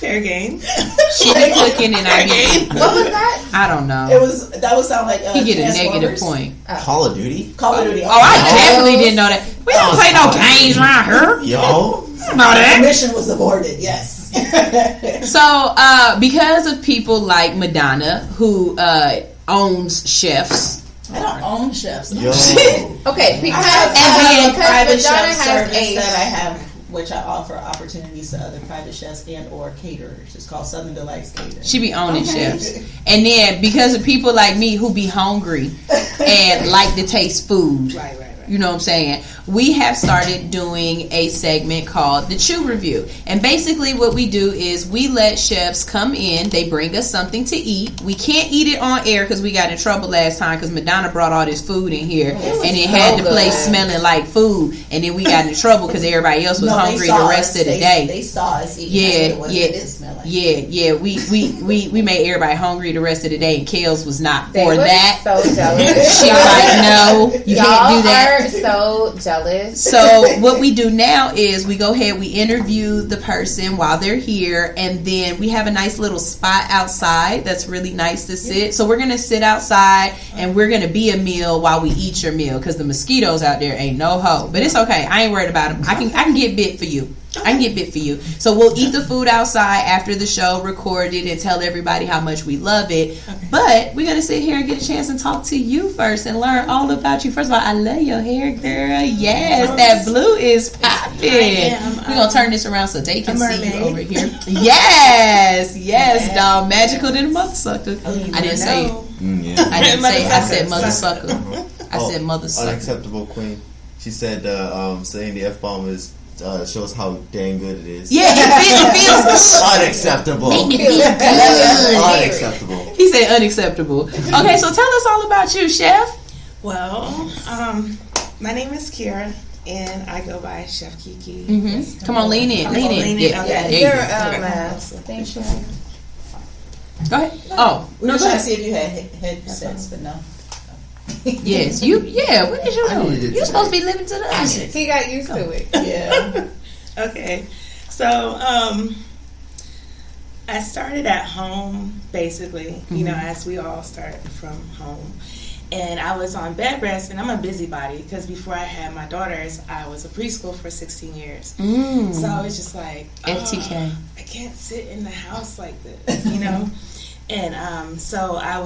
Fair game. She be cooking and I get. What was that? I don't know. That would sound like he get a negative point. Call of Duty. Oh, I definitely didn't know that. We don't play no games around here. Yo, the mission was aborted. Yes. So, because of people like Madonna who owns chefs. I don't own chefs. No. Yo. Okay, because private chef service that I have. Which I offer opportunities to other private chefs and or caterers. It's called Southern Delights Catering. She be owning chefs. And then because of people like me who be hungry and like to taste food. Right. You know what I'm saying? We have started doing a segment called The Chew Review. And basically what we do is we let chefs come in. They bring us something to eat. We can't eat it on air because we got in trouble last time because Madonna brought all this food in here. And it had the place smelling like food. And then we got in trouble because everybody else was hungry the rest of the day. They saw us eating. Yeah. We made everybody hungry the rest of the day. And Kels was not for that. So jealous. She was like, no, you can't do that. So jealous. So what we do now is we go ahead, we interview the person while they're here, and then we have a nice little spot outside that's really nice to sit. So we're gonna sit outside and we're gonna be a meal while we eat your meal because the mosquitoes out there ain't no hoe. But it's okay. I ain't worried about them. I can get bit for you. I can get bit for you. So we'll eat the food outside after the show, record it, and tell everybody how much we love it. Okay. But we're going to sit here and get a chance and talk to you first and learn all about you. First of all, I love your hair, girl. Yes, that blue is popping. We're going to turn this around so they can see you over here. Yes, doll. Magical than a motherfucker. I said motherfucker. I said motherfucker. Unacceptable queen. She said saying the F-bomb is... shows how dang good it is. Yeah, it feels unacceptable. Unacceptable. He said unacceptable. Okay, so tell us all about you, Chef. Well, my name is Kira, and I go by Chef Kiki. Mm-hmm. Come on, lean in. Okay. Thank you. Go ahead. Oh, we were trying to see if you had headsets, but no. Yes, you. Yeah, what did you do? You're supposed to be living to the ashes. He got used to it. Yeah. Okay, so I started at home, basically. Mm-hmm. You know, as we all start from home, and I was on bed rest, and I'm a busybody because before I had my daughters, I was a preschool for 16 years. Mm. So I was just like, FTK. I can't sit in the house like this, you know. And so I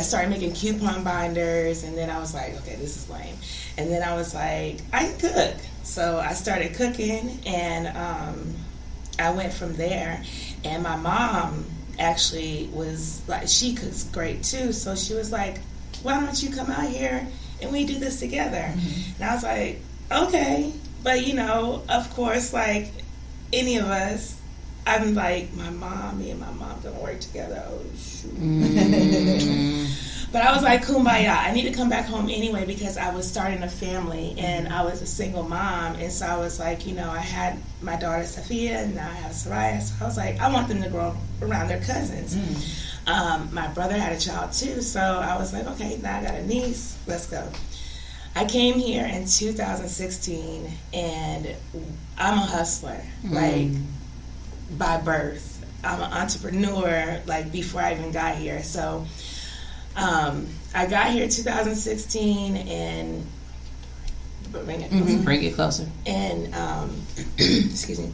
started making coupon binders, and then I was like, okay, this is lame. And then I was like, I can cook. So I started cooking, and I went from there. And my mom actually was like, she cooks great too. So she was like, why don't you come out here and we do this together? Mm-hmm. And I was like, okay. But, you know, of course, like any of us, I'm like, me and my mom gonna work together. Oh, shoot. Mm. But I was like, kumbaya. I need to come back home anyway because I was starting a family and I was a single mom. And so I was like, you know, I had my daughter Sophia and now I have Soraya. So I was like, I want them to grow around their cousins. Mm. My brother had a child too. So I was like, okay, now I got a niece. Let's go. I came here in 2016 and I'm a hustler. Mm. Like, by birth, I'm an entrepreneur, like before I even got here. So I got here in 2016 and bring it closer. And excuse me,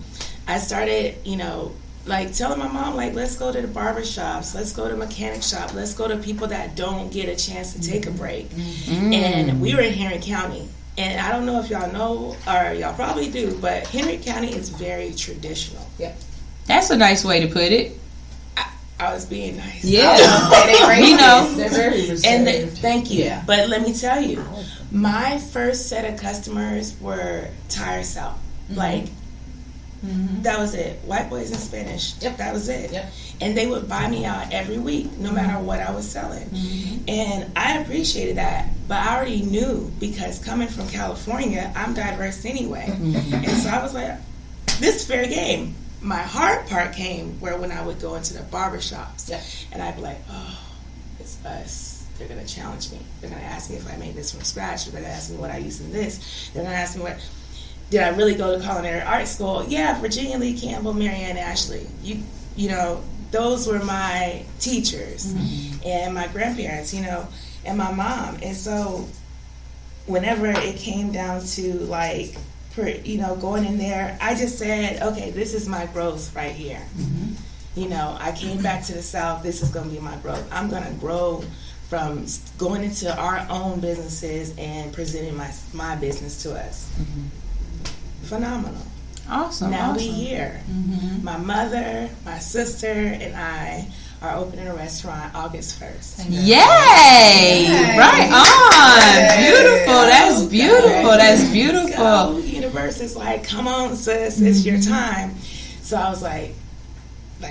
I started, you know, like telling my mom, like, let's go to the barber shops, let's go to mechanic shop, let's go to people that don't get a chance to take a break. Mm-hmm. And we were in Henry County. And I don't know if y'all know, or y'all probably do, but Henry County is very traditional. Yeah. That's a nice way to put it. I was being nice. Yeah. You know. They're very reserved. Thank you. Yeah. But let me tell you, my first set of customers were Tire South. Mm-hmm. Like, mm-hmm. That was it. White boys in Spanish. Yep. That was it. Yep. And they would buy me out every week, no matter what I was selling. Mm-hmm. And I appreciated that. But I already knew because coming from California, I'm diverse anyway. Mm-hmm. And so I was like, this is fair game. My hard part came when I would go into the barbershops. Yeah. And I'd be like, oh, it's us. They're going to challenge me. They're going to ask me if I made this from scratch. They're going to ask me what I used in this. They're going to ask me what... Did I really go to culinary art school? Yeah, Virginia Lee Campbell, Marianne Ashley. You know, those were my teachers. Mm-hmm. And my grandparents, you know, and my mom. And so whenever it came down to, like, you know, going in there, I just said, okay, this is my growth right here. Mm-hmm. You know, I came back to the South. This is going to be my growth. I'm going to grow from going into our own businesses and presenting my business to us. Mm-hmm. Phenomenal. Awesome. Now we here. Mm-hmm. My mother, my sister, and I are opening a restaurant August 1st. Yay! Yay. Right on! Yay. Beautiful. That's beautiful. That's beautiful. The universe is like, come on, sis, it's your time. So I was like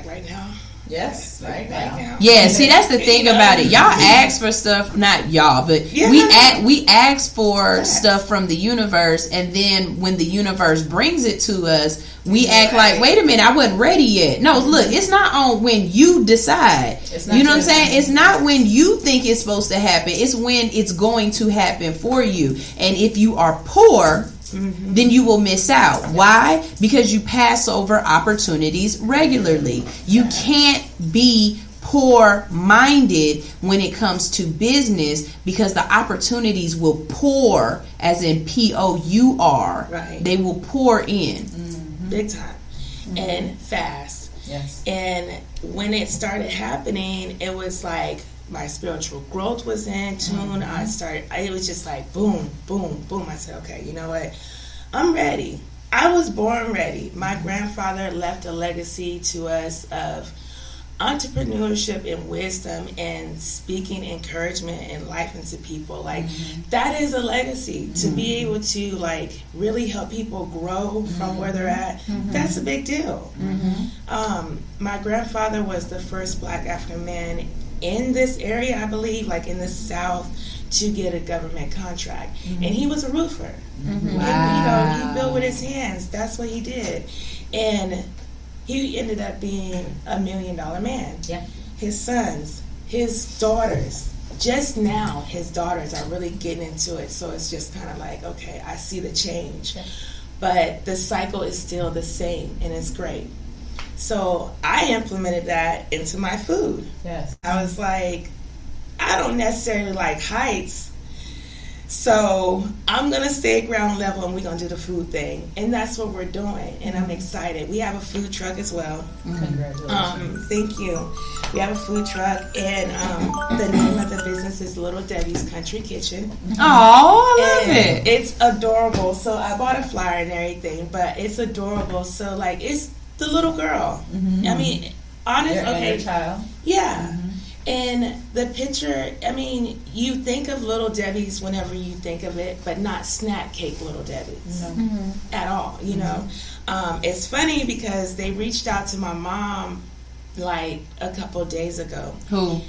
right now. Yes, right now. Yeah, see, that's the thing about it. Y'all ask for stuff, not y'all, but we ask for stuff from the universe, and then when the universe brings it to us, we act like, wait a minute, I wasn't ready yet. No, look, it's not on when you decide. You know what I'm saying? It's not when you think it's supposed to happen. It's when it's going to happen for you. And if you are poor, mm-hmm. then you will miss out. Why? Because you pass over opportunities regularly. You can't be poor-minded when it comes to business, because the opportunities will pour, as in P-O-U-R. Right. They will pour in. Mm-hmm. Big time. Mm-hmm. And fast. Yes. And when it started happening, it was like, my spiritual growth was in tune. Mm-hmm. It was just like boom, boom, boom. I said, okay, you know what? I'm ready. I was born ready. My grandfather left a legacy to us of entrepreneurship and wisdom and speaking encouragement and life into people. Like, mm-hmm. that is a legacy, to mm-hmm. be able to like really help people grow from mm-hmm. where they're at. Mm-hmm. That's a big deal. Mm-hmm. My grandfather was the first Black African man in this area, I believe, like in the South, to get a government contract. Mm-hmm. And he was a roofer. Mm-hmm. Wow. He built with his hands. That's what he did. And he ended up being a $1 million man. Yeah. His sons, his daughters. Just now, his daughters are really getting into it. So it's just kind of like, okay, I see the change. Yeah. But the cycle is still the same, and it's great. So I implemented that into my food. Yes. I was like, I don't necessarily like heights, so I'm going to stay ground level and we're going to do the food thing. And that's what we're doing, and I'm excited. We have a food truck as well. Congratulations. Thank you. We have a food truck, and the name of the business is Little Debbie's Country Kitchen. Oh, I love it. It's adorable. So I bought a flyer and everything, but it's adorable. So like it's the little girl. Mm-hmm. I mean, honest, your okay. child. Yeah. Mm-hmm. And the picture, I mean, you think of Little Debbie's whenever you think of it, but not snack cake Little Debbie's mm-hmm. at all, you mm-hmm. know. It's funny because they reached out to my mom like a couple of days ago. Who?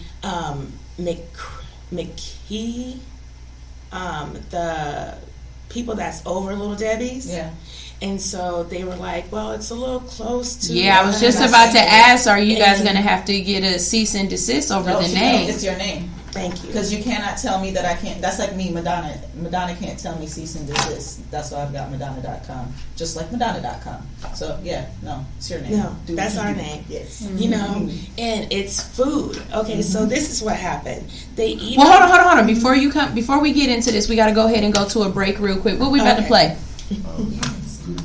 McKee, the people that's over Little Debbie's. Yeah. And so they were like, well, it's a little close to... Yeah, I was just about to ask, are you guys going to have to get a cease and desist over the name? It's your name. Thank you. Because you cannot tell me that I can't... That's like me, Madonna. Madonna can't tell me cease and desist. That's why I've got Madonna.com. Just like Madonna.com. So, yeah, no, it's your name. No, that's our name. Yes. Mm-hmm. You know, and it's food. Okay, mm-hmm. so this is what happened. They eat... Well, hold on. Before we get into this, we got to go ahead and go to a break real quick. What we about to play?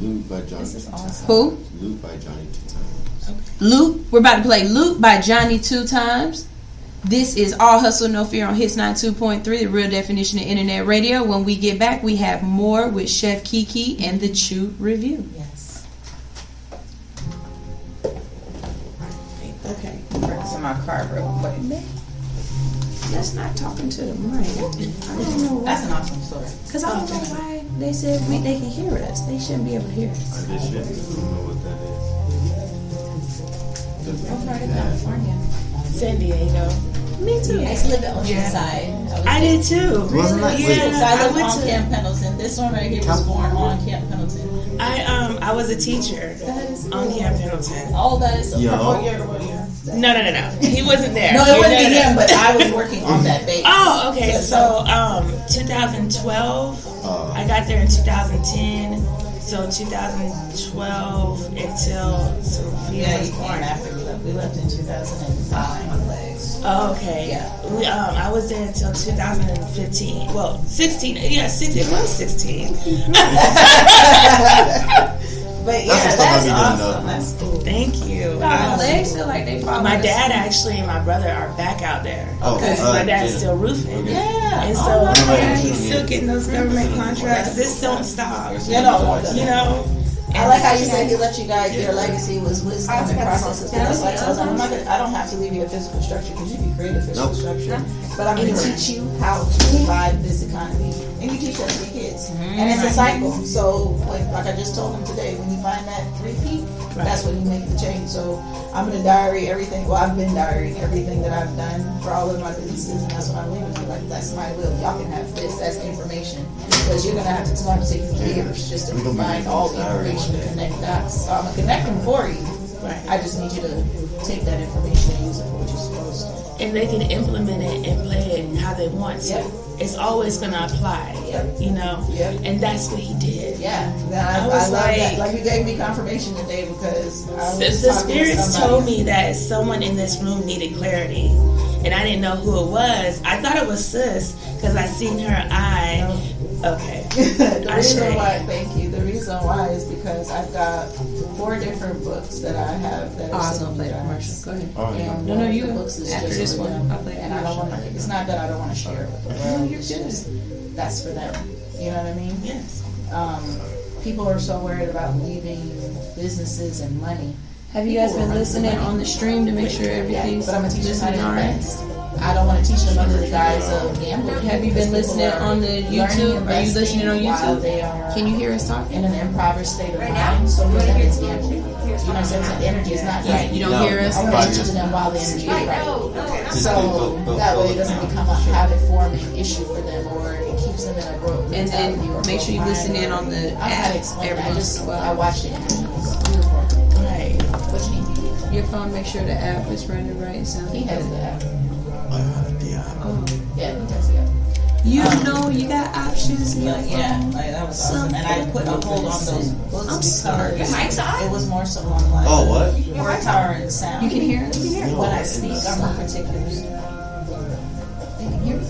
Loop by Johnny. This is awesome. Who? Loop by Johnny Two Times. Okay. Loop. We're about to play Loop by Johnny Two Times. This is All Hustle No Fear on Hits 92.3, the real definition of internet radio. When we get back, we have more with Chef Kiki and the Chew Review. Yes. Okay. Bring to my car real quick. That's not talking to the mic. I don't know why. That's an awesome story. Because I don't know why they said they can hear us. They shouldn't be able to hear us. They shouldn't know what that is. I'm part of California. San Diego. Me too. I lived on the Oceanside. Yeah. I did too. Wasn't that? Yeah. So I lived on Camp Pendleton. This one right here was born on Camp Pendleton. I was a teacher on Camp Pendleton. All that is No. He wasn't there. No, it wasn't him, but I was working on that base. Oh, okay. So, 2012, I got there in 2010. So, 2012 until Sophia was born. After we left in 2005. Oh, okay. Yeah. I was there until 2015. Well, 16. Yeah, 16. It was 16. But yeah, that's awesome. That's cool. Thank you. My legs feel like they fall. My dad actually and my brother are back out there because my dad's still roofing. Okay. Yeah, and so he's still getting those government contracts. This don't stop. You know. I like how you said he let you guide. Your legacy was wisdom and processes. I don't have to leave you a physical structure because you can create a physical structure. But I'm going to teach you how to survive this economy. And you teach that to your kids. And it's a cycle. So, like I just told them today, when you find that 3P, that's when you make the change. So, I'm going to diary everything. Well, I've been diarying everything that I've done for all of my businesses. And that's what I'm leaving for. Like, that's my will. Y'all can have this. That's information. Because you're going to have to, it's going to take years just to find all the information to connect dots. So, I'm going to connect them for you. I just need you to take that information and use it for what you're supposed to. And they can implement it and play it how they want to. Yep. It's always going to apply, you know? Yep. And that's what he did. Yeah. I was like you gave me confirmation today because the spirits told me that someone in this room needed clarity. And I didn't know who it was. I thought it was Sis because I seen her eye. No. Okay. The reason why, thank you. The reason why is because I've got 4 different books that I have that are still played on commercial. Go ahead. No, you. Books is after just this one. Them, I'll play and I don't want to. It's not that I don't want to share it with the world. No, you're good. That's for them. You know what I mean? Yes. People are so worried about leaving businesses and money. Have you guys been listening on the stream to make sure everything's? But I'm gonna teach them how to invest. I don't want to teach them under the guise of gambling. Have you been listening on the YouTube? Are you listening on YouTube? Can you hear us talk? In an improper state of mind, so for them it's gambling. You know, so the energy is not right. You don't hear us. I want to teach them while the energy is right. So that way it doesn't become a habit-forming issue for them, or it keeps them in a broke. And then make sure you listen in on the ads. I watch it. Your phone, make sure the app is running right. He has the app. I have the app. Yeah, he has the app. You know, you got options. That was awesome. And I put a hold on those books because it was more so on like more power and sound. You can hear it. You can hear it when I speak. I'm more particular. You can hear it.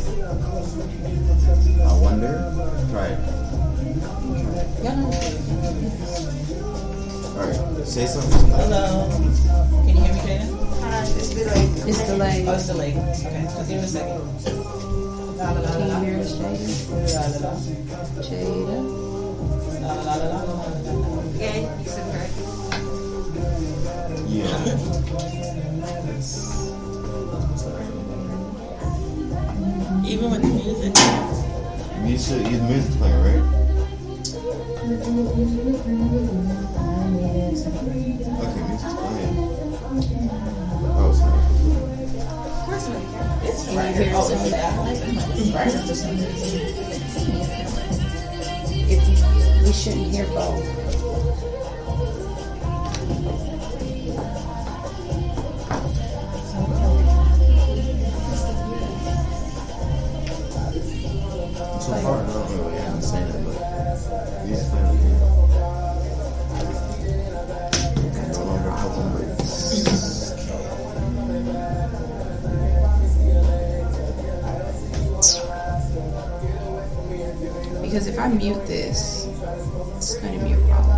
I wonder. Right. Alright, say something. Hello. Can you hear me, Jayden? Hi, it's delayed. It's delayed. Oh, it's delayed. Okay, let's give it a second. Can you hear us, Jayden? Jayden? Yeah, you said correct. Yeah. Even with the music. The music's playing, right? Okay, we shouldn't hear both. So far, I don't really understand it, but these things. Because if I mute this, it's going to be a problem.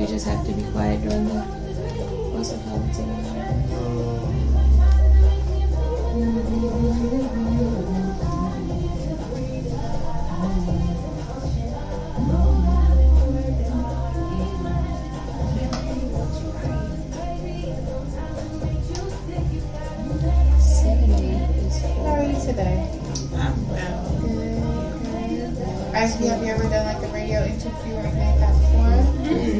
You just have to be quiet during the what's it called? How are you today? I'm well. Ashley, have you ever done like a radio interview or anything like that before?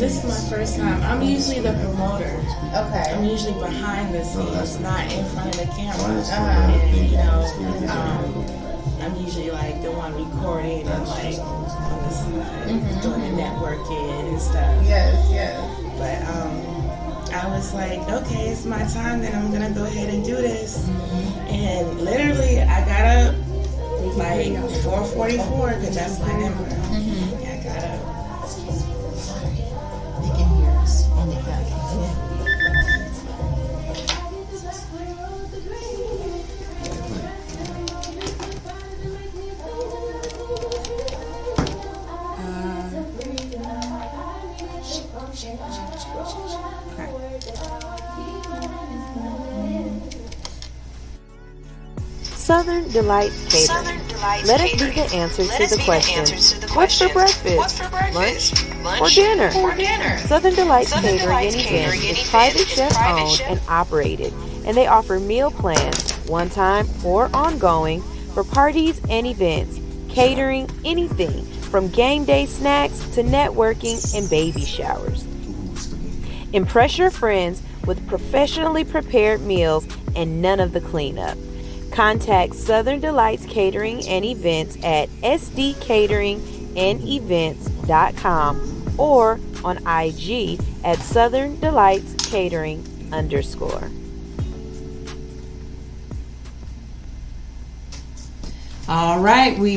This is my first time. I'm usually the promoter. Okay. I'm usually behind the scenes, not in front of the camera. And, you know, I'm usually like the one recording and like on the side, doing the networking and stuff. Yes, yes. But I was like, okay, it's my time, then I'm gonna go ahead and do this. And literally, I got up like 4:44 because that's my number. Mm-hmm. I got up. Excuse me. Sorry. They can hear us on the Southern Delights Catering. Let us be the answers to the question. What's for breakfast? Lunch? Or dinner? Southern Delights Catering is private chef owned and operated, and they offer meal plans, one time or ongoing, for parties and events, catering, anything from game day snacks to networking and baby showers. Impress your friends with professionally prepared meals and none of the cleanup. Contact Southern Delights Catering and Events at sdcateringandevents.com or on IG at Southern Delights Catering _. All right, we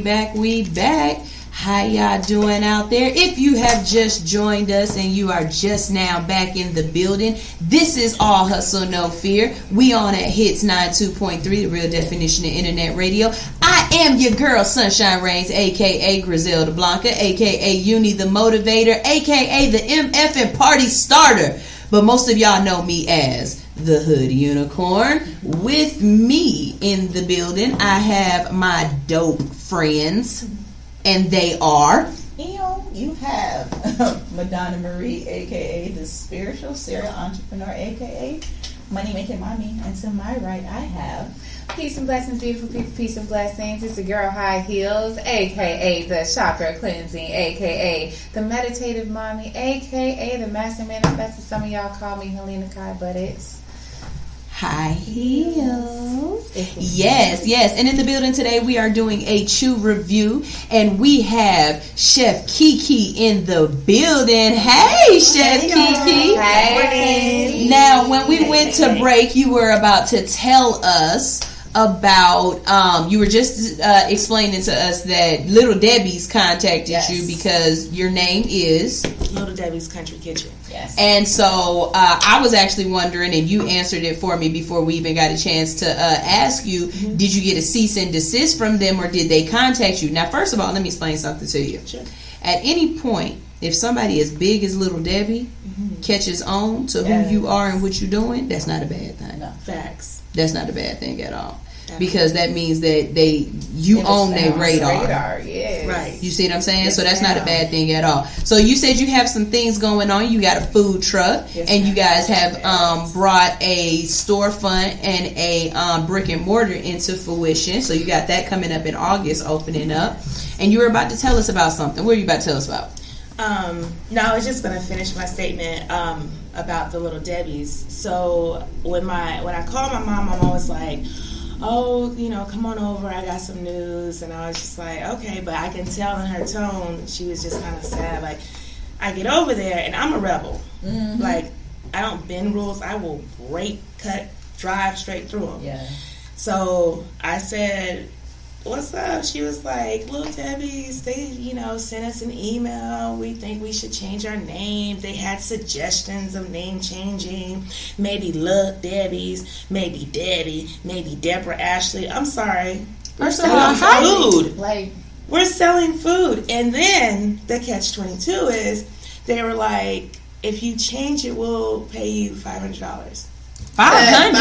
back. How y'all doing out there? If you have just joined us and you are just now back in the building, this is All Hustle No Fear. We on at Hits 92.3, the real definition of internet radio. I am your girl Sunshine Reigns, aka Griselda Blanca, aka Uni the Motivator, aka the MF and Party Starter. But most of y'all know me as the Hood Unicorn. With me in the building, I have my dope friends. And they are? You have Madonna Marie, a.k.a. the spiritual serial entrepreneur, a.k.a. money-making mommy. And to my right, I have... Peace and blessings, beautiful people, peace and blessings. It's the girl High Heels, a.k.a. the chakra cleansing, a.k.a. the meditative mommy, a.k.a. the master manifestor. Some of y'all call me Helena Kai, but it's... High Heels. Yes. And in the building today, we are doing a Chew review, and we have Chef Kiki in the building. Hey, Chef Kiki. Hey. Now, when we went to break, you were about to tell us about, you were just explaining to us that Little Debbie's contacted you because your name is... Little Debbie's Country Kitchen. Yes. And so I was actually wondering, and you answered it for me before we even got a chance to ask you, mm-hmm. Did you get a cease and desist from them, or did they contact you? Now, first of all, let me explain something to you. Sure. At any point, if somebody as big as Little Debbie mm-hmm. catches on to who you are and what you're doing, that's not a bad thing. No. Facts. That's not a bad thing at all. Because that means that you own their radar. Yes. Right. You see what I'm saying? Yes, so that's not a bad thing at all. So you said you have some things going on. You got a food truck, and you guys have brought a storefront and a brick and mortar into fruition. So you got that coming up in August, opening up. And you were about to tell us about something. What are you about to tell us about? No, I was just going to finish my statement about the Little Debbie's. So when I call my mom, I'm always like, oh, come on over, I got some news. And I was just like, okay, but I can tell in her tone, she was just kind of sad. Like, I get over there, and I'm a rebel. Mm-hmm. Like, I don't bend rules. I will break, cut, drive straight through them. Yeah. So I said, what's up? She was like, Little Debbie's, they, sent us an email. We think we should change our name. They had suggestions of name changing. Maybe Love Debbie's, maybe Debbie, maybe Deborah Ashley. I'm sorry. We're selling food. We're selling food. And then the catch-22 is they were like, if you change it, we'll pay you $500. $500. I'm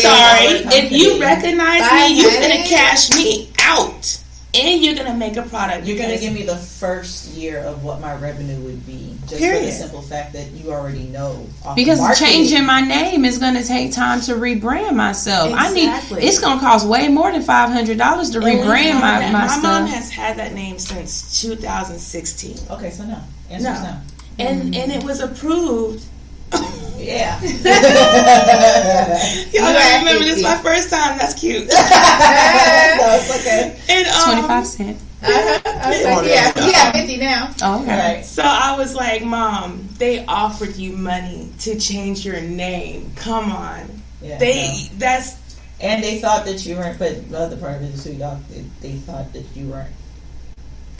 sorry. If you recognize me, you're gonna cash me out, and you're gonna make a product. You're gonna give me the first year of what my revenue would be. Just for the simple fact that you already know. Because changing my name is gonna take time to rebrand myself. Exactly. It's gonna cost way more than $500 to rebrand my stuff. My mom has had that name since 2016. Okay, so no. Answer's no. And it was approved. Yeah. Y'all don't remember this my first time. That's cute. No, it's okay. And, 25 cents. I was like, yeah, 50 now. Oh, okay. Right. So I was like, Mom, they offered you money to change your name. Come on. Yeah, and they thought that you weren't, but the other part of it is who y'all, they thought that you weren't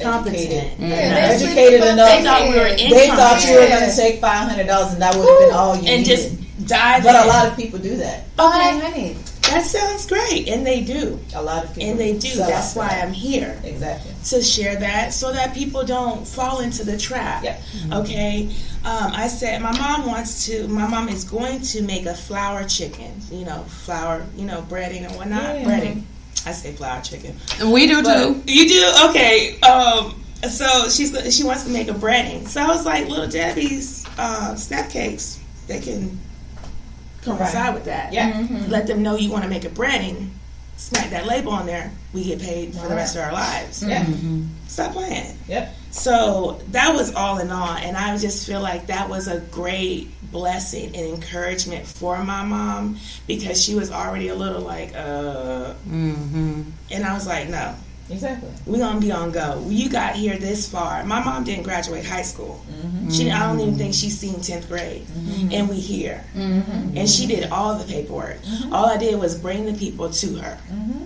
competent. Educated enough. They thought we were incompetent. They thought you were going to take $500 and that would have been all you needed. Just dive in. But a lot of people do that. Okay. That sounds great, and they do. A lot of people. And they do. That's why I'm here. Exactly. To share that so that people don't fall into the trap. Yeah. Mm-hmm. Okay. I said my mom is going to make a flour chicken, breading and whatnot. Yeah. Breading. I say flour chicken. We do too. You do? Okay. So she wants to make a breading. So I was like, Little Debbie's snap cakes, they can coincide with that. Yeah. Mm-hmm. Let them know you want to make a breading. Smack that label on there. We get paid for the rest of our lives. Yeah. Mm-hmm. Stop playing. Yep. So that was all in all, and I just feel like that was a great blessing and encouragement for my mom because she was already a little like, mm-hmm. And I was like, no. Exactly. We're going to be on go. You got here this far. My mom didn't graduate high school. Mm-hmm. I don't even think she seen 10th grade. Mm-hmm. And we here. Mm-hmm. And she did all the paperwork. Mm-hmm. All I did was bring the people to her. Mm-hmm.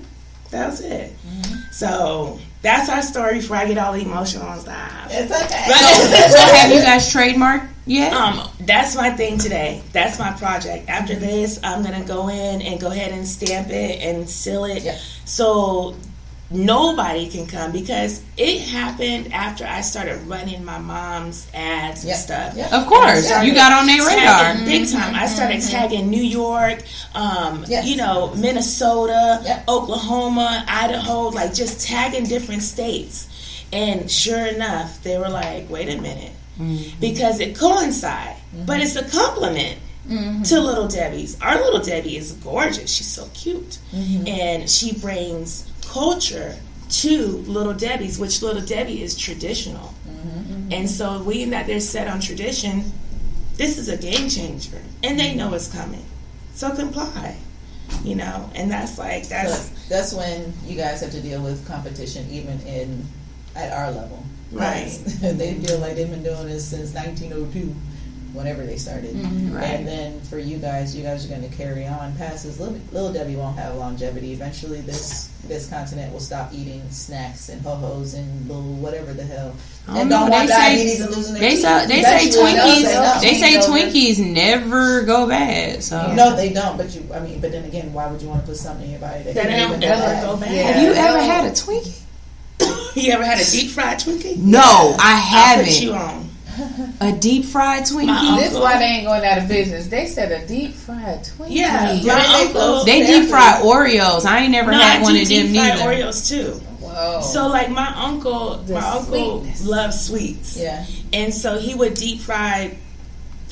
That was it. Mm-hmm. So that's our story before I get all emotional and stuff. It's okay. So have you guys trademarked yet? That's my thing today. That's my project. After this, I'm going to go in and go ahead and stamp it and seal it. Yeah. So nobody can come because it happened after I started running my mom's ads and stuff. Yep. Of course, you got on their radar big time. Mm-hmm. I started tagging New York, Minnesota, Oklahoma, Idaho, like just tagging different states. And sure enough, they were like, "Wait a minute," because it coincides, but it's a compliment. Mm-hmm. To Little Debbie's. Our Little Debbie is gorgeous. She's so cute. Mm-hmm. And she brings culture to Little Debbie's, which Little Debbie is traditional. Mm-hmm. And so being that they're set on tradition, this is a game changer. And they know it's coming. So comply. And that's when you guys have to deal with competition even at our level. Right. They feel like they've been doing this since 1902. Whenever they started. Mm-hmm, right. And then for you guys are going to carry on past this. Little Debbie won't have longevity. Eventually this continent will stop eating snacks and ho-hos and little whatever the hell. And don't want diabetes and losing their teeth. They say Twinkies never go bad. So no, they don't. But but then again, why would you want to put something in your body that don't ever go bad? Yeah. Have you ever had a Twinkie? You ever had a deep fried Twinkie? No, I haven't. I'll put you on. A deep fried Twinkie. This is why they ain't going out of business. They said a deep fried Twinkie. Yeah, they deep fried Oreos. I ain't never had one of them neither. Deep fried Oreos too. Whoa. So like my uncle loves sweets. Yeah, and so he would deep fry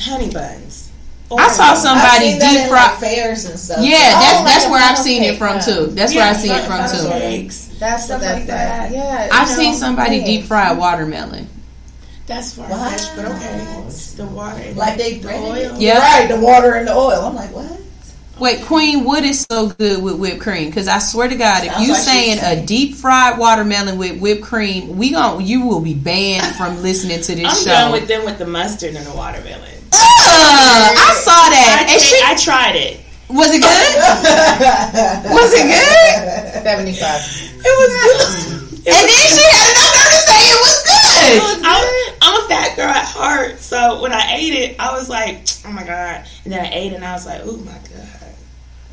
honey buns. I saw somebody deep fried fairs and stuff. Yeah, that's where I've seen it from too. That's where I see it from too. That's stuff like that. Yeah, I've seen somebody deep fried watermelon. That's far fetched, but okay. The water, and like the oil. Yeah, right. The water and the oil. I'm like, what? Wait, Queen, what is so good with whipped cream? Because I swear to God, if you saying a deep fried watermelon with whipped cream, you will be banned from listening to this show. I'm done with them with the mustard and the watermelon. I saw that, I tried it. Was it good? 75. It was good. And then she had enough to say it was good. I'm a fat girl at heart, so when I ate it, I was like, oh my God. And then I ate it, and I was like, oh my God.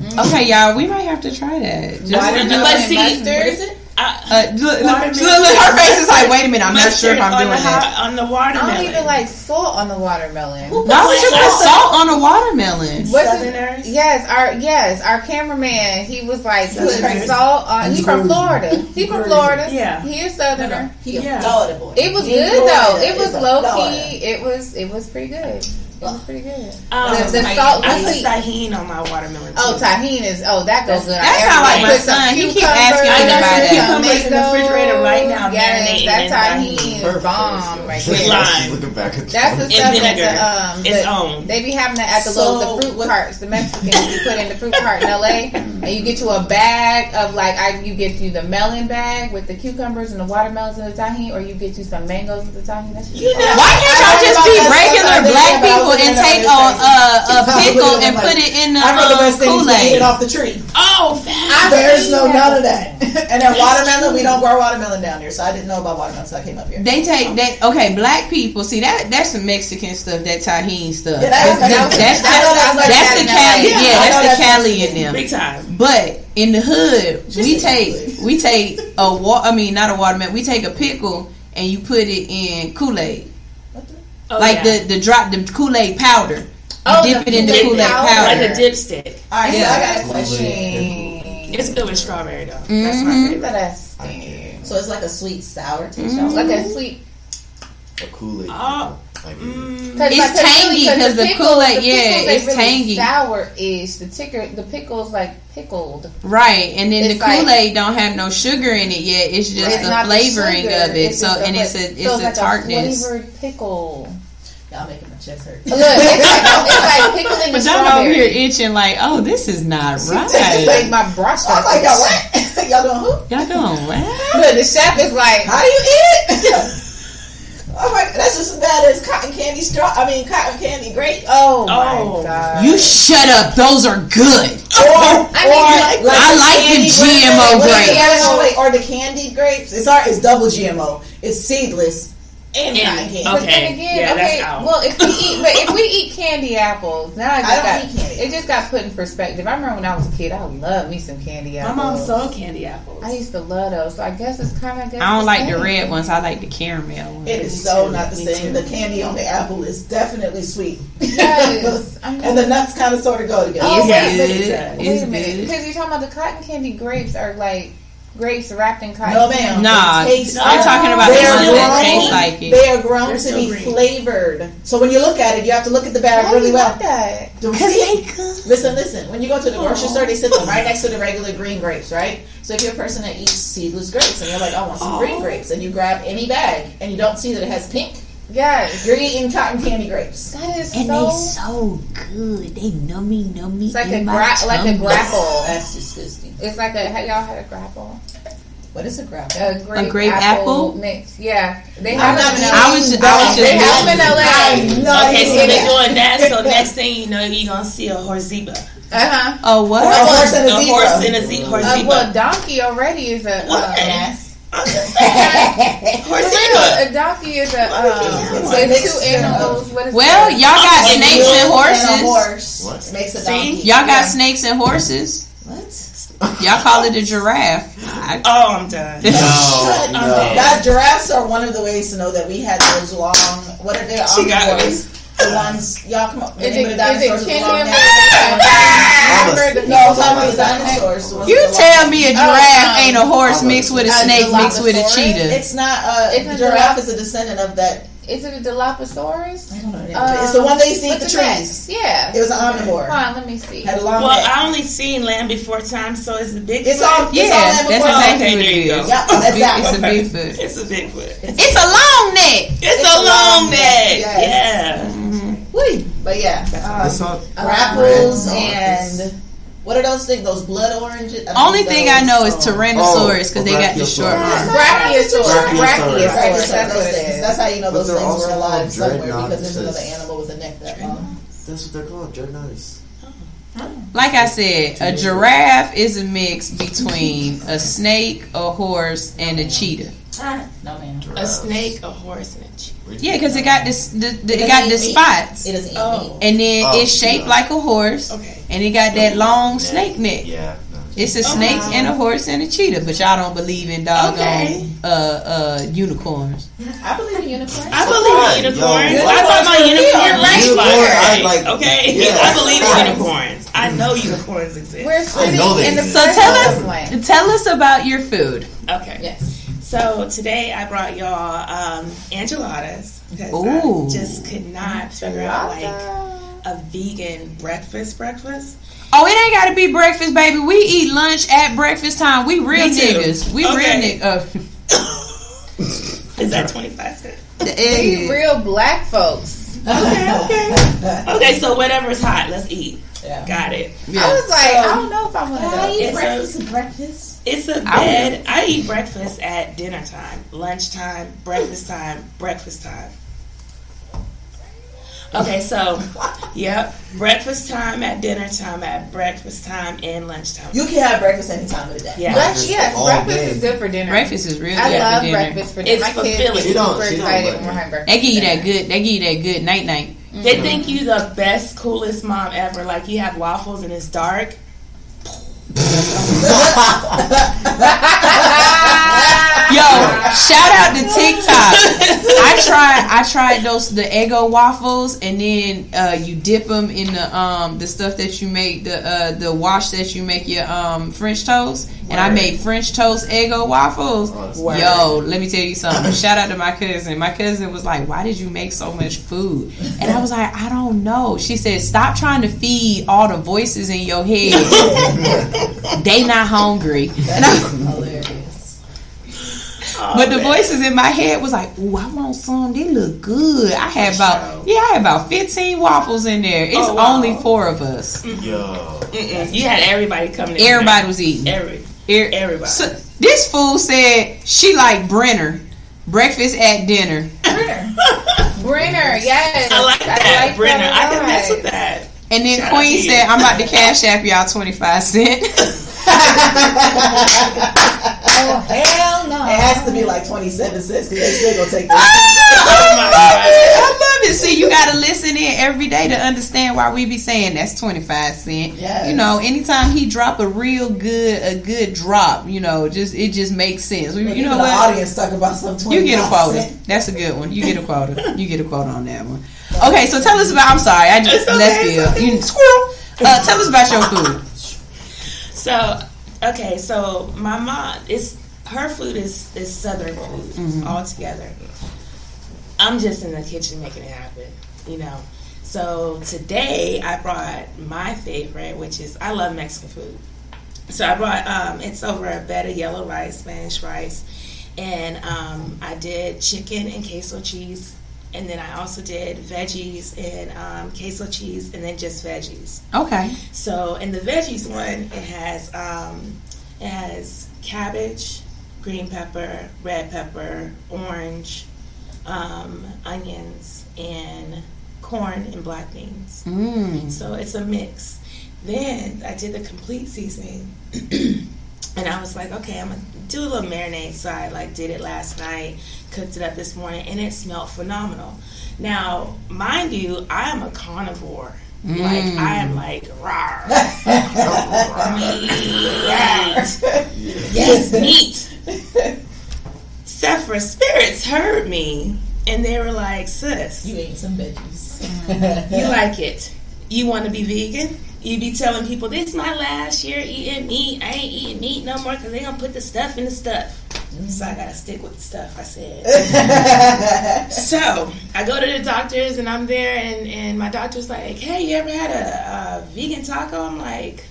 Mm. Okay, y'all, we might have to try that. Let's see. What is it? Look, her face is like, wait a minute, I'm not sure if I'm doing that. On the watermelon. I don't even like salt on the watermelon. Why would you put salt on a watermelon? Southerners? Yes, our cameraman, he was like putting salt on. He's from Florida. Yeah. He is Southerner. He a Florida boy. It was good though. It was low key. It was pretty good. It was pretty good. The salt. I put tahini on my watermelon. Oh, tahini is. Oh, that goes good. That's how I like my son. He keeps asking me about cucumbers in the refrigerator right now. Yes, that tahini is bomb right there. With lime. Looking back at that's the stuff that's its own. They be having that at the little fruit carts. The Mexicans you put in the fruit cart in LA, and you get you a bag of like you get you the melon bag with the cucumbers and the watermelons and the tahini, or you get you some mangoes with the tahini. That's just why can't y'all just be regular black people? And take a pickle and put it in the Kool-Aid. Get off the tree. Oh, there's none of that. And then watermelon, we don't grow watermelon down here, so I didn't know about watermelon, so I came up here. Okay, black people. See that's some Mexican stuff, that tahini stuff. Yeah, that's the Cali in them. Big time. But in the hood, we take a pickle and you put it in Kool-Aid. Oh, the Kool-Aid powder. Dip it in the Kool-Aid powder. Like a dipstick. All right, so I got a question. It's good with strawberry, though. Mm-hmm. That's my favorite. So it's like a sweet sour taste. Mm-hmm. Like a sweet... A Kool-Aid. It's tangy because the Kool-Aid, it's really tangy. Sour-ish. The pickle's like pickled. Right, and then the Kool-Aid don't have no sugar in it yet. It's just the flavoring of it. It's a tartness. Flavored pickle. Y'all making my chest hurt. Look, it's like pickle in the strawberry. But y'all over here itching like, oh, this is not right. Like my brush. I'm like, y'all what? Y'all doing who? Y'all doing what? Look, the chef is like, how do you eat it? Oh my! That's just as bad as cotton candy straw. I mean, cotton candy grape. Oh my God! You shut up. Those are good. I like the GMO grapes. Or the candy grapes. It's double GMO. It's seedless and cotton candy. But then again, that's out. Well, if we eat candy apples, now it just got put in perspective. I remember when I was a kid, I loved me some candy apples. My mom sold candy apples. I used to love those. So I guess it's kind of. I don't like the red ones. I like the caramel ones. It is so not the same. The candy on the apple is definitely sweet. Yes, and the nuts kind of sort of go together. Oh, wait a minute, because you're talking about the cotton candy grapes are like. Grapes wrapped in cotton. No, ma'am. Nah, I'm talking about the ones that taste like it. They are grown to be flavored. So when you look at it, you have to look at the bag really well. Listen. When you go to the grocery store, they sit them right next to the regular green grapes, right? So if you're a person that eats seedless grapes and you're like, I want some green grapes, and you grab any bag and you don't see that it has pink. Yes, you're eating cotton candy grapes. That is so good. They nummy. It's like a grapple. That's disgusting. It's like y'all had a grapple. What is a grapple? A grape apple mix. Yeah, they have them in LA. They have them in LA. Okay, so they're doing that. So next thing you know, you're gonna see a Horziba. Uh huh. Oh what? A horse and a zebra. Horziba. Well, donkey already is a. What? I'm just saying. A donkey is a two animals. Well, y'all got snakes and horses. What makes a donkey? Y'all got snakes and horses. What? Y'all call it a giraffe. I'm done. No. That giraffes are one of the ways to know that we had those long. What are they? The ones y'all come up. Is it dinosaurs? You tell me a giraffe ain't a horse mixed with a snake mixed with a cheetah. It's not. A giraffe is a descendant of that. Is it a Dilophosaurus? I don't know. It's the one that used to eat the trees. Yeah. It was an omnivore. Hold on, let me see. Had a long neck. I only seen Land Before Time, so it's a Bigfoot. It's all Land Before Time. That's exactly what it is. Yeah, it's a Bigfoot. It's a long neck. It's a long neck. Yes. Yeah. But yeah, grapples and what are those things? Those blood oranges. Only thing I know is Tyrannosaurus because they got the short ones. Brachiosaurus. That's how you know those things were alive somewhere because there's another animal with a neck that long. That's what they're called, dreadnoughts. Like I said, a giraffe is a mix between a snake, a horse, and a cheetah. No, man. A snake, a horse, and a cheetah. Yeah, because it got this. It got the spots. It doesn't eat meat. And then it's shaped like a horse. Okay. And it got that long snake neck. Yeah. It's a snake and a horse and a cheetah, but y'all don't believe in doggone unicorns. I believe in unicorns. I thought my unicorn. I believe in unicorns. I know unicorns exist. Tell us about your food. Okay. Yes. So today I brought y'all enchiladas because I just could not figure out a vegan breakfast. Oh, it ain't gotta be breakfast, baby. We eat lunch at breakfast time. We real niggas. We real niggas. Is that 25 cents? We real black folks. Okay, so whatever's hot, let's eat. Yeah. Got it. Yeah. I was like, I don't know if I want to go. I eat breakfast. It's a bed. I eat breakfast at dinner time, lunchtime, breakfast time, breakfast time. Okay, so, yep, breakfast time at dinner time, at breakfast time and lunchtime. You can have breakfast any time of the day. Yeah. Breakfast is good for dinner. Breakfast is really good for dinner. I love breakfast for dinner. It's fulfilling. Super excited when we're having breakfast. They give you that good night-night. Mm-hmm. They think you the best, coolest mom ever. Like, you have waffles and it's dark. Yo, shout out to TikTok. I tried the Eggo waffles, and then you dip them in the stuff that you make, the wash that you make your French toast. And I made French toast Eggo waffles. Yo, let me tell you something. Shout out to my cousin. My cousin was like, "Why did you make so much food?" And I was like, "I don't know." She said, "Stop trying to feed all the voices in your head. They not hungry." And the voices in my head was like, "Ooh, I want some. They look good." I had about 15 waffles in there. It's only 4 of us. Mm-hmm. Yo. Mm-mm. You had everybody coming in. Everybody was eating. Everybody. So this fool said she like Brenner. Breakfast at dinner. Brenner, yes. I like that. Brenner. I can mess with that. And then shout Queen said, "I'm about to cash app y'all 25 cents." Oh hell no! It has to be like 27 cents because they still gonna take this. I love it. See, you gotta listen in every day to understand why we be saying that's 25 cents. Yes. You know, anytime he drop a good drop, you know, it just makes sense. You know what? The audience talking about some 25 cents. You get a quota. That's a good one. You get a quota. You get a quota on that one. Okay, so tell us about. I'm sorry, I just tell us about your food. So my mom, her food is Southern food altogether. I'm just in the kitchen making it happen, you know. So today I brought my favorite, which is, I love Mexican food. So I brought, it's over a bed of yellow rice, Spanish rice, and I did chicken and queso cheese. And then I also did veggies and queso cheese, and then just veggies. Okay. So in the veggies one, it has cabbage, green pepper, red pepper, orange, onions, and corn and black beans. Mm. So it's a mix. Then I did the complete seasoning, and I was like, okay, I'm gonna do a little marinade. So I did it last night, cooked it up this morning, and it smelled phenomenal. Now, mind you, I am a carnivore. I am like, rawr. Yes, meat. Sephra Spirits heard me, and they were like, "Sis, you ate some veggies. You like it. You want to be vegan? You be telling people, this is my last year eating meat. I ain't eating meat no more because they going to put the stuff in the stuff." So I got to stick with the stuff, I said. So I go to the doctor's, and I'm there, and my doctor's like, "Hey, you ever had a vegan taco?" I'm like,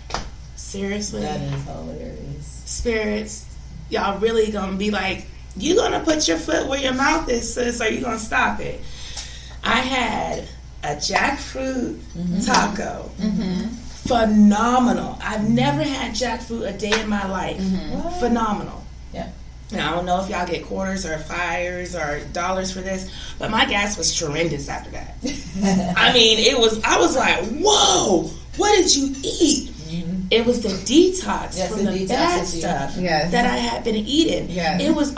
seriously? That is hilarious. Spirits, y'all really going to be like, you going to put your foot where your mouth is, sis, or you going to stop it? I had a jackfruit taco. Mm-hmm. Phenomenal. I've never had jackfruit a day in my life. Mm-hmm. Phenomenal. Yeah. Now, I don't know if y'all get quarters or fires or dollars for this, but my gas was tremendous after that. I mean, I was like, whoa, what did you eat? Mm-hmm. It was the detox from the bad stuff that I had been eating. Yes. It was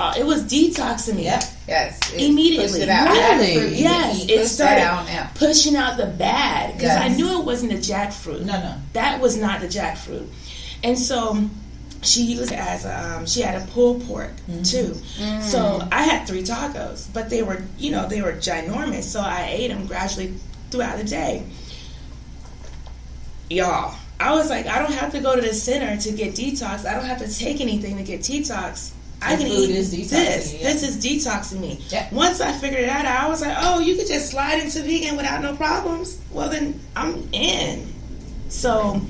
detoxing me. Yep. Yes. It immediately. It out. Really? Yes. It started out. Pushing out the bad because I knew it wasn't the jackfruit. No. That was not the jackfruit. And so she used it as she had a pulled pork too. Mm. So I had 3 tacos, but they were, they were ginormous. So I ate them gradually throughout the day. Y'all, I was like, I don't have to go to the center to get detox. I don't have to take anything to get detox. I can eat this. Yeah. This is detoxing me. Yeah. Once I figured that out, I was like, oh, you could just slide into vegan without no problems. Well, then I'm in. So,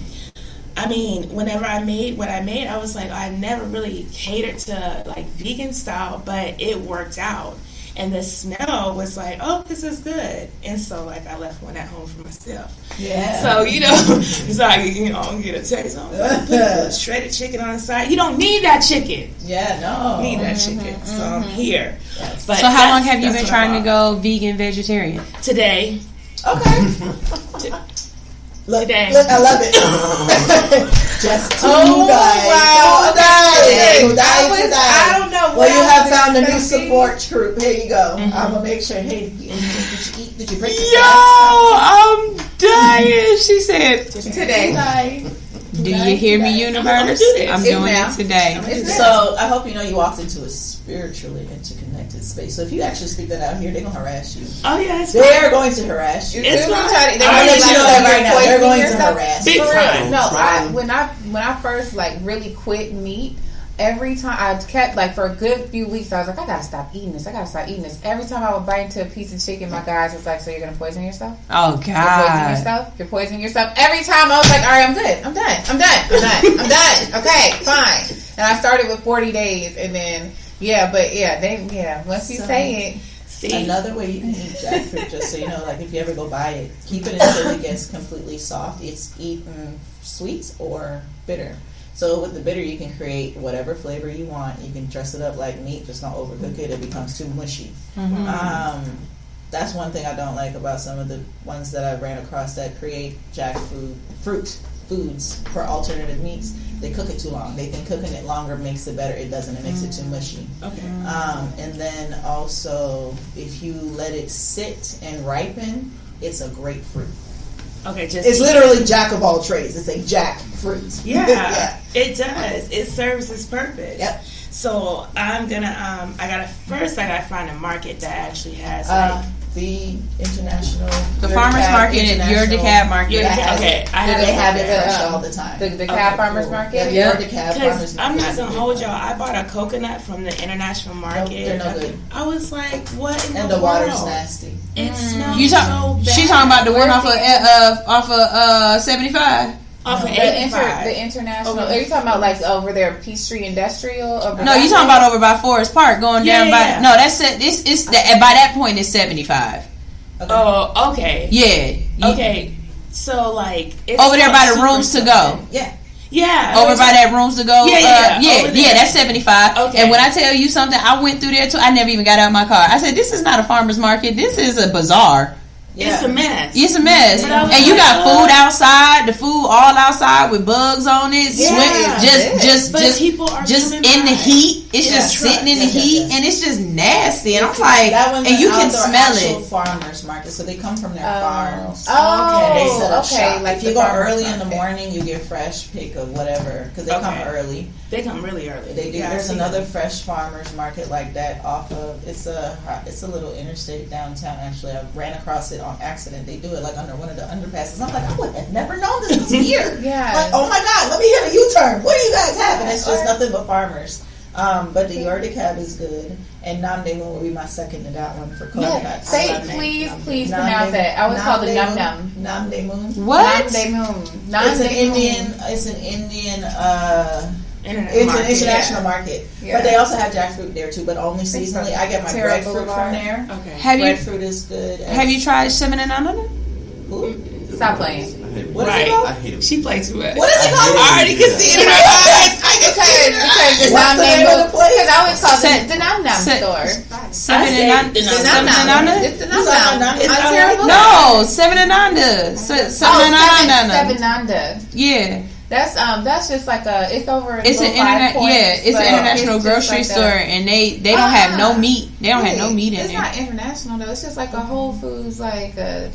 I mean, whenever I made what I made, I was like, I never really catered to like vegan style, but it worked out. And the smell was like, oh, this is good. And so, like, I left one at home for myself. Yeah. So, you know, so I could, you know, get a taste. I was like, put a shredded chicken on the side. You don't need that chicken. Yeah, no. You don't need that chicken. Mm-hmm. So, I'm here. Yes. But so, how long have you been trying to go vegan vegetarian? Today. Okay. Look, I love it. Just two days. I don't know. Well, you have found a new support group. Here you go. Mm-hmm. I'm gonna make sure. Hey, did you eat? Did you break? Yo, I'm dying. She said today. Do you hear me, universe? I'm doing it today. So I hope you know you walked into a spiritually interconnected space. So if you actually speak that out here, they're going to harass you. Oh, yeah. They're going to harass you. It's not. They're going to know that right now. They're going to harass you. No, when I first, like, really quit meat, every time I kept, like, for a good few weeks, I was like, I gotta stop eating this. Every time I would bite into a piece of chicken, my guys was like, so you're gonna poison yourself? Oh, God. You're poisoning yourself. Every time I was like, all right, I'm good. I'm done. Okay, fine. And I started with 40 days, and then, once you say it. See? Another way you can eat jackfruit, just so you know, like, if you ever go buy it, keep it until it gets completely soft. It's eaten sweet or bitter. So with the bitter, you can create whatever flavor you want. You can dress it up like meat, just don't overcook it. It becomes too mushy. Mm-hmm. That's one thing I don't like about some of the ones that I ran across that create jackfruit foods for alternative meats. They cook it too long. They think cooking it longer makes it better. It doesn't. It makes it too mushy. Okay. And then also, if you let it sit and ripen, it's a great fruit. Okay, it's literally jack of all trades. It's a jackfruit. Yeah, it does. It serves its purpose. Yep. So I'm gonna. I gotta find a market that actually has the farmers market and your DeKalb market. They have it fresh all the time. The DeKalb farmers market. Yeah. Because I'm not gonna hold y'all. I bought a coconut from the international market. They're no good. I was like, what? The water's nasty. It smells so bad. She's talking about the one off of 75. Off of 85. The international. Are you talking about like over there, Peachtree Industrial? No, you're talking about over by Forest Park, going down by. No, that's it. It's by that point it's 75. Okay. Oh, okay. Yeah. Okay. So like it's over there by the rooms to go. Yeah. Yeah. Over by that rooms to go. Yeah, that's 75. Okay. And when I tell you something, I went through there too. I never even got out of my car. I said, this is not a farmer's market. This is a bazaar. Yeah. It's a mess. And you got food outside, the food all outside with bugs on it. Yeah, people are just in the heat. It's just sitting in the heat, and it's just nasty. And I'm like, and you can smell it. Farmers market, so they come from their farms. Oh, okay. They set up shop. Like if you go early in the morning, you get fresh pick of whatever because they come early. They come really early. They do. There's another fresh farmers market like that off of it's a little interstate downtown. Actually, I ran across it on accident. They do it like under one of the underpasses. I'm like, I would have never known this was here. Yeah. Like, oh my God, let me hit a U-turn. What do you guys have? And it's just nothing but farmers. But the Yordicab is good, and Namdaemun will be my second to that one for coconut. Yeah. Please pronounce it. I always call it Num Num. Namdaemun. What? Namdaemun. It's an international market. Yeah. But they also have jackfruit there too, but only seasonally. I get my breadfruit from there. Okay. Breadfruit is good. Have you tried Seminanana? Stop playing. What is it called? She plays too much. What is it called? I already can see it in her eyes. I can see it in her eyes. Because I always call it the Nam Nam store. Seminanana? It's the Nam Nam. No, Seminanana. Seminanana. Yeah. That's just like it's over. It's an international grocery like store, and they don't have no meat. They don't have no meat in there. It's not international though. It's just like a Whole Foods, like a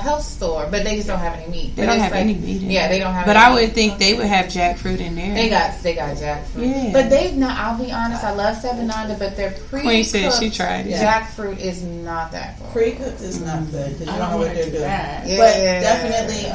health store, but they just don't have any meat. They don't have any meat. Yeah, they don't have. But I would think they would have jackfruit in there. They got jackfruit. Yeah. But they've not. I'll be honest. I love Seminanda, but their pre-cooked. Queen said she tried it. Jackfruit is not that good. Pre-cooked is not good because you don't know what they're doing. But definitely,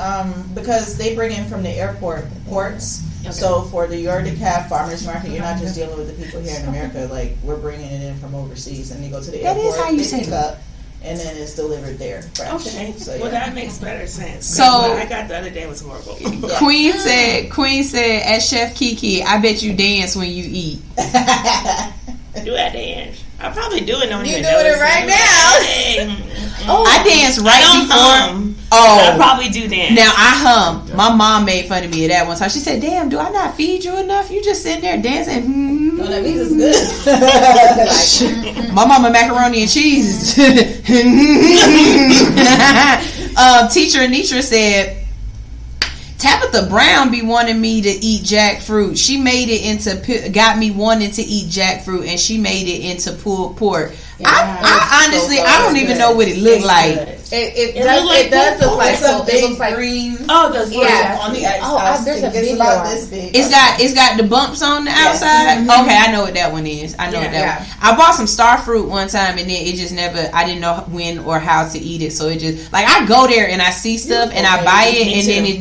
because they bring in from the airport ports Okay. So for the York DeKalb farmers market, you're not just dealing with the people here in America. Like, we're bringing it in from overseas, and they go to the airport. That is how you say it. And then it's delivered there. Okay. So, yeah. Well, that makes better sense. So what I got the other day was horrible. Yeah. Queen said, as Chef Kiki, I bet you dance when you eat. Do I dance? I probably do it. Don't you even do it right now? Oh, I dance right before. Oh, I probably do dance. Now I hum. My mom made fun of me at that one time. She said, "Damn, do I not feed you enough? You just sitting there dancing." Mm-hmm. No, that means it's good. Like, my mama macaroni and cheese. Teacher Anitra said, Tabitha Brown be wanting me to eat jackfruit. She made it into, got me wanting to eat jackfruit, and she made it into pulled pork. Yeah, I honestly, so I don't even know what it looked like. It does look like something like green. Oh, those on the outside. There's a video. It's got the bumps on the outside. Mm-hmm. Okay, I know what that one is. I know that one. I bought some star fruit one time, and then it just never. I didn't know when or how to eat it, so it just like I go there and I see stuff and I buy it, and then it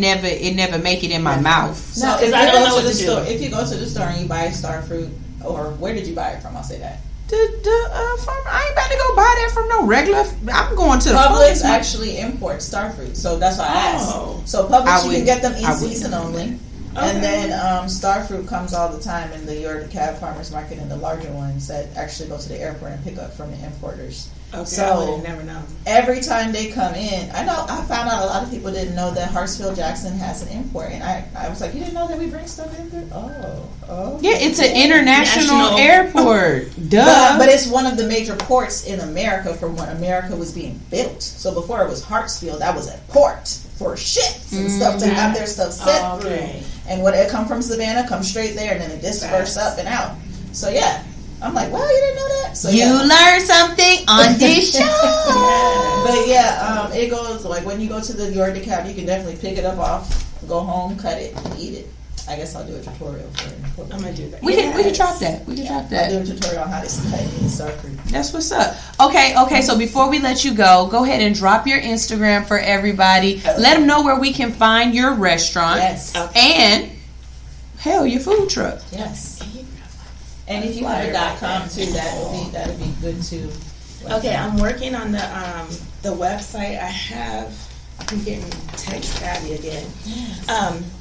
never make it in my mouth. No, because I don't know what to do. If you go to the store and you buy star fruit, or where did you buy it from? I'll say that. The farmer. I ain't about to go buy that from no regular. I'm going to the Publix. Actually imports star fruit, so that's why I asked. So Publix, you can get them in season only, and then star fruit comes all the time in the York DeKalb farmers market and the larger ones that actually go to the airport and pick up from the importers. Okay, so never know. Every time they come in, I found out a lot of people didn't know that Hartsfield-Jackson has an import, and I was like, you didn't know that we bring stuff in there? Oh, yeah, it's an international airport. Duh. But it's one of the major ports in America from when America was being built. So before it was Hartsfield, that was a port for ships and stuff to have their stuff sent through. And when it come from Savannah, come straight there, and then it disperses up and out. So yeah. I'm like, wow, you didn't know that? So, you learn something on this show. But yeah, it goes like when you go to the York DeKalb, you can definitely pick it up off, go home, cut it, and eat it. I guess I'll do a tutorial for it. I'm gonna do that. We can drop that. I'll do a tutorial on how to cut it and start cream. That's what's up. Okay. So before we let you go ahead and drop your Instagram for everybody. Okay. Let them know where we can find your restaurant. Yes. Okay. And your food truck. Yes. And if you have .com too, that'd be good too. Okay, I'm working on the website. I'm getting tech savvy again. Yes.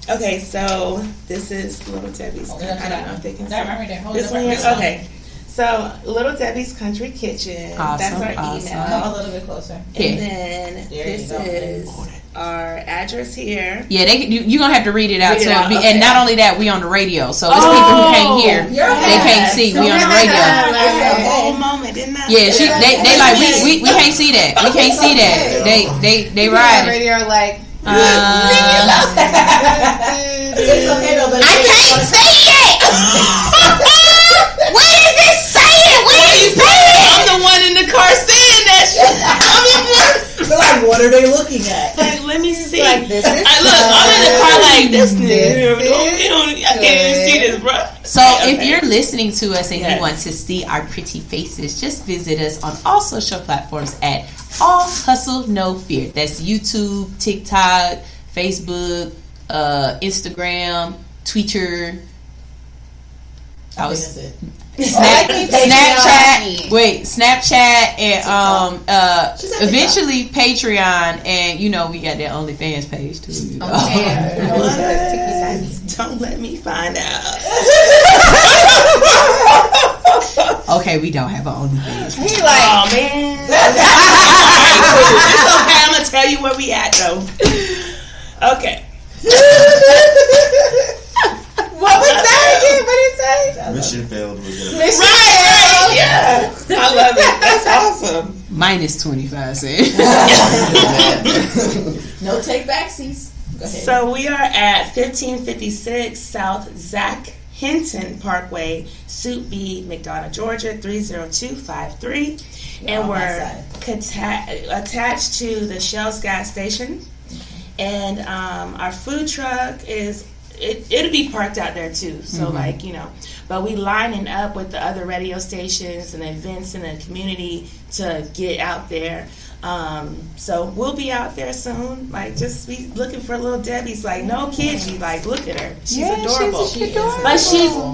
Okay, so this is Little Debbie's. I don't know if they can see. This one here. Okay. So Little Debbie's Country Kitchen. Awesome, that's our email. Come a little bit closer. And then this is our address here. Yeah, you're going to have to read it out. Okay. And not only that, we on the radio. So it's people who can't hear. They can't see. We on the radio. That's a whole moment, didn't I? Yeah, they like, we can't see that. We can't see that. They ride. Radio like, I can't see it! What is it saying? What is it saying? I'm the one in the car saying that shit. I'm the one. But like, what are they looking at? Like, let me see. Like, this is I'm in the car like this. I can't even see this, bro. So if you're listening to us and you want to see our pretty faces, just visit us on all social platforms at All Hustle No Fear. That's YouTube, TikTok, Facebook, Instagram, Twitter. Snapchat, and eventually Patreon, and we got that OnlyFans page too. Don't let me find out. Okay, we don't have an OnlyFans. He like, oh man, it's okay. I'm gonna tell you where we at though. Okay. What was that again? What did it say? Mission failed. Right. Yeah. I love it. That's awesome. Minus 25 cents. No take backsies. Go ahead. So we are at 1556 South Zach Hinton Parkway, Suite B, McDonough, Georgia, 30253. And we're attached to the Shell's gas station. And our food truck is... It'll be parked out there too, so but we lining up with the other radio stations and events in the community to get out there. So we'll be out there soon. Like, just be looking for little Debbie's. Like, no Kid, like, look at her. She's adorable. She's adorable. But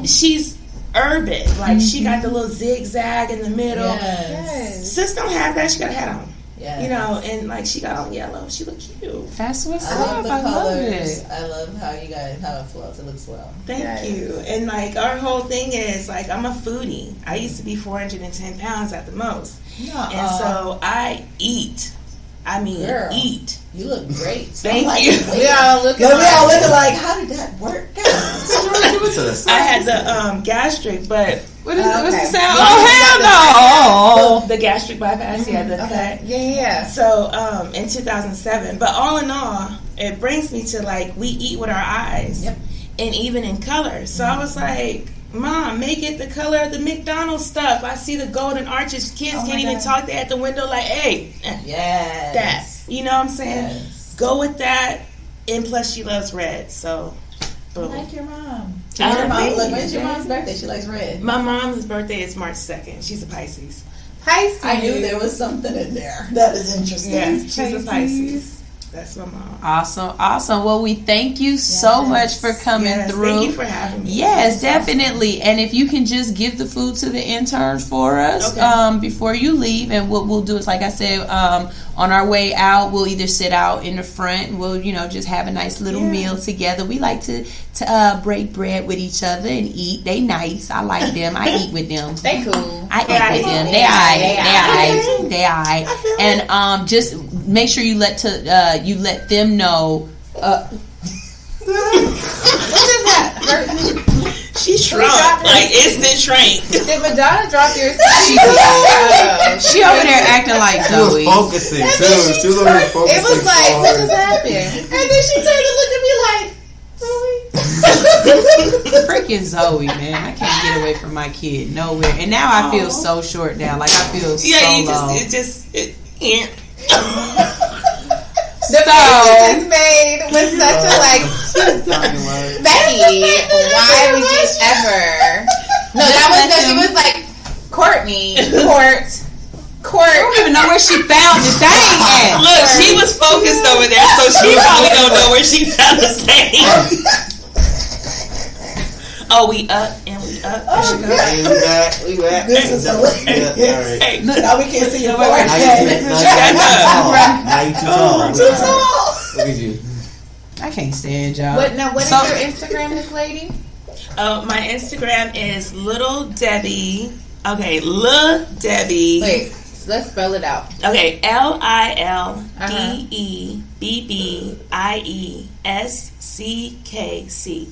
she's urban. Like, She got the little zigzag in the middle. Yes. Sis don't have that. She got a hat on. Yeah. You know, and like she got on yellow. She looked cute. That's what's up. I love it. I love how you got it, how it flows. It looks well. Thank you. And like our whole thing is like I'm a foodie. I used to be 410 pounds at the most. Nuh-uh. And so I eat. I mean, girl, eat. You look great. Thank you. We all looking like, how did that work out? I had the gastric, but what is what's the sound? Oh, hell no! The gastric bypass, cut. Yeah. So in 2007, but all in all, it brings me to like we eat with our eyes, and even in color. So I was like, Mom, make it the color of the McDonald's stuff. I see the golden arches. Kids can't even talk. They're at the window like, hey. Yes. That. You know what I'm saying? Yes. Go with that. And plus she loves red. So, boom. I like your mom. When's your mom's birthday? She likes red. My mom's birthday is March 2nd. She's a Pisces. I knew there was something in there. That is interesting. Yeah, she's a Pisces. That's my mom. Awesome. Well, we thank you so much for coming through. Thank you for having me. Yes, definitely. Awesome. And if you can just give the food to the interns for us before you leave. And what we'll do is, like I said, on our way out, we'll either sit out in the front and we'll, just have a nice little meal together. We like to break bread with each other and eat. They nice. I like them. I eat with them. They cool. I eat with them. They all right. And just make sure you let them know. What is that? She shrunk like instant shrink. Did Madonna drop yours? She over there acting like Zoe. She was focusing too. She was over there focusing. It was like, what just happened? And then she turned and looked at me like, freaking Zoe, man! I can't get away from my kid nowhere. And now I feel so short. Now, like I feel so low. It just. The face you just made was such a like, Becky, why would you ever? No, she was like, Courtney, Court. I don't even know where she found the thing at. Look, she was focused over there, so she probably don't know where she found the thing. We up. We back. This is hilarious. Hey, look, now we can't see your board. Now you too tall. Look at you. I can't stand y'all. What is your Instagram, Miss Lady? Oh, my Instagram is Little Debbie. Okay, Lil Debbie. Wait, let's spell it out. Okay, LILDEBBIESCKC.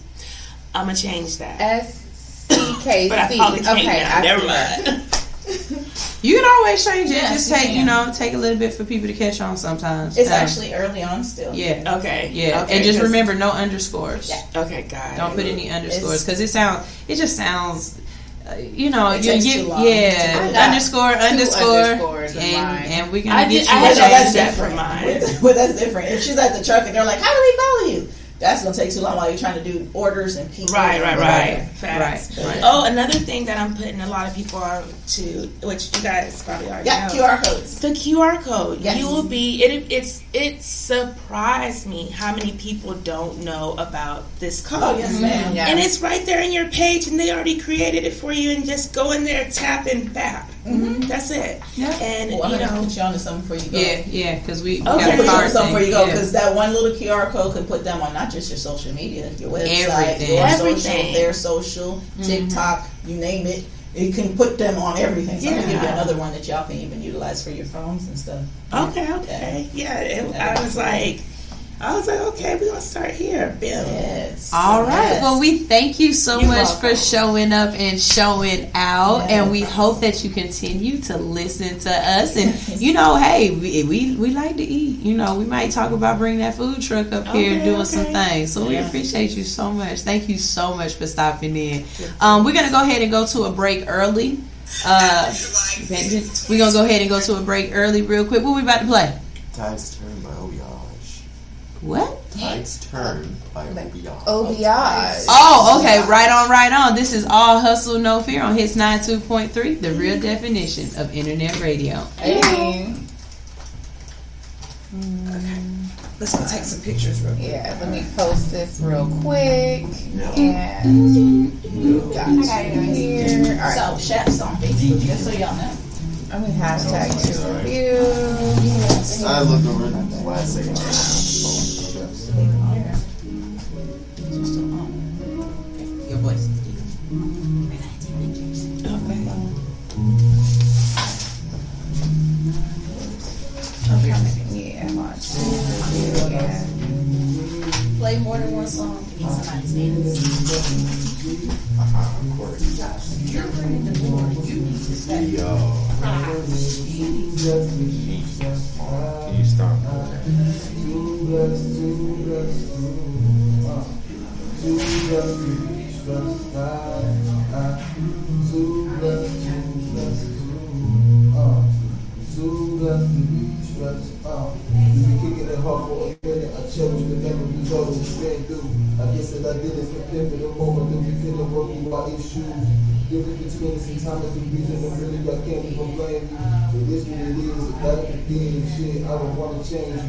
I'm gonna change that. SCKC. But I probably can't now. Never mind. You can always change it. Just take a little bit for people to catch on sometimes. It's actually early on still. Yeah. Okay. Yeah. Okay, and just remember, no underscores. Yeah. Okay, guys. Don't put any underscores because it just sounds. Underscore. And we're gonna get you. That's different. Well, that's different. If she's at the truck and they're like, "How do we follow you?" That's going to take too long while you're trying to do orders and people. Right. Oh, another thing that I'm putting a lot of people on to, which you guys probably already know. Yeah, QR codes. The QR code. Yes. You will be, it surprised me how many people don't know about this code. Oh, yes, ma'am. Yeah. And it's right there in your page, and they already created it for you, and just go in there, tap, and bap. Mm-hmm. That's it. Yeah. And I'm going to put you on to something before you go. Yeah, because we got put you on to something before you go, because that one little QR code could put them on not just your social media, your website, their social, TikTok, you name it. It can put them on everything. So I'm going to give you another one that y'all can even utilize for your phones and stuff. Okay. Yeah, I was like, okay, we're going to start here. Boom. Yes. All right. Yes. Well, we thank you so much for showing up and showing out. Yes. And we hope that you continue to listen to us. And, hey, we like to eat. We might talk about bringing that food truck up here and doing some things. So we appreciate you so much. Thank you so much for stopping in. We're going to go ahead and go to a break early. We're going to go ahead and go to a break early real quick. What we about to play? Time's Turn by Obiage. What? Tide's Turn by Obiage. Oh, okay. Right on. This is All Hustle, No Fear on Hits 92.3, the real definition of internet radio. Hey. Okay. Let's go take some pictures real quick. Yeah, let me post this real quick. And you got it here. All right. So, chefs on Facebook, just so y'all know. I'm going to hashtag to review. Yes. I looked over it the last second. Yeah. Your voice. Okay. Yeah, watch. Play more than one song. Of course. You're bringing the board. You need to stay. Can you stop? If we kick it at hard for a minute, I challenge the memory we told we stand through. I guess that I did it for pivotal moment that we couldn't work through our issues. Difference between us and time is the reason that really I can't even blame you. But this what it is, if that could be and shit, I don't want to change you. I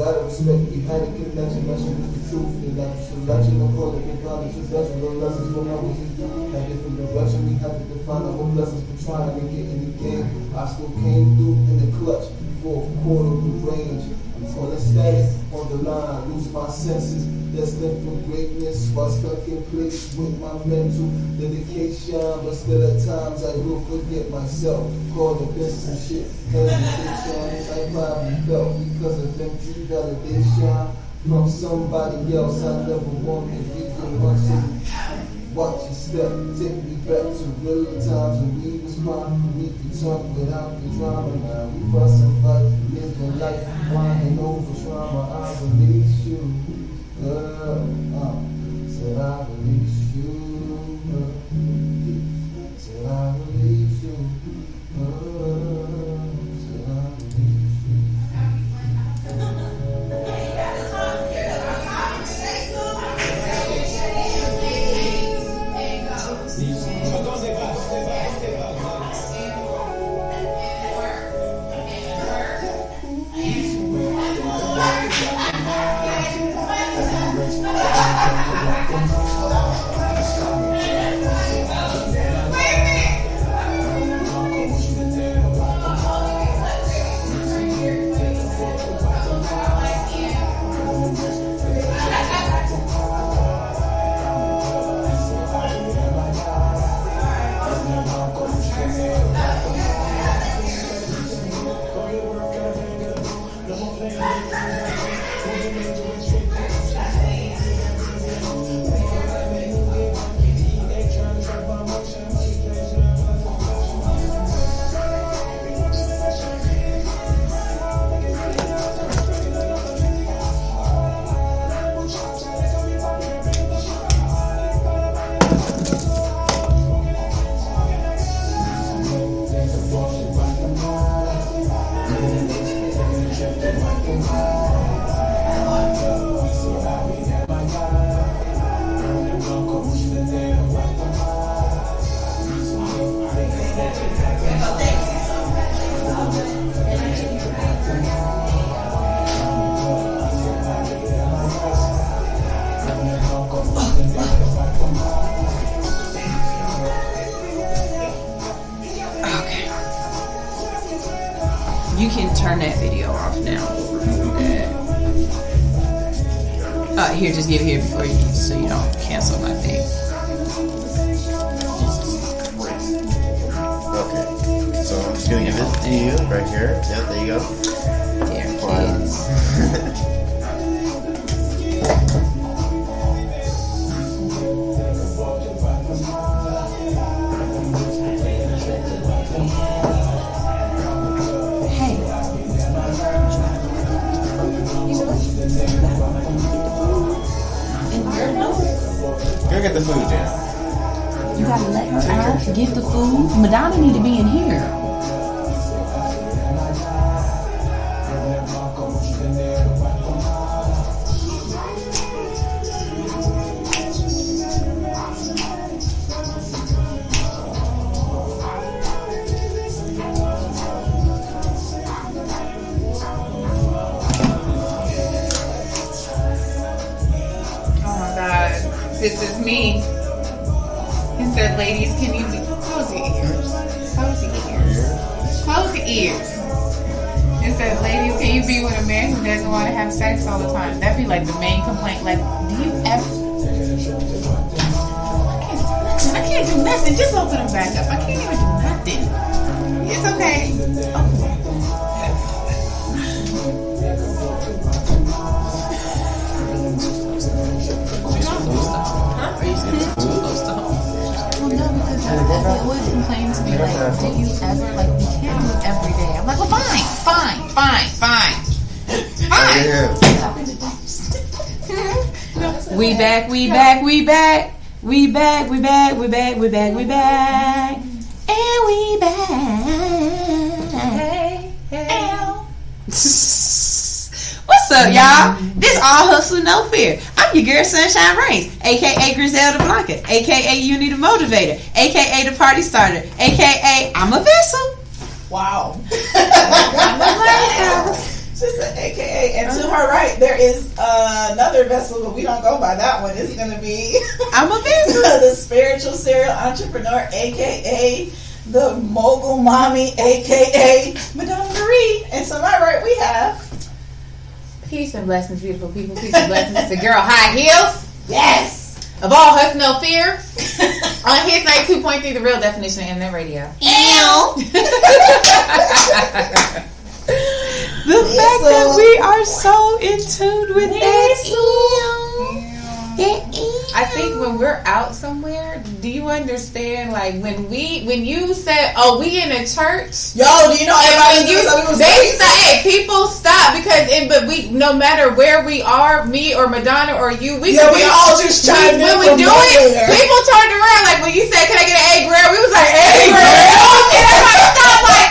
gotta respect behind the connection, that shit was the truth. And I should let you know for the problem, just let you know lessons when I was a youth. Now different direction, we have to define our whole lessons for trying to get in the game. I still came through in the clutch. Fourth quarter of the range, on the status, on the line, lose my senses. That's left from greatness, while stuck in place with my mental dedication. But still at times I will forget myself, call the best and shit. Hesitation, I probably felt because of empty validation from somebody else I never wanted. You can watch your step, take me back to real times when we was fine. We could talk without the drama now. We fuss and fight, live the life, whining over trauma. I release you, girl. Said I release you, girl. Said I release you, girl. Said I release you. You can turn that video off now. Here, just give it here before you, so you don't cancel my thing. Okay, so I'm just gonna give it to you right here. Yeah, there you go. There it is. Go get the food, Jan. You gotta let her out, get the food. Madonna need to be in here. this is me. He said, ladies, can you close your ears? Close your ears. Close your ears. He said, ladies, can you be with a man who doesn't want to have sex all the time? That'd be like the main complaint. Like, do you ever... I can't do nothing. Just open them back up. I can't even do nothing. It's okay. Are you supposed to help? Well, no, because they always complain to me, like, do you ever, like, we can't do it every day. I'm like, well, fine. We back. We back. And we back. Hey. What's up, y'all? This All Hustle, No Fear. I'm your girl, Sunshine Reigns, a.k.a. Griselda Blanca, a.k.a. You Need a Motivator, a.k.a. The Party Starter, a.k.a. I'm a Vessel. Wow. I'm a vessel. Just an AKA, and to her right, there is another vessel, but we don't go by that one. It's going to be I'm a vessel, the spiritual serial entrepreneur, AKA the mogul mommy, AKA Madame Marie. And to my right, we have peace and blessings, beautiful people. Peace and blessings. The girl, high heels. Yes, of all hustle, no fear. On his night 2.3, the real definition of internet radio. Ew. The fact that we are so in tune with that. I think when we're out somewhere, do you understand? Like when you said, "Oh, we in a church." Yo, do you know everybody? People stop because no matter where we are, me or Madonna or you, we all just chimed in. When we do it, people turned around. Like when you said, "Can I get an egg grill?" We was like, "Egg grill." And everybody stopped.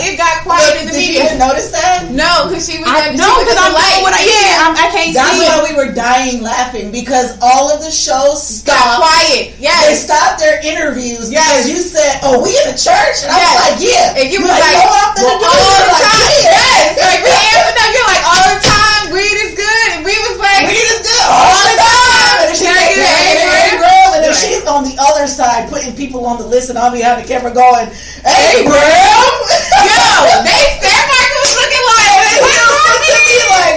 It got quiet in the media. Did you notice that? No, because she was like, no, because I'm like, what I am. I can't see it. That's why we were dying laughing, because all of the shows stopped. Got quiet. Yes. They stopped their interviews because you said, oh, we in a church? And I was like, yeah. And you were like, all the time. Yes. Like, we answered them. You're like, all the time, weed is good. And we was like, weed is good all the time. And she's like, and she's on the other side putting people on the list, and I'll be having the camera going, hey, bro. Yo, that Michael was looking like,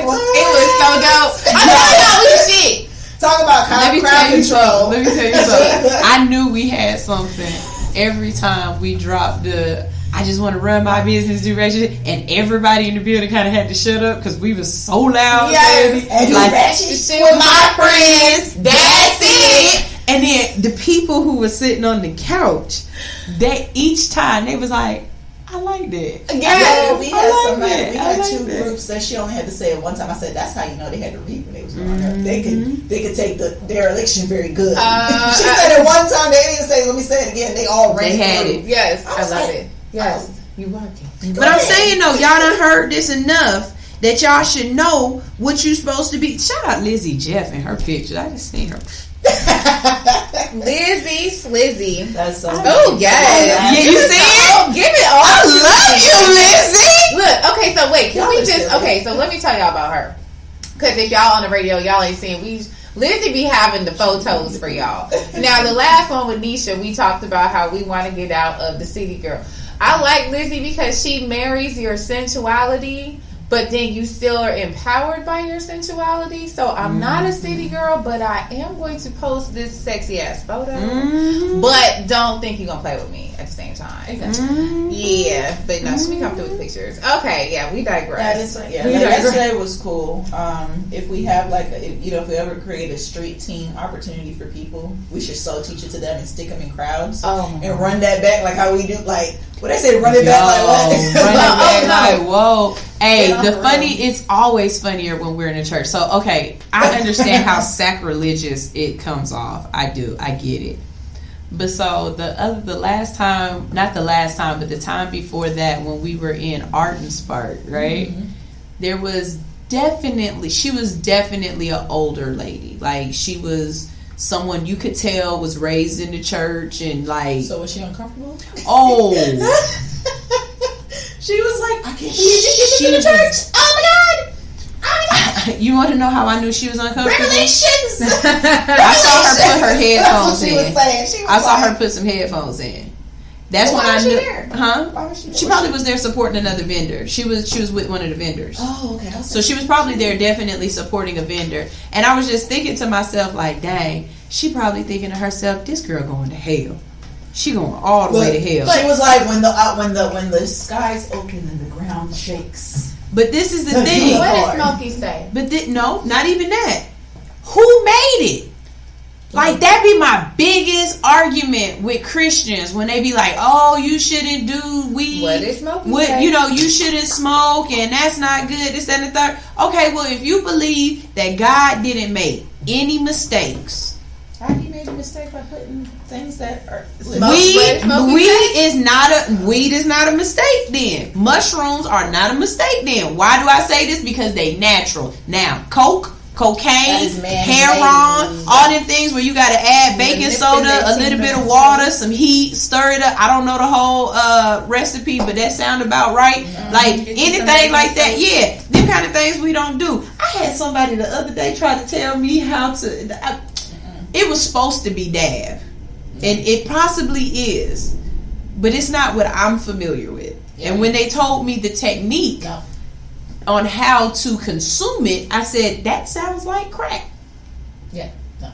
it was so dope. I thought that was shit. Talk about crowd control. Let me tell you something. I knew we had something every time we dropped the I just want to run my business direction, and everybody in the building kind of had to shut up because we were so loud. Yes, and like, shit with my friends. That's it. And then the people who were sitting on the couch, that each time they was like, I like that. Yeah, we had two groups that she only had to say it one time. I said, that's how you know they had to read when they was growing up. They could take the dereliction very good. She said it one time, they didn't say, let me say it again. They all ran it. Yes, I love it. Yes, you working. But I'm saying though, y'all done heard this enough that y'all should know what you supposed to be. Shout out Lizzie Jeff and her picture. I just seen her. Lizzie Slizzy. That's so oh yes. Yeah, you see it? Give it all. I love you, Lizzie. Look, okay, so wait, can y'all we just okay, so let me tell y'all about her. Cause if y'all on the radio, y'all ain't seeing Lizzie be having the photos for y'all. Now the last one with Nisha, we talked about how we want to get out of the city girl. I like Lizzie because she marries your sensuality, but then you still are empowered by your sensuality. So I'm not a city girl, but I am going to post this sexy ass photo. Mm-hmm. But don't think you're going to play with me at the same time. Mm-hmm. Yeah, but no, she be coming through with pictures. Okay, yeah, we digress. That is, yeah, yesterday was cool. If we have if we ever create a street team opportunity for people, we should so teach it to them and stick them in crowds and run that back like how we do. Like when I say run it back, like what? Run it back, like whoa. Hey, it's always funnier when we're in a church. So, okay, I understand how sacrilegious it comes off. I do. I get it. But so the time before that when we were in Ardensburg, right? Mm-hmm. There was she was definitely an older lady. Like she was someone you could tell was raised in the church and like. So was she uncomfortable? Oh. She was like, I can't believe you did this in the church. Oh my God. You want to know how I knew she was uncomfortable? Really? I saw her put her headphones in. I saw her put some headphones in. That's when I knew. Huh? She probably was there supporting another vendor. She was with one of the vendors. Oh, okay. So she was probably there definitely supporting a vendor. And I was just thinking to myself, like, dang, she probably thinking to herself, this girl going to hell. She going all the way to hell. She was like when the skies open and the ground shakes. But this is the thing. What did Smokey say? But no, not even that. Who made it? Like, that be my biggest argument with Christians when they be like, "Oh, you shouldn't do weed. What is Smokey say? You know, you shouldn't smoke, and that's not good. This and the third." Okay, well, if you believe that God didn't make any mistakes. How do you make a mistake by putting things that are weed is not a mistake then. Mushrooms are not a mistake then. Why do I say this? Because they natural. Now, coke, cocaine, heroin, all them things where you gotta add baking soda, a little bit of water, some heat, stir it up. I don't know the whole recipe, but that sound about right. Mm-hmm. Like anything like that, yeah. Them kind of things we don't do. I had somebody the other day try to tell me how to it was supposed to be dab, and it possibly is, but it's not what I'm familiar with. Yeah. And when they told me the technique on how to consume it, I said, that sounds like crack. Yeah. No.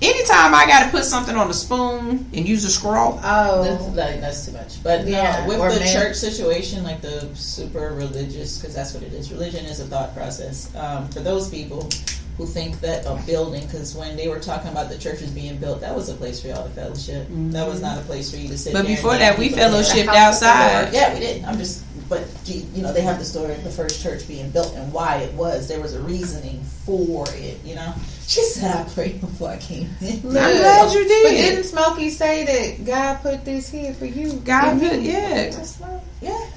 Anytime I got to put something on a spoon and use a scrawl, that's too much. But yeah, church situation, like the super religious, because that's what it is. Religion is a thought process. For those people who think that a building, because when they were talking about the churches being built, that was a place for y'all to fellowship. Mm-hmm. That was not a place for you to sit. But before that, we fellowshipped outside. Yeah, we did. But you know, they have the story of the first church being built and why it was. There was a reasoning for it. You know, she said, "I prayed before I came in." I'm glad you did. But didn't Smokey say that God put this here for you? Yeah,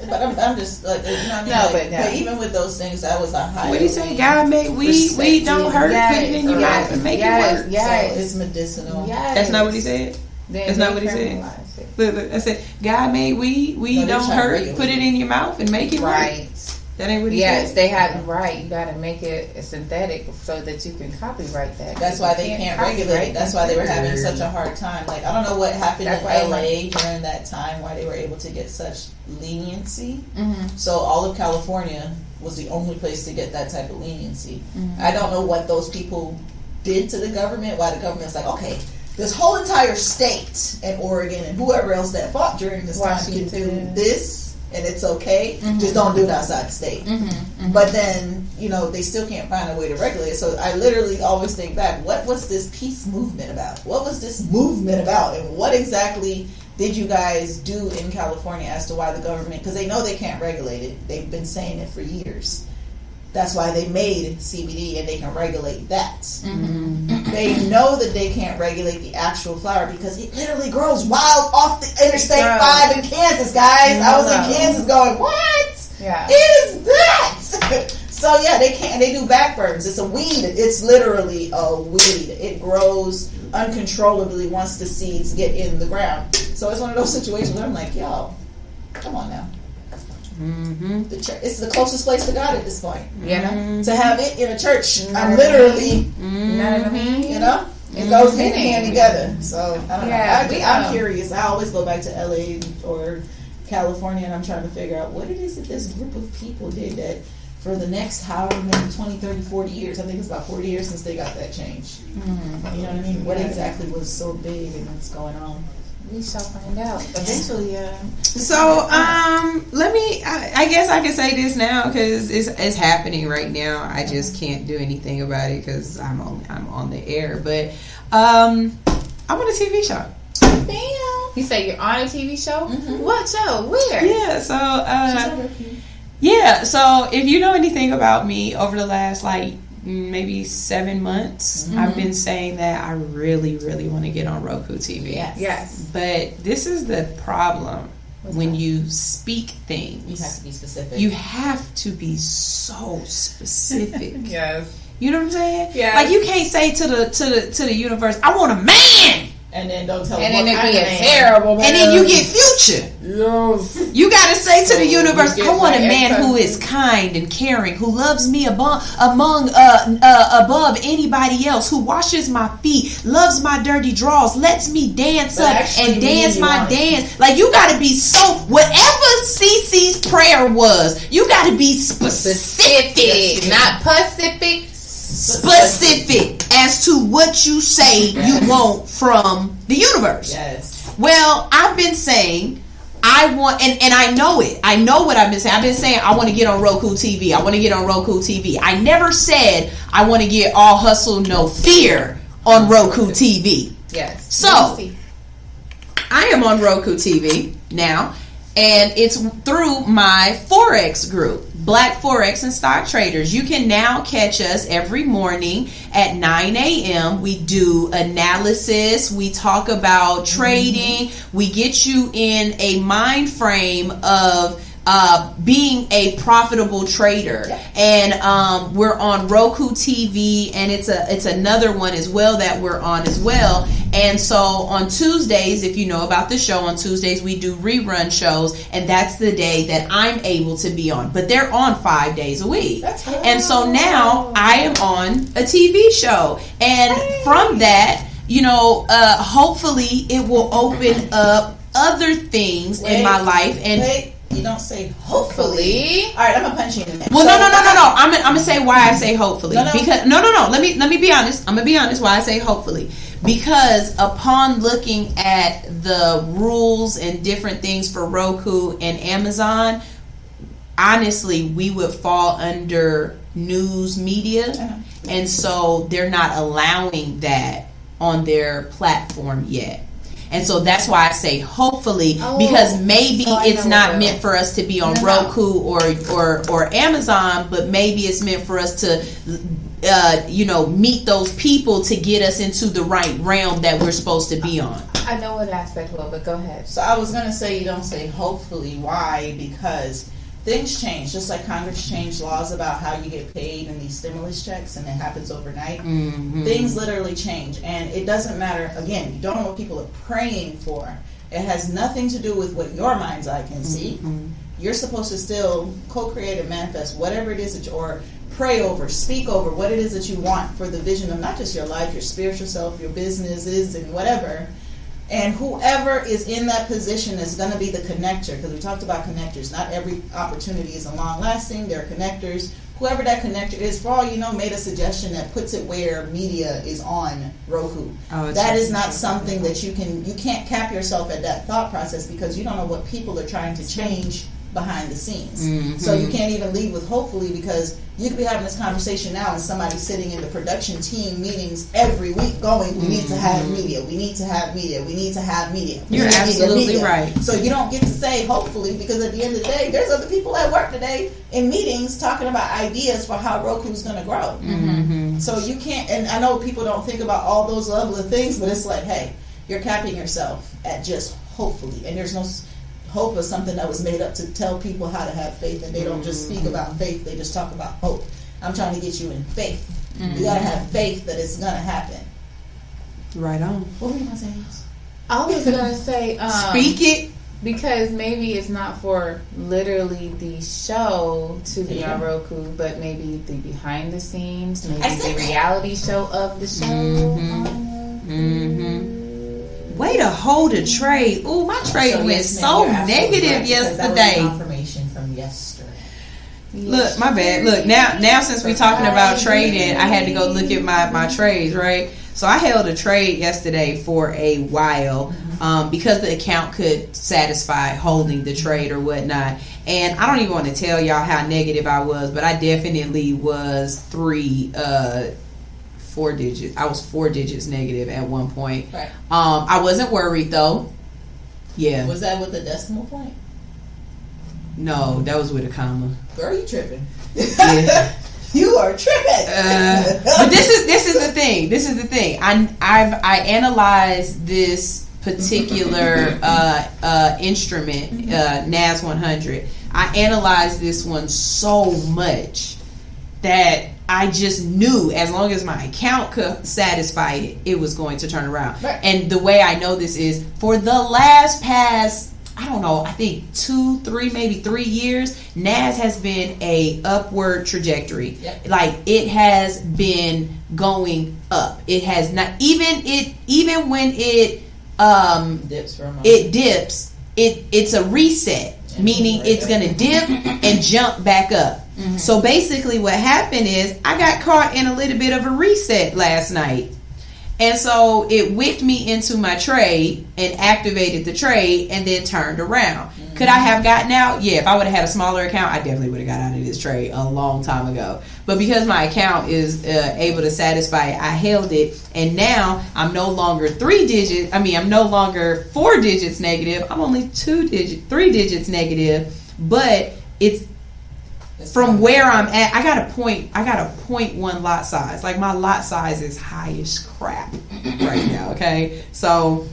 but I'm just like, you know what I mean? But even with those things, that was a high. What do you say? God made weed don't hurt. Yes, you got to make it work. Yes, so it's medicinal. Yes. That's not what he said. That's not what he said. Look, I said, God made weed don't hurt. Put it in your mouth and make it right. That ain't what he said. Yes, they have it right. You got to make it synthetic so that you can copyright that. That's why they can't regulate it. That's why they were having such a hard time. Like, I don't know what happened in LA during that time, why they were able to get such leniency. Mm-hmm. So all of California was the only place to get that type of leniency. Mm-hmm. I don't know what those people did to the government, why the government's like, okay, this whole entire state and Oregon and whoever else that fought during this time can do this. And it's okay, mm-hmm. just don't do it outside the state. Mm-hmm. Mm-hmm. But then, you know, they still can't find a way to regulate it. So I literally always think back, what was this peace movement about? What was this movement about? And what exactly did you guys do in California as to why the government, because they know they can't regulate it. They've been saying it for years. That's why they made CBD and they can regulate that. Mm-hmm. They know that they can't regulate the actual flower because it literally grows wild off the Interstate 5 in Kansas, guys. I was in Kansas going, what is that? So, yeah, they can't. They do back burns. It's a weed. It's literally a weed. It grows uncontrollably once the seeds get in the ground. So it's one of those situations where I'm like, yo, come on now. Mm-hmm. It's the closest place to God at this point. Yeah. Mm-hmm. To have it in a church, mm-hmm. I'm literally, mm-hmm. you know, it goes hand in hand together. So I don't know. I'm curious. I always go back to LA or California, and I'm trying to figure out what it is that this group of people did that for the next however many 20, 30, 40 years. I think it's about 40 years since they got that change. Mm-hmm. You know what I mean? Yeah. What exactly was so big and what's going on? We shall find out eventually. So, let me. I guess I can say this now because it's happening right now. I just can't do anything about it because I'm on the air. But I'm on a TV show. Damn! You say you're on a TV show? Mm-hmm. What show? Where? Yeah. So. Yeah. So if you know anything about me over the last maybe 7 months, mm-hmm. I've been saying that I really, really want to get on Roku TV. Yes. But this is the problem. What's when that? You speak things. You have to be specific. You have to be so specific. Yes. You know what I'm saying? Yeah. Like you can't say to the universe, I want a man. And then don't tell and them what kind of man. Terrible man. And then you get Future. Yes. You gotta say to the universe, I want a man who is kind and caring, who loves me above anybody else, who washes my feet, loves my dirty draws, lets me dance up and dance my dance. Like, you gotta be so, whatever Cece's prayer was, you gotta be specific. Not Pacific. Specific as to what you say you want from the universe. Yes. Well, I've been saying I want, and I know it. I know what I've been saying. I've been saying I want to get on Roku TV. I want to get on Roku TV. I never said I want to get All Hustle No Fear on Roku TV. Yes. So I am on Roku TV now, and it's through my Forex group, Black Forex and Stock Traders. You can now catch us every morning at 9 a.m. We do analysis. We talk about trading. We get you in a mind frame of being a profitable trader. Yeah. And we're on Roku TV, and it's another one as well that we're on as well. And so on Tuesdays, if you know about the show, on Tuesdays we do rerun shows, and that's the day that I'm able to be on. But they're on 5 days a week. That's cool. And so now I am on a TV show, and from that, you know, hopefully it will open up other things in my life. And you don't say hopefully. All right, I'm gonna punch you in the neck. Well, no. I'm gonna say why I say hopefully. Because no. Let me be honest. I'm gonna be honest why I say hopefully. Because upon looking at the rules and different things for Roku and Amazon, honestly, we would fall under news media, and so they're not allowing that on their platform yet. And so that's why I say hopefully, because maybe it's not meant for us to be on Roku or Amazon, but maybe it's meant for us to, meet those people to get us into the right realm that we're supposed to be on. I know what aspect of it, but go ahead. So I was going to say you don't say hopefully. Why? Because things change. Just like Congress changed laws about how you get paid and these stimulus checks, and it happens overnight. Mm-hmm. Things literally change. And it doesn't matter, again, you don't know what people are praying for. It has nothing to do with what your mind's eye can see. Mm-hmm. You're supposed to still co-create and manifest whatever it is that or pray over, speak over what it is that you want for the vision of not just your life, your spiritual self, your businesses, and whatever. And whoever is in that position is going to be the connector, because we talked about connectors. Not every opportunity is a long-lasting. There are connectors. Whoever that connector is, for all you know, made a suggestion that puts it where media is on Roku. That is not something that you can't cap yourself at that thought process, because you don't know what people are trying to change behind the scenes. Mm-hmm. So you can't even lead with hopefully, because you could be having this conversation now and somebody sitting in the production team meetings every week going, we need to have media, we need to have media, we need to have media. You're absolutely media. Right. So you don't get to say hopefully, because at the end of the day, there's other people at work today in meetings talking about ideas for how Roku's going to grow. Mm-hmm. So you can't, and I know people don't think about all those level of things, but it's like, hey, you're capping yourself at just hopefully, and there's no... Hope is something that was made up to tell people how to have faith, and they don't just speak about faith, they just talk about hope. I'm trying to get you in faith. Mm-hmm. You gotta have faith that it's gonna happen. Right on. What were you gonna say? I was gonna say, speak it, because maybe it's not for literally the show to be on Roku, but maybe the behind the scenes, maybe the reality show of the show. Mm-hmm. Mm-hmm. Way to hold a trade. Ooh, my trade went so negative yesterday. That was confirmation from yesterday. Look, my bad. Look, now since we're talking about trading, I had to go look at my trades, right? So I held a trade yesterday for a while because the account could satisfy holding the trade or whatnot. And I don't even want to tell y'all how negative I was, but I definitely was four digits negative at one point. Right. I wasn't worried though. Yeah. Was that with a decimal point? No, that was with a comma. Girl, you tripping. Yeah. You are tripping. But this is the thing. I analyzed this particular instrument, NAS 100. I analyzed this one so much that I just knew as long as my account could satisfy it, it was going to turn around. Right. And the way I know this is for the last past, I don't know, I think 2, 3, maybe 3 years, NAS has been a upward trajectory. Yep. Like it has been going up. It has not, even when it dips for a moment. It dips. It's a reset, and meaning it's going to dip and jump back up. Mm-hmm. So basically what happened is I got caught in a little bit of a reset last night. And so it whipped me into my trade and activated the trade and then turned around. Mm-hmm. Could I have gotten out? Yeah, if I would have had a smaller account, I definitely would have got out of this trade a long time ago. But because my account is able to satisfy it, I held it. And now I'm no longer 3 digits. I mean, I'm no longer 4 digits negative. I'm only 3 digits negative. But it's from where I'm at, I got a 0.1 lot size. Like my lot size is high as crap right now, okay? So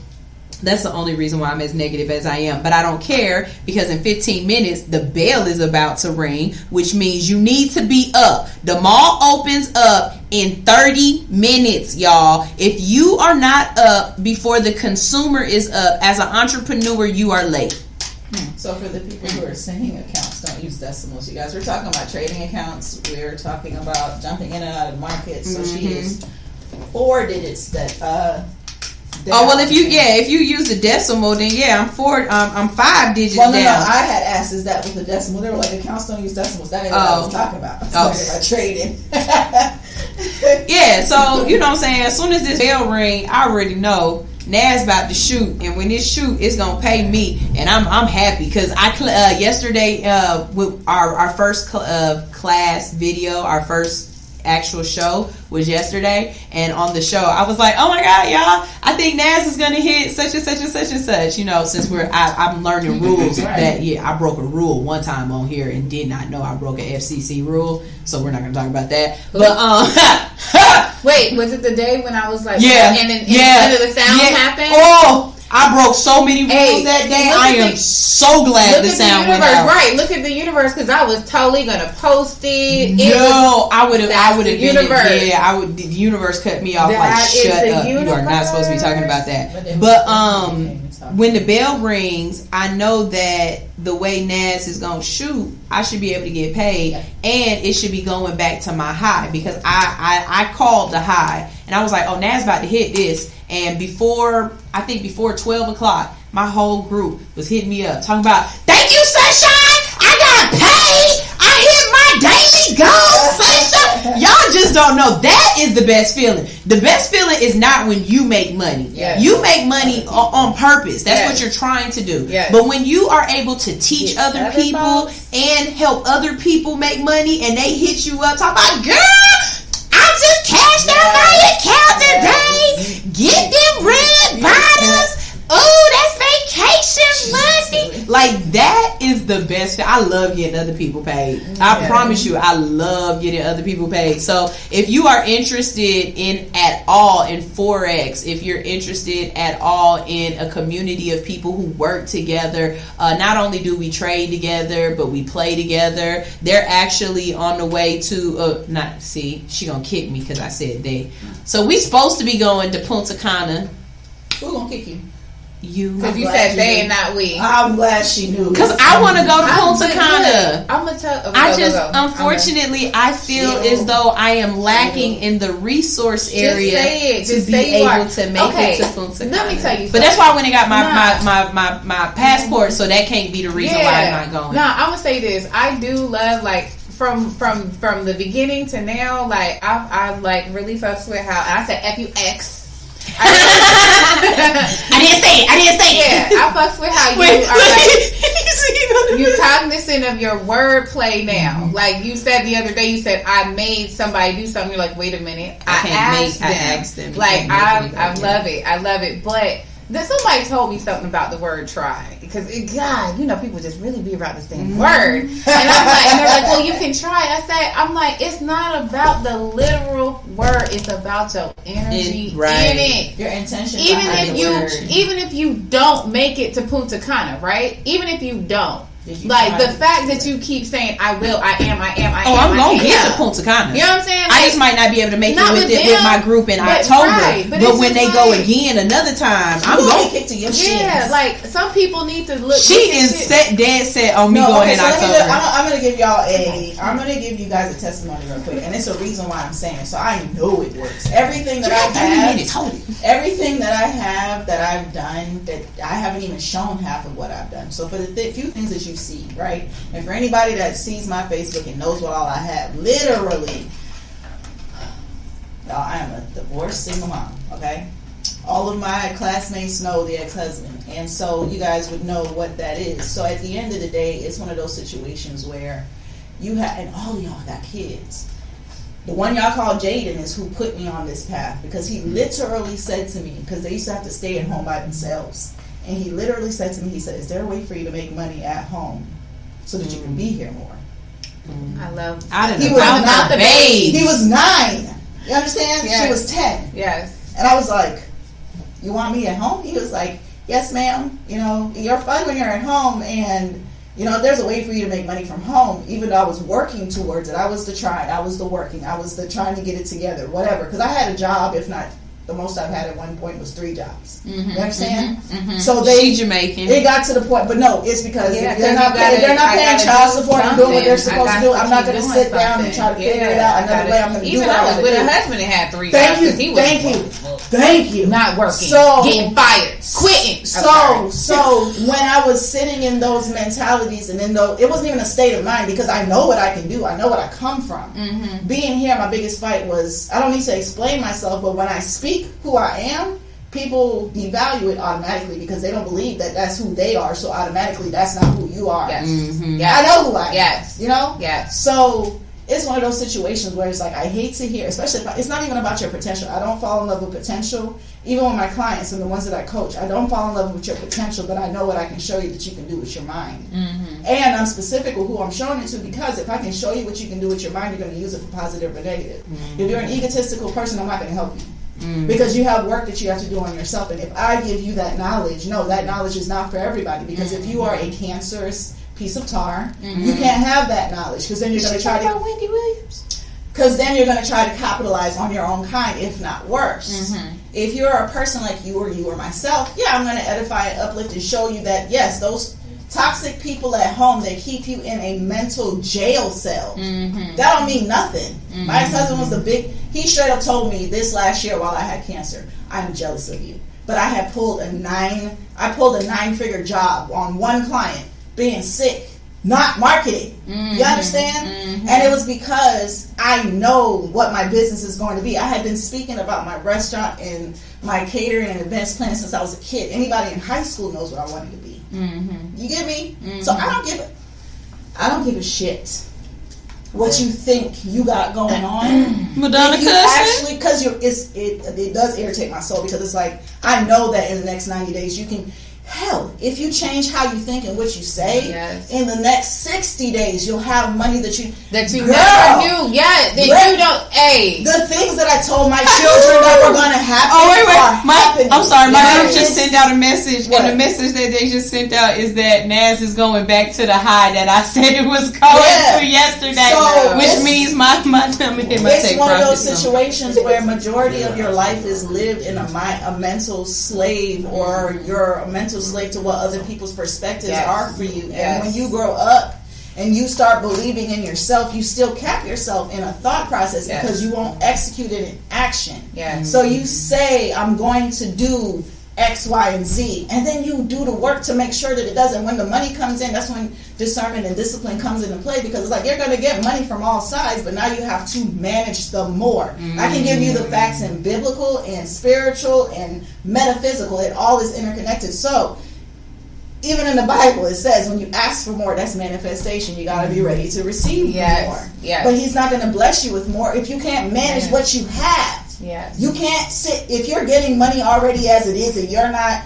that's the only reason why I'm as negative as I am. But I don't care because in 15 minutes, the bell is about to ring, which means you need to be up. The mall opens up in 30 minutes, y'all. If you are not up before the consumer is up, as an entrepreneur, you are late. So for the people who are saying accounts, don't use decimals, you guys. We're talking about trading accounts. We're talking about jumping in and out of markets. So she is 4 digits that down. Oh well, if you use the decimal, then yeah, I'm 5 digits down. Well, no, I had asked, is that with the decimal? They were like, accounts don't use decimals. That ain't what I was talking about. I was talking about trading. Yeah, so you know what I'm saying. As soon as this bell ring, I already know NAS about to shoot, and when it shoot, it's gonna pay me, and I'm happy because I yesterday with our first class video, our first actual show was yesterday, and on the show I was like, oh my god, y'all, I think NAS is gonna hit such and such and such and such. You know, since I'm learning rules. Right. That I broke a rule one time on here and did not know I broke an FCC rule, so we're not gonna talk about that. Ooh. But wait, was it the day when I was like, yeah, and the sound happened? Oh, I broke so many rules that day. I am so glad the sound went out. Right, look at the universe, because I was totally gonna post it. No, I would have been universe. Yeah, I would. The universe cut me off like, shut up. You are not supposed to be talking about that. But when the bell rings, I know that the way NAS is gonna shoot, I should be able to get paid, and it should be going back to my high, because I called the high, and I was like, oh, NAS about to hit this, and before 12 o'clock, my whole group was hitting me up talking about, thank you, Sunshine, I got paid, I hit my daily goal, Sunshine. Y'all just don't know, that is the best feeling. The best feeling is not when you make money. Yes. You make money on purpose. That's what you're trying to do. Yes. But when you are able to teach other people and help other people make money, and they hit you up talking about, girl, I just cashed out my account today. Get them red bottles. Oh, that's vacation money. Like, that is the best. I love getting other people paid. I promise you, I love getting other people paid. So if you are interested at all in Forex, if you're interested at all in a community of people who work together, not only do we trade together, but we play together. They're actually on the way to, she gonna kick me because I said they. So we supposed to be going to Punta Cana. Who gonna kick you? You, because you said they and not we. I'm glad she knew. Because I want to go to Punta Cana. I'm gonna tell. Okay, I just unfortunately I feel as though I am lacking in the resource area to be able to make it to Punta Cana. Let me tell you. But that's why I went and got my passport, so that can't be the reason why I'm not going. No, I'm gonna say this. I do love, like, from the beginning to now. Like I like really fucks with how, and I said FUX. I didn't say it. I fucks with how you are like, you're cognizant of your wordplay now. Mm-hmm. Like you said the other day, you said, I made somebody do something. You're like, wait a minute. I asked them. Like, I love it. I love it. But then somebody told me something about the word try. Because, God, you know, people just really be about this damn word. And I'm like, and they're like, well, you can try. I said, I'm like, it's not about the literal word. It's about your energy in it. Your intention. Even if you don't make it to Punta Cana, right? Even if you don't. Like, the fact that you keep saying, I am. I'm going to get to Punta Cana. You know what I'm saying? Like, I just might not be able to make it with my group in October. Right, but when they go again another time, I'm going to get to your shit. Yeah, like, some people need to look. She is dead set on me going in October. I'm going to give you guys a testimony real quick. And it's a reason why I'm saying it. So I know it works. Everything that I've done, that I haven't even shown half of what I've done. So for the few things that you see, right? And for anybody that sees my Facebook and knows what all I have, literally, y'all, I am a divorced single mom, okay? All of my classmates know the ex-husband, and so you guys would know what that is. So at the end of the day, it's one of those situations where you have, and all of y'all got kids. The one y'all call Jaden is who put me on this path, because he literally said to me, because they used to have to stay at home by themselves. And he literally said to me, he said, is there a way for you to make money at home so that you can be here more? I love that. He was 9. You understand? Yes. She was 10. Yes. And I was like, you want me at home? He was like, yes, ma'am. You know, you're fun when you're at home. And, you know, there's a way for you to make money from home. Even though I was working towards it. I was the trying. I was the working. I was the trying to get it together, whatever. Because I had a job, if not... The most I've had at one point was 3 jobs. Mm-hmm, you understand? Mm-hmm, so they Jamaican. They got to the point, but no, it's because they're not paying child support and doing what they're supposed to do. I'm not going to sit down and try to figure it out another way. I'm going to do it. Even I was with a husband that had 3 jobs. Thank you. Not working. So getting fired, quitting. So when I was sitting in those mentalities, and then though it wasn't even a state of mind, because I know what I can do. I know what I come from. Mm-hmm. Being here, my biggest fight was I don't need to explain myself, but when I speak who I am, people devalue it automatically because they don't believe that that's who they are, so automatically that's not who you are. Yes. Mm-hmm. Yes. I know who I am. Yes. You know? Yes. So it's one of those situations where it's like, I hate to hear, especially if it's not even about your potential. I don't fall in love with potential. Even with my clients and the ones that I coach, I don't fall in love with your potential, but I know what I can show you that you can do with your mind. Mm-hmm. And I'm specific with who I'm showing it to, because if I can show you what you can do with your mind, you're going to use it for positive or negative. Mm-hmm. If you're an egotistical person, I'm not going to help you. Mm. Because you have work that you have to do on yourself. And if I give you that knowledge, no, that knowledge is not for everybody. Because if you are a cancerous piece of tar, you can't have that knowledge. Because then you're going to try to... Wendy Williams? Because then you're going to try to capitalize on your own kind, if not worse. Mm-hmm. If you're a person like you or myself, yeah, I'm going to edify and uplift and show you that, yes, those... toxic people at home that keep you in a mental jail cell. Mm-hmm. That don't mean nothing. Mm-hmm. My ex-husband was he straight up told me this last year while I had cancer, I'm jealous of you. But I had pulled a 9-figure job on one client, being sick, not marketing. Mm-hmm. You understand? Mm-hmm. And it was because I know what my business is going to be. I had been speaking about my restaurant and my catering and events plan since I was a kid. Anybody in high school knows what I wanted to be. Mm-hmm. You get me? Mm-hmm. So I don't give a shit what you think you got going on. Madonna cussing? Actually, because it does irritate my soul, because it's like, I know that in the next 90 days you can... Hell, if you change how you think and what you say, in the next 60 days, you'll have money that you never knew. Yeah, that you don't. Hey, the things that I told my children that were going to happen. Oh wait, I'm sorry, my mom just sent out a message, and the message that they just sent out is that Naz is going back to the high that I said it was going to yesterday, so which means my tummy hit my. It's one of those situations where majority of your life is lived in a mental slave, or your mental slave to what other people's perspectives are for you. And when you grow up and you start believing in yourself, you still cap yourself in a thought process because you won't execute it in action. So you say, I'm going to do X, Y, and Z, and then you do the work to make sure that it does. And when the money comes in, that's when discernment and discipline comes into play, because it's like, you're going to get money from all sides, but now you have to manage the more. Mm-hmm. I can give you the facts in biblical and spiritual and metaphysical. It all is interconnected. So even in the Bible, it says when you ask for more, that's manifestation. You got to be ready to receive more. Yes. But he's not going to bless you with more if you can't manage what you have. Yes. You can't sit if you're getting money already as it is, and you're not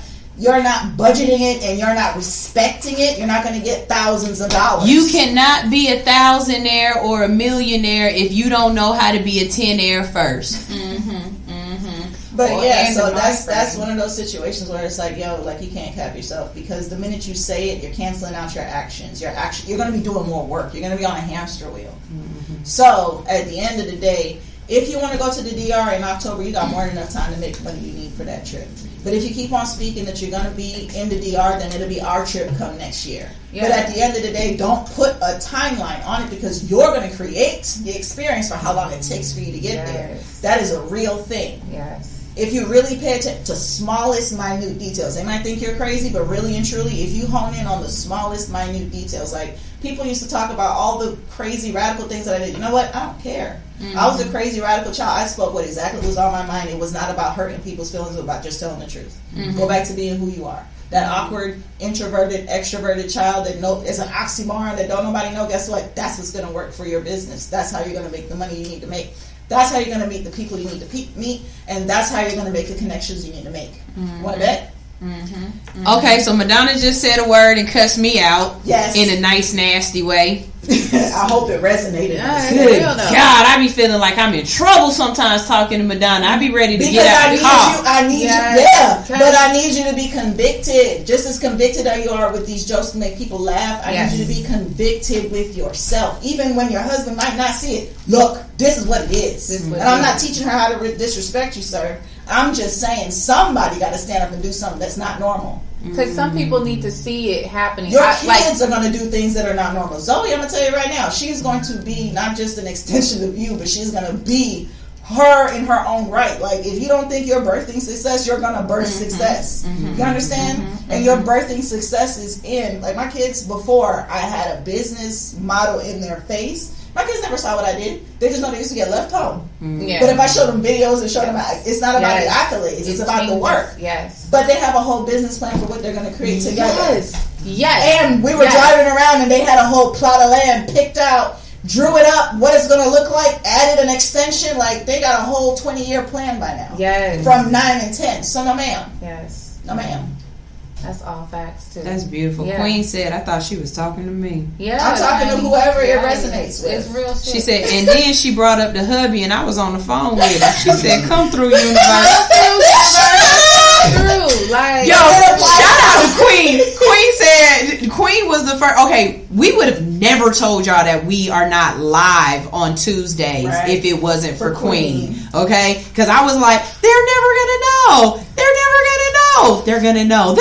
budgeting it, and you're not respecting it. You're not going to get thousands of dollars. You cannot be a thousandaire or a millionaire if you don't know how to be a 10-aire first. Mm-hmm. Mm-hmm. But yeah, so that's one of those situations where it's like, yo, like you can't cap yourself, because the minute you say it, you're canceling out your actions. You're going to be doing more work. You're going to be on a hamster wheel. Mm-hmm. So at the end of the day, if you want to go to the DR in October, you got more than enough time to make money you need for that trip. But if you keep on speaking that you're going to be in the DR, then it'll be our trip come next year. Yeah. But at the end of the day, don't put a timeline on it, because you're going to create the experience for how long it takes for you to get there. That is a real thing. Yes. If you really pay attention to smallest minute details, they might think you're crazy, but really and truly, if you hone in on the smallest minute details, like people used to talk about all the crazy radical things that I did. You know what? I don't care. Mm-hmm. I was a crazy radical child. I spoke what exactly was on my mind. It was not about hurting people's feelings. It was about just telling the truth. Mm-hmm. Go back to being who you are. That awkward, introverted, extroverted child that is an oxymoron that don't nobody know. Guess what? That's what's going to work for your business. That's how you're going to make the money you need to make. That's how you're going to meet the people you need to meet, and that's how you're going to make the connections you need to make. Mm-hmm. What bet? Mm-hmm. Mm-hmm. Okay, so Madonna just said a word and cussed me out. Yes. In a nice, nasty way. I hope it resonated. Good God, I be feeling like I'm in trouble sometimes talking to Madonna. I be ready to get out of the car. But I need you to be convicted. Just as convicted as you are with these jokes to make people laugh, I need you to be convicted with yourself. Even when your husband might not see it. Look, this is what it is. I'm not teaching her how to disrespect you, sir. I'm just saying somebody got to stand up and do something that's not normal. Because some people need to see it happening. Your kids are going to do things that are not normal. Zoe, I'm going to tell you right now, she's going to be not just an extension of you, but she's going to be her in her own right. Like, if you don't think you're birthing success, you're going to birth success. Mm-hmm. You understand? Mm-hmm. And your birthing success is in, like, my kids, before I had a business model in their face, my kids never saw what I did. They just know they used to get left home. Yeah. But if I showed them videos and showed them, it's not about the accolades. It's about the work. Yes. But they have a whole business plan for what they're going to create together. Yes. Yes. And we were driving around and they had a whole plot of land picked out, drew it up, what it's going to look like, added an extension. Like, they got a whole 20-year plan by now. Yes. From 9 and 10. So, no, ma'am. Yes. No, ma'am. That's all facts, too. That's beautiful. Yeah. Queen said, I thought she was talking to me. Yeah. I'm talking to whoever it resonates with. It's real shit. She said, and then she brought up the hubby, and I was on the phone with her. She said, come through, universe. Come through. Like, yo, shout out to Queen. Queen was the first. Okay, we would have never told y'all that we are not live on Tuesdays if it wasn't for Queen. Okay? Because I was like, they're never going to know. They're never gonna know.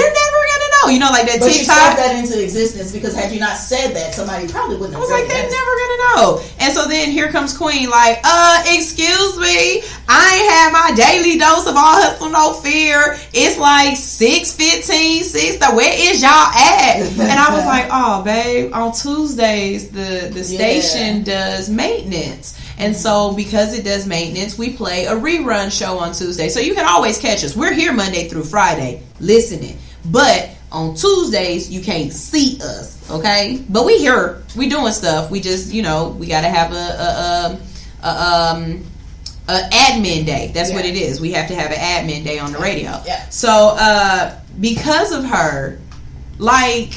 You know, like that TikTok. But you brought that into existence, because had you not said that, somebody probably wouldn't have. I was like, they're never gonna know. And so then here comes Queen, like, excuse me, I ain't had my daily dose of All Hustle No Fear. It's like 6:15, 6. Where is y'all at? And I was like, oh, babe, on Tuesdays the station does maintenance. And so, because it does maintenance, we play a rerun show on Tuesday. So you can always catch us. We're here Monday through Friday listening. But on Tuesdays, you can't see us, okay? But we here. We doing stuff. We just, you know, we got to have a admin day. That's what it is. We have to have an admin day on the radio. Yeah. So, because of her, like,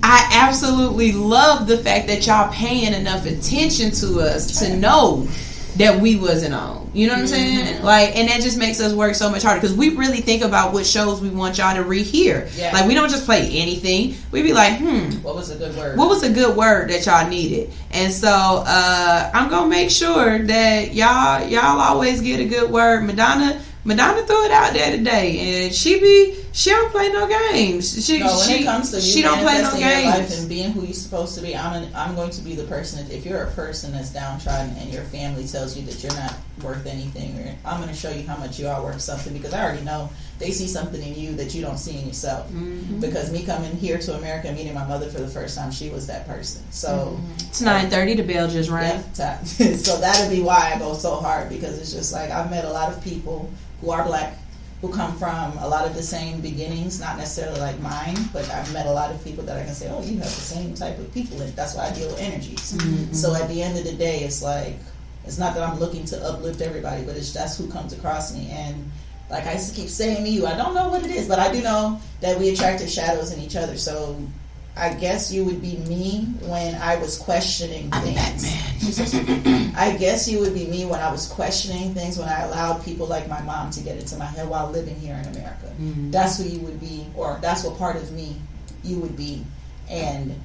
I absolutely love the fact that y'all paying enough attention to us to know that we wasn't on. You know what I'm saying? Like, and that just makes us work so much harder, because we really think about what shows we want y'all to rehear. Yeah. Like, we don't just play anything. We be like, what was a good word? What was a good word that y'all needed? And so I'm gonna make sure that y'all always get a good word. Madonna threw it out there today, and she don't play no games. When it comes to you manifesting your life and being who you're supposed to be, I'm going to be the person. If you're a person that's downtrodden and your family tells you that you're not worth anything, I'm going to show you how much you are worth something, because I already know they see something in you that you don't see in yourself. Mm-hmm. Because me coming here to America and meeting my mother for the first time, she was that person. So it's 9:30. The bell just rang. Yeah, so that'll be why I go so hard, because it's just like I've met a lot of people who are black, who come from a lot of the same beginnings, not necessarily like mine, but I've met a lot of people that I can say, oh, you have the same type of people, and that's why I deal with energies. Mm-hmm. So at the end of the day, it's like, it's not that I'm looking to uplift everybody, but it's that's who comes across me. And like I keep saying to you, I don't know what it is, but I do know that we attracted shadows in each other. So I guess you would be me when I was questioning things. I guess you would be me when I was questioning things, when I allowed people like my mom to get into my head while living here in America. Mm-hmm. That's who you would be, or that's what part of me you would be. And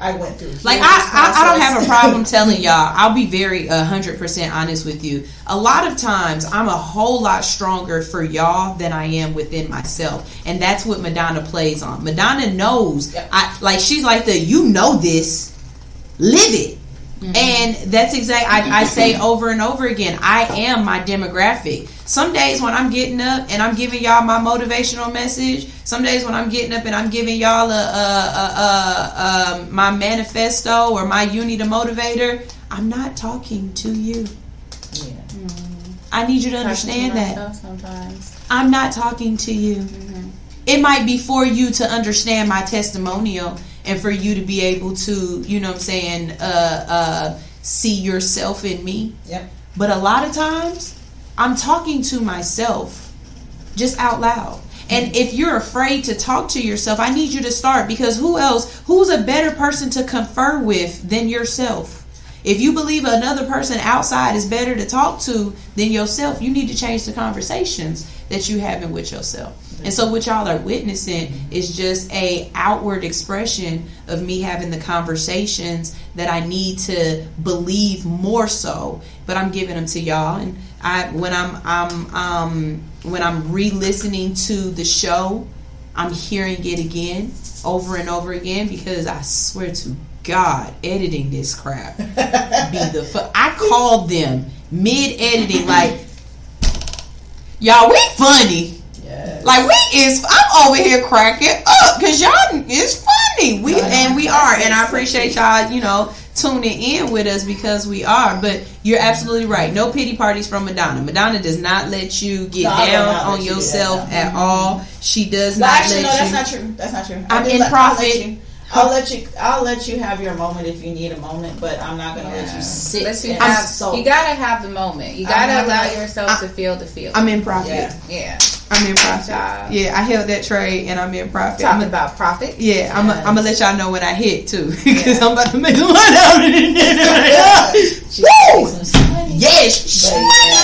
I went through. Like, I don't have a problem telling y'all. I'll be very 100% honest with you. A lot of times, I'm a whole lot stronger for y'all than I am within myself. And that's what Madonna plays on. Madonna knows. Yeah. She's like you know this. Live it. Mm-hmm. And that's exactly, I say over and over again, I am my demographic. Some days when I'm getting up and I'm giving y'all my motivational message, some days when I'm getting up and I'm giving y'all my manifesto or my you need a motivator, I'm not talking to you. Yeah. Mm-hmm. I need you to understand that. Sometimes. I'm not talking to you. Mm-hmm. It might be for you to understand my testimonial and for you to be able to, you know what I'm saying, see yourself in me. Yep. But a lot of times, I'm talking to myself just out loud. And if you're afraid to talk to yourself, I need you to start, because who's a better person to confer with than yourself? If you believe another person outside is better to talk to than yourself, you need to change the conversations that you having with yourself. And so what y'all are witnessing is just a outward expression of me having the conversations that I need to believe more so, but I'm giving them to y'all. And when I'm re-listening to the show, I'm hearing it again, over and over again, because I swear to God, editing this crap be the fuck. I called them mid-editing, like, y'all, we funny. Yes. Like, I'm over here cracking up because y'all is funny. We are. And I appreciate y'all, you know, tuning in with us, because we are. But you're absolutely right. No pity parties from Madonna. Madonna does not let you get down on yourself at all. She does not let you. Actually, no, that's not true. I'm in profit. I'll let you have your moment if you need a moment, but I'm not gonna let you sit. You gotta have the moment. You gotta allow yourself to feel the feel. I'm in profit. Yeah. I'm in profit. Yeah, I held that trade and I'm in profit. Talking about profit. Yeah, yes. I'm gonna let y'all know what I hit too, because I'm about to make a lot out of it. Woo! Yes,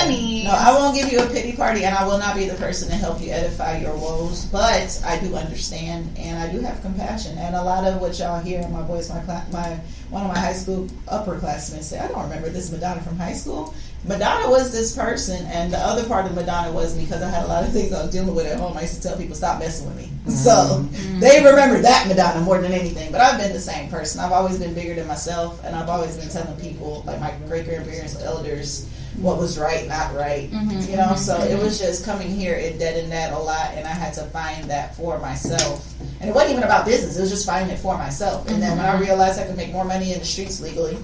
money. No, I won't give you a pity party, and I will not be the person to help you edify your woes. But I do understand, and I do have compassion, and a lot of what y'all hear in my voice, one of my high school upperclassmen said, I don't remember this Madonna from high school. Madonna was this person, and the other part of Madonna was me, because I had a lot of things I was dealing with at home. I used to tell people, stop messing with me. Mm-hmm. So they remember that Madonna more than anything. But I've been the same person. I've always been bigger than myself, and I've always been telling people, like my great-grandparents, elders, what was right, not right. Mm-hmm. You know, so it was just coming here, it deadened that a lot, and I had to find that for myself. And it wasn't even about business. It was just finding it for myself. And then when I realized I could make more money in the streets legally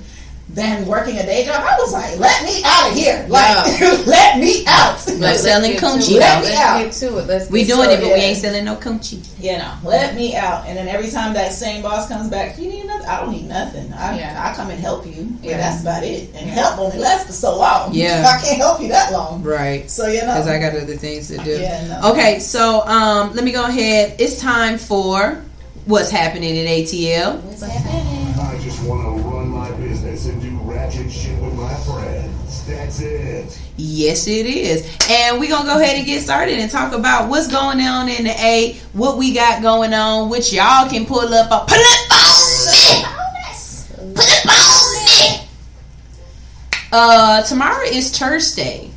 than working a day job, I was like, let me out of here. Like, let me out. Like selling coochie. Let's get to it. We doing it, but we ain't selling no coochie. You know, let me out. And then every time that same boss comes back, you need nothing? I don't need nothing. I come and help you. Yeah. But that's about it. And help only lasts for so long. Yeah. I can't help you that long. Right. So, you know. Because I got other things to do. Yeah, no. Okay, so let me go ahead. It's time for What's Happening at ATL. What's happening? I just want to run my business and do ratchet shit with my friends. That's it. Yes, it is. And we're going to go ahead and get started and talk about what's going on in the A, what we got going on, which y'all can pull up on. Pull up on me! Pull up on me! Tomorrow is Thursday.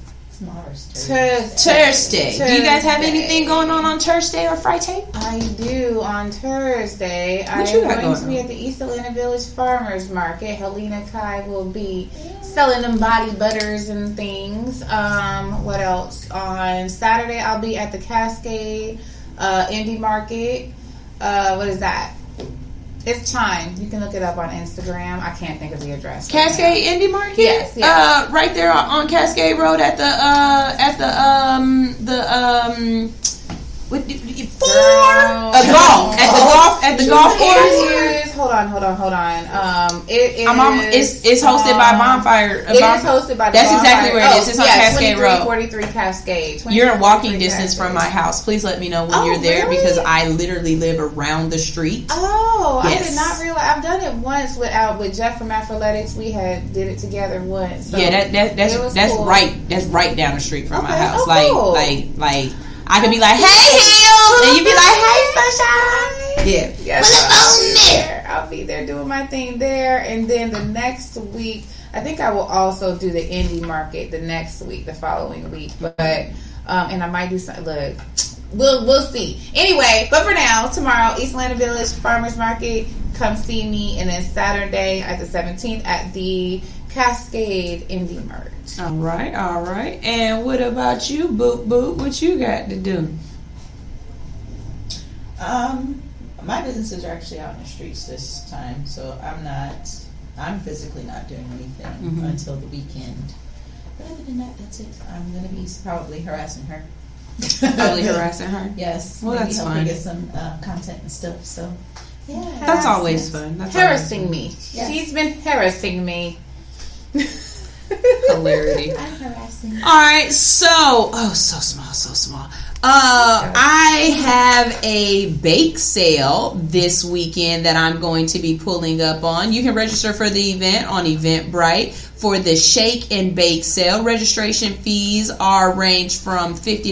Thursday. Do you guys have anything going on Thursday or Friday? I do. On Thursday, I am going to be at the East Atlanta Village Farmers Market. Helena Kai will be selling them body butters and things. What else? On Saturday, I'll be at the Cascade Indie Market. What is that? It's Chime. You can look it up on Instagram. I can't think of the address. Cascade Indie Market? Yes. Right there on Cascade Road at the At the golf course. Hold on. It is. It's hosted by Bonfire. That's exactly where it is. It's on Cascade Road. 43 Cascade. You're a walking distance from my house. Please let me know when you're there because I literally live around the street. Oh, yes. I did not realize. I've done it once with Jeff from Athletics. We did it together once. So yeah, that's cool. Right. That's right down the street from my house. Oh, like. I could be like, hey, Hills! And you'd be like, hey, Sunshine! Yeah. I'll be there doing my thing there. And then the next week, I think I will also do the indie market the following week. But, and I might do something. Look, we'll see. Anyway, but for now, tomorrow, East Atlanta Village Farmers Market. Come see me. And then Saturday at the 17th at the Cascade Indie Merch. All right. And what about you, Boop Boop? What you got to do? My businesses are actually out in the streets this time, so I'm physically not doing anything until the weekend. But other than that, that's it. I'm going to be probably harassing her. Yes. Well, that's fun. Get some content and stuff, so. Yeah. That's always fun. That's harassing me. Yes. She's been harassing me. Hilarity. I'm harassing. All right, so so small. I have a bake sale this weekend that I'm going to be pulling up on. You can register for the event on Eventbrite for the Shake and Bake Sale. Registration fees are ranged from $50 to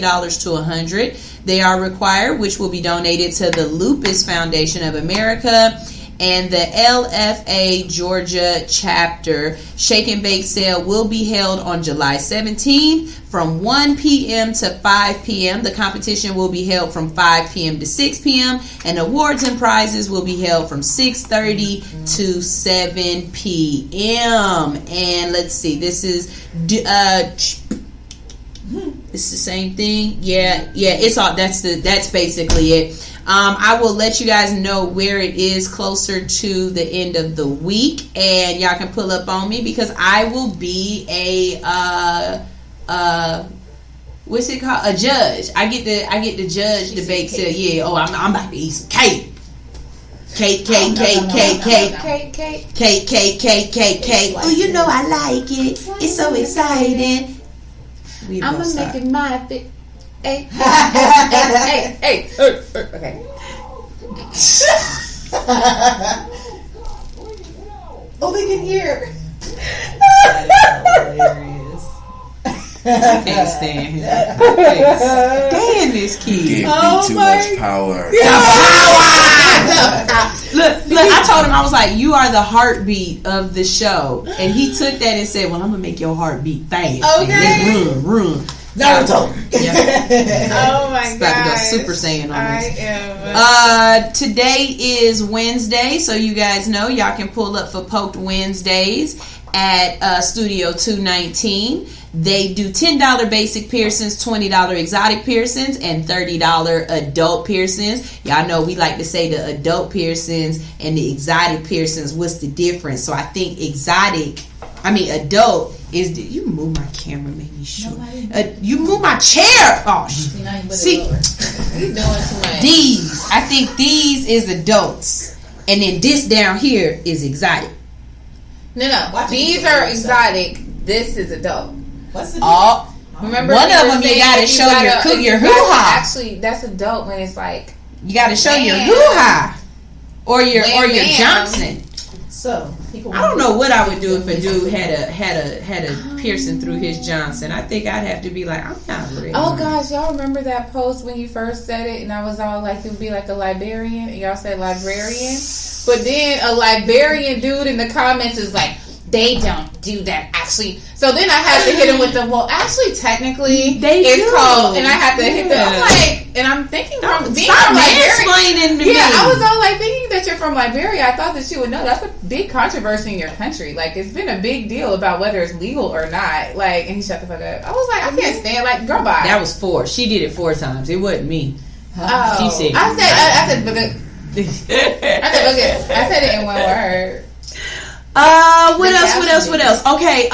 $100. They are required, which will be donated to the Lupus Foundation of America and the LFA Georgia chapter. Shake and Bake Sale will be held on July 17th from 1 p.m. to 5 p.m. The competition will be held from 5 p.m. to 6 p.m. and awards and prizes will be held from 6:30 to 7 p.m. And let's see, it's the same thing. Yeah, it's all that's basically it. I will let you guys know where it is closer to the end of the week, and y'all can pull up on me because I will be a judge. I get to judge the bake sale. Yeah. Oh, I'm about to eat some cake. Cake. Oh, you know I like it. It's so exciting. I'm gonna make it my fit. Hey. Okay. Oh, they can hear. That is hilarious. I can't stand him. Damn this kid. You gave me too much power. Look, I told him, I was like, you are the heartbeat of the show. And he took that and said, well, I'm going to make your heartbeat fast. Okay. Run. Naruto. Yep. Oh my god! About to go Super Saiyan on this. I am. Today is Wednesday, so you guys know y'all can pull up for Poked Wednesdays at Studio 219. They do $10 basic piercings, $20 exotic piercings, and $30 adult piercings. Y'all know we like to say the adult piercings and the exotic piercings. What's the difference? So I think adult. You move my camera, make me sure. You move my chair. Oh, see, you're doing too much. I think these is adults, and then this down here is exotic. No, these are exotic. This is adult. What's the difference? Remember, one of them you got to show your hoo-ha. Actually, that's adult when it's like you got to show your hoo-ha or your Johnson. So I don't know what I would do if a dude had a piercing through his Johnson. I think I'd have to be like, I'm not ready. Oh gosh, y'all remember that post when you first said it, and I was all like, it would be like a librarian, and y'all said librarian, but then a librarian dude in the comments is like, they don't do that actually. So then I had to hit him with the technically it's called, and I had to hit them. I'm like, and I'm thinking from being from Liberia. I was all like thinking that you're from Liberia. I thought that you would know. That's a big controversy in your country. Like, it's been a big deal about whether it's legal or not. Like, and he shut the fuck up. I was like, I can't stand. Like, girl, bye. That was 4. She did it 4 times. It wasn't me. Oh, she said. I said it in one word. What else? Okay,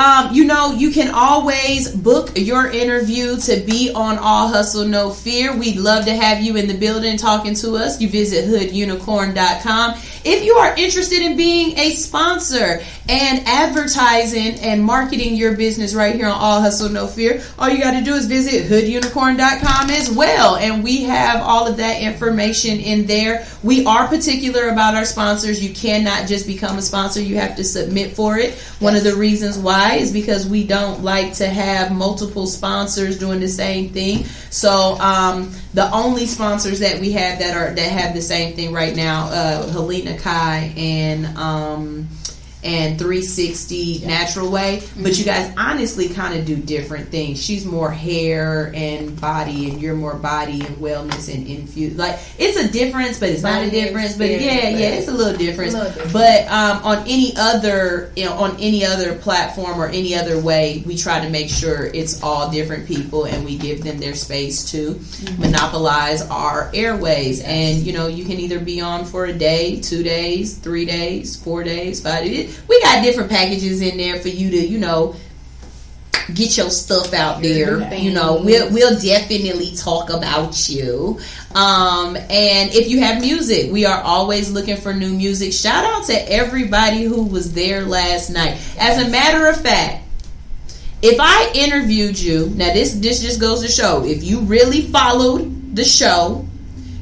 you can always book your interview to be on All Hustle No Fear. We'd love to have you in the building talking to us. You visit hoodunicorn.com. If you are interested in being a sponsor and advertising and marketing your business right here on All Hustle No Fear, all you got to do is visit hoodunicorn.com as well. And we have all of that information in there. We are particular about our sponsors. You cannot just become a sponsor. You have to submit for it. One of the reasons why is because we don't like to have multiple sponsors doing the same thing. So the only sponsors that we have that have the same thing right now, Helena Kai and 360 Natural Way. Mm-hmm. But you guys honestly kind of do different things. She's more hair and body, and you're more body and wellness and infused. Like, it's a difference, but it's not a difference. But it's a little difference. But on any other platform or any other way, we try to make sure it's all different people, and we give them their space to monopolize our airways. Yes. And you can either be on for a day, 2 days, 3 days, 4 days, 5 days. We got different packages in there for you to, get your stuff out there. We'll definitely talk about you. And if you have music, we are always looking for new music. Shout out to everybody who was there last night. As a matter of fact, if I interviewed you, now this just goes to show, if you really followed the show,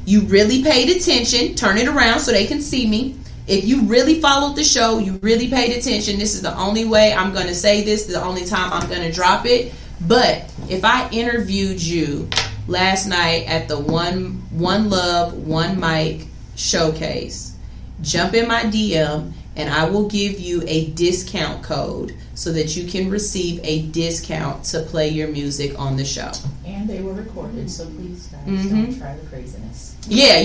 you really paid attention, turn it around so they can see me. If you really followed the show, you really paid attention, this is the only way I'm going to say this, the only time I'm going to drop it. But if I interviewed you last night at the One Love, One Mic showcase, jump in my DM and I will give you a discount code so that you can receive a discount to play your music on the show. And they were recorded, so please guys don't try the craziness. We have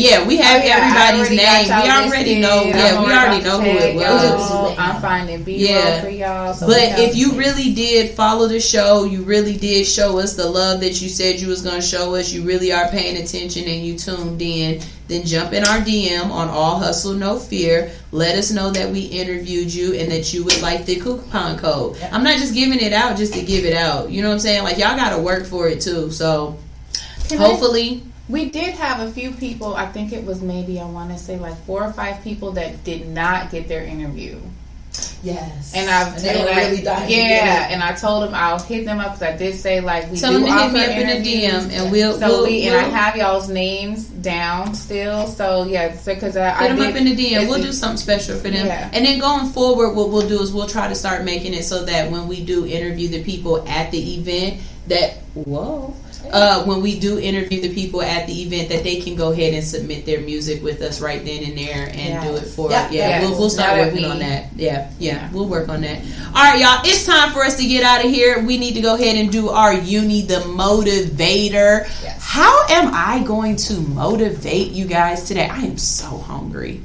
everybody's name. We already know. We already know who it was. I'm finding B-roll for y'all. So but if you really did follow the show, you really did show us the love that you said you was going to show us, you really are paying attention and you tuned in, then jump in our DM on All Hustle No Fear. Let us know that we interviewed you and that you would like the coupon code. I'm not just giving it out just to give it out. You know what I'm saying? Like, y'all got to work for it too. So hopefully... We did have a few people, I think it was maybe, I want to say like 4 or 5 people that did not get their interview. Yes. And I told them I'll hit them up because I did say like we tell do them to hit me up in the DM and we'll I have y'all's names down still. So because I hit them up in the DM. We'll do something special for them. Yeah. And then going forward, what we'll do is we'll try to start making it so that when we do interview the people at the event, that they can go ahead and submit their music with us right then and there and do it for it. We'll start working on that. We'll work on that. All right, y'all, it's time for us to get out of here. We need to go ahead and do our Uni the Motivator. Yes. How am I going to motivate you guys today? I am so hungry.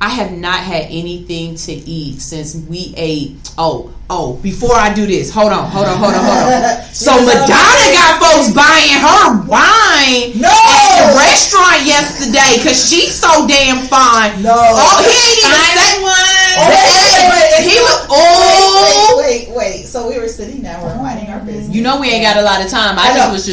I have not had anything to eat since we ate. Oh, before I do this, hold on. So Madonna got folks buying her wine at the restaurant yesterday because she's so damn fine. No. Oh, he ain't even that one. He was, Wait. So we were sitting down, we're minding our business. You know we ain't got a lot of time. I was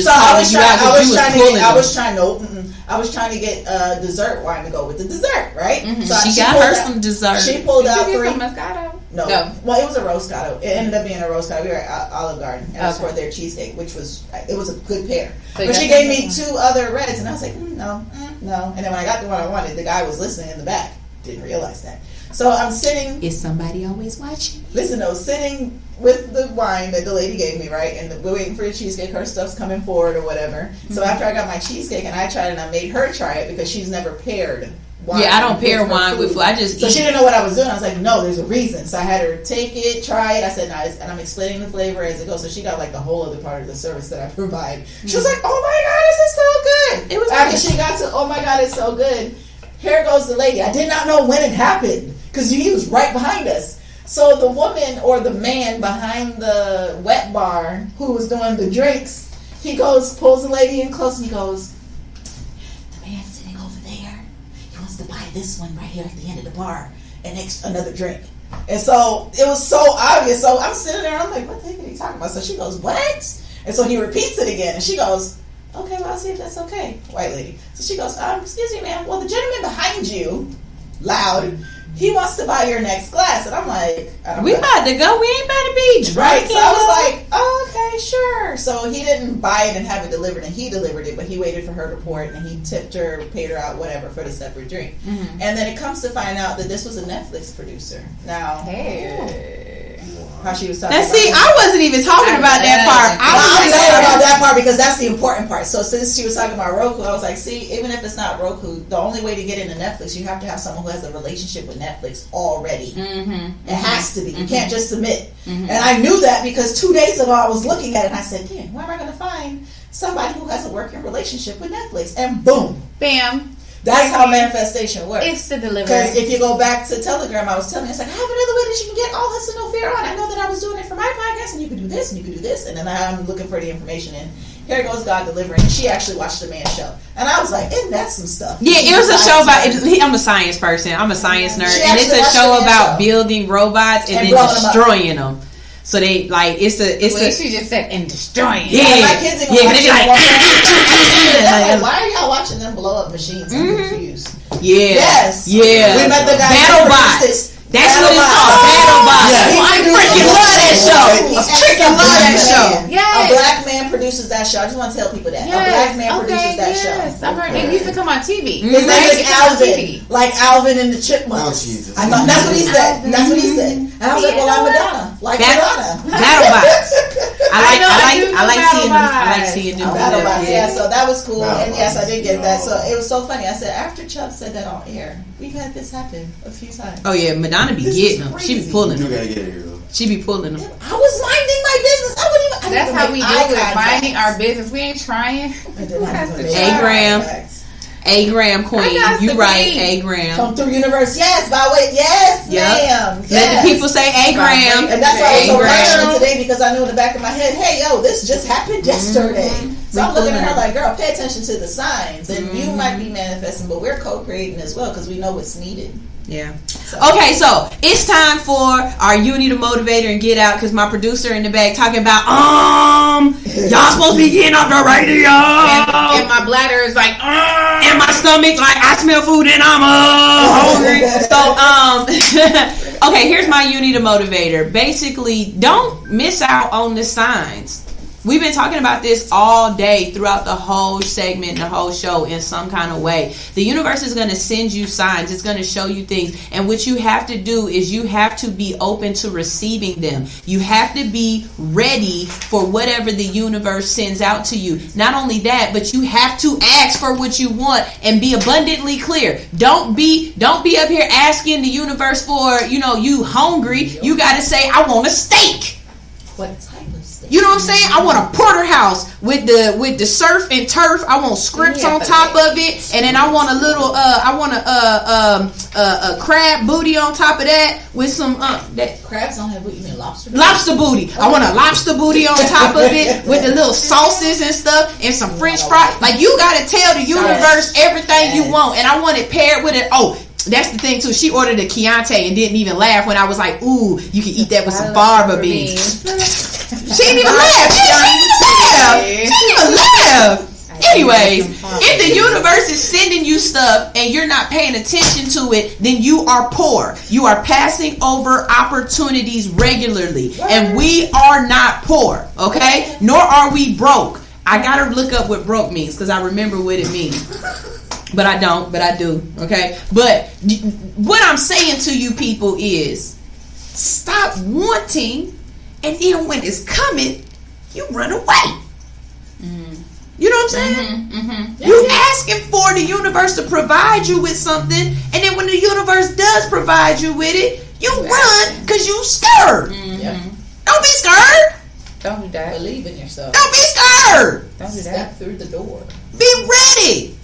trying to get dessert wine to go with the dessert, right? Mm-hmm. So she got her some dessert. She pulled out three. Moscato? No. Well, it was a Roscato. It ended up being a Roscato. We were at Olive Garden, and it was for their cheesecake, which was a good pair. So but she gave me two other reds, and I was like, no. And then when I got the one I wanted, the guy was listening in the back. Didn't realize that. So I'm sitting. Is somebody always watching? Listen, though, sitting with the wine that the lady gave me, right? And we're waiting for the cheesecake. Her stuff's coming forward or whatever. Mm-hmm. So after I got my cheesecake and I tried it, and I made her try it because she's never paired wine. Yeah, I don't pair wine with food. I just eat. She didn't know what I was doing. I was like, no, there's a reason. So I had her take it, try it. I said, nice. And I'm explaining the flavor as it goes. So she got like the whole other part of the service that I provide. Mm-hmm. She was like, oh my God, this is so good. It was after she got to, oh my God, it's so good. Here goes the lady. I did not know when it happened because he was right behind us. So the woman or the man behind the wet bar who was doing the drinks, he goes, pulls the lady in close and he goes, the man sitting over there, he wants to buy this one right here at the end of the bar and another drink. And so it was so obvious. So I'm sitting there and I'm like, what the heck are you talking about? So she goes, what? And so he repeats it again. And she goes, okay, well, I'll see if that's okay, white lady. So she goes, excuse me, ma'am. Well, the gentleman behind you, loud, he wants to buy your next glass. And I'm like, we about to go. We ain't about to be drinking. Right. So I was like, oh, okay, sure. So he didn't buy it and have it delivered, and he delivered it, but he waited for her to pour it, and he tipped her, paid her out, whatever, for the separate drink. Mm-hmm. And then it comes to find out that this was a Netflix producer. Now, hey. How she was talking. Now, see, I wasn't even talking about that part. I'm talking about that part because that's the important part. So since she was talking about Roku, I was like, see, even if it's not Roku, the only way to get into Netflix, you have to have someone who has a relationship with Netflix already. Mm-hmm. It has to be. Mm-hmm. You can't just submit. Mm-hmm. And I knew that because 2 days ago I was looking at it and I said, damn, where am I going to find somebody who has a working relationship with Netflix? And boom. Bam. That's how manifestation works. It's the delivery. Because if you go back to Telegram, I was telling you, it's like, I have another way that you can get all hustle no fear on. I know that I was doing it for my podcast, and you can do this, and you can do this. And then I'm looking for the information, and here goes God delivering. She actually watched the man show. And I was like, isn't that some stuff? Yeah, it was a show about, I'm a science person. I'm a science nerd. And it's a show about building robots and then destroying them. So they like it's she just said and destroying. Yeah, my kids ain't watching. Like, why are y'all watching them blow up machines? I'm confused. Yeah. Yes. Yeah. We met the guy. BattleBots. That's what it's called. BattleBots. Yeah. I freaking love that show. I freaking love that show. Yeah. A black man produces that show. I just want to tell people that a black man produces that show. Yes. I've heard it used to come on TV. His name is Alvin, like Alvin and the Chipmunks. I thought that's what he said. That's what he said. And I was like, well, I'm Madonna. Like BattleBots. I like seeing new BattleBots. Yeah, so that was cool. And yes, I did get that. So it was so funny. I said after Chubb said that on air, we've had this happen a few times. Oh yeah, Madonna be getting them. She be pulling them. You gotta get it here though. She be pulling them. I was minding my business. I wouldn't even. That's how we do it. Minding our business. We ain't trying. A Graham Queen, you right, A Graham. Come through universe, yes, by way, yes, yep. Ma'am. Yes. Let the people say A Graham. And that's why I was so rational today because I knew in the back of my head, hey, yo, this just happened yesterday. Mm-hmm. So I'm looking at her like, girl, pay attention to the signs. And you might be manifesting, but we're co-creating as well because we know what's needed. Yeah. So. Okay, so it's time for our You Need a Motivator and Get Out because my producer in the back talking about, y'all supposed to be getting off the radio. And my bladder is like, and my stomach, like, I smell food and I'm hungry. So, okay, here's my You Need a Motivator. Basically, don't miss out on the signs. We've been talking about this all day throughout the whole segment, the whole show in some kind of way. The universe is going to send you signs. It's going to show you things. And what you have to do is you have to be open to receiving them. You have to be ready for whatever the universe sends out to you. Not only that, but you have to ask for what you want and be abundantly clear. Don't be up here asking the universe for, you hungry. You got to say, I want a steak. What type of steak? You know what I'm saying? I want a porterhouse with the surf and turf. I want scripts on top of it, and then I want a little I want a crab booty on top of that with some that crabs don't have booty. You mean lobster? Lobster booty. I want a lobster booty on top of it with the little sauces and stuff and some French fries. Like you gotta tell the universe everything you want, and I want it paired with it. Oh. That's the thing too. She ordered a Chianti and didn't even laugh when I was like, "Ooh, you can eat that with some barber beans." She didn't even laugh. She didn't even laugh. Anyways, if the universe is sending you stuff and you're not paying attention to it, then you are poor. You are passing over opportunities regularly, and we are not poor, okay? Nor are we broke. I gotta look up what broke means because I remember what it means. But I don't, but I do, okay? But what I'm saying to you people is stop wanting, and then when it's coming, you run away. Mm-hmm. You know what I'm saying? Mm-hmm. Mm-hmm. You're asking for the universe to provide you with something, and then when the universe does provide you with it, you run because you scared. Mm-hmm. Yeah. Don't be scared. Don't do that. Believe in yourself. Don't be scared. Don't do that. Step through the door. Be ready.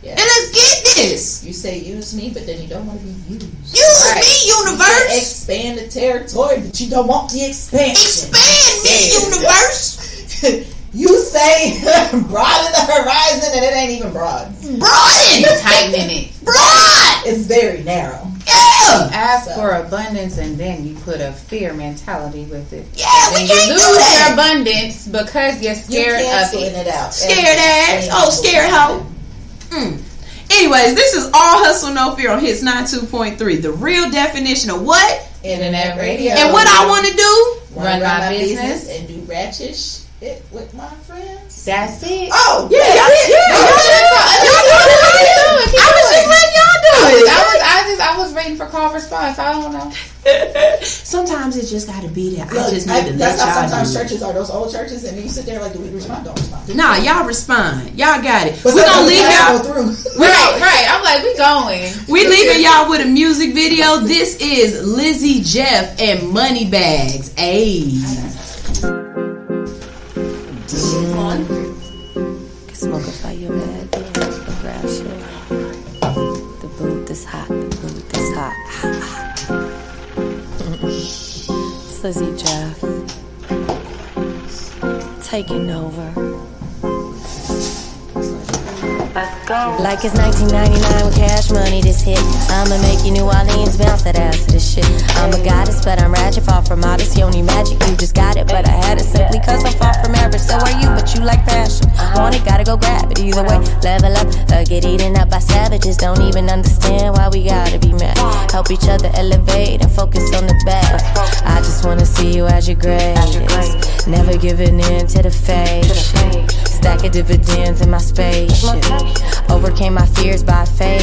Yeah. And let's get this. You say use me, but then you don't want to be used. Use me, universe. You expand the territory, but you don't want the expansion. Expand me, universe. You say broaden the horizon, and it ain't even broad. Broaden. Tighten it. Broad. It's very narrow. Yeah. ask for abundance, and then you put a fear mentality with it. Yeah, and we can't you lose do that. Your abundance because you're scared of it out. Scared ass. Oh, scared hoe. Anyways, this is All Hustle No Fear on Hits 92.3. The real definition of what? Internet radio. And what I want to do? Run my business and do ratchet shit with my friends. That's it. Oh, yeah. Y'all do it. I was just letting y'all do it. I was waiting for call response. I don't know. Sometimes it just got to be there. Look, I just need to let y'all do it. Sometimes churches are those old churches, and you sit there like, do we respond? Don't respond. Nah, y'all respond. Y'all got it. We're gonna leave y'all through. Right. I'm like, we going. We leaving y'all with a music video. This is Lizzie Jeff and Moneybags. Ayy. Smoke a fire bag, grass. The booth is hot, It's Lizzie Jeff taking over. Like it's 1999 with cash money, this hit. I'ma make you New Orleans bounce that ass to this shit. I'm a goddess, but I'm ratchet, far from modesty, only magic. You just got it, but I had it simply cause I'm far from average. So are you, but you like fashion. Want it, gotta go grab it. Either way, level up or get eaten up by savages. Don't even understand why we gotta be mad. Help each other elevate and focus on the bag. I just wanna see you as your greatest. Never giving in to the fake. Stack of dividends in my spaceship. Overcame my fears by faith.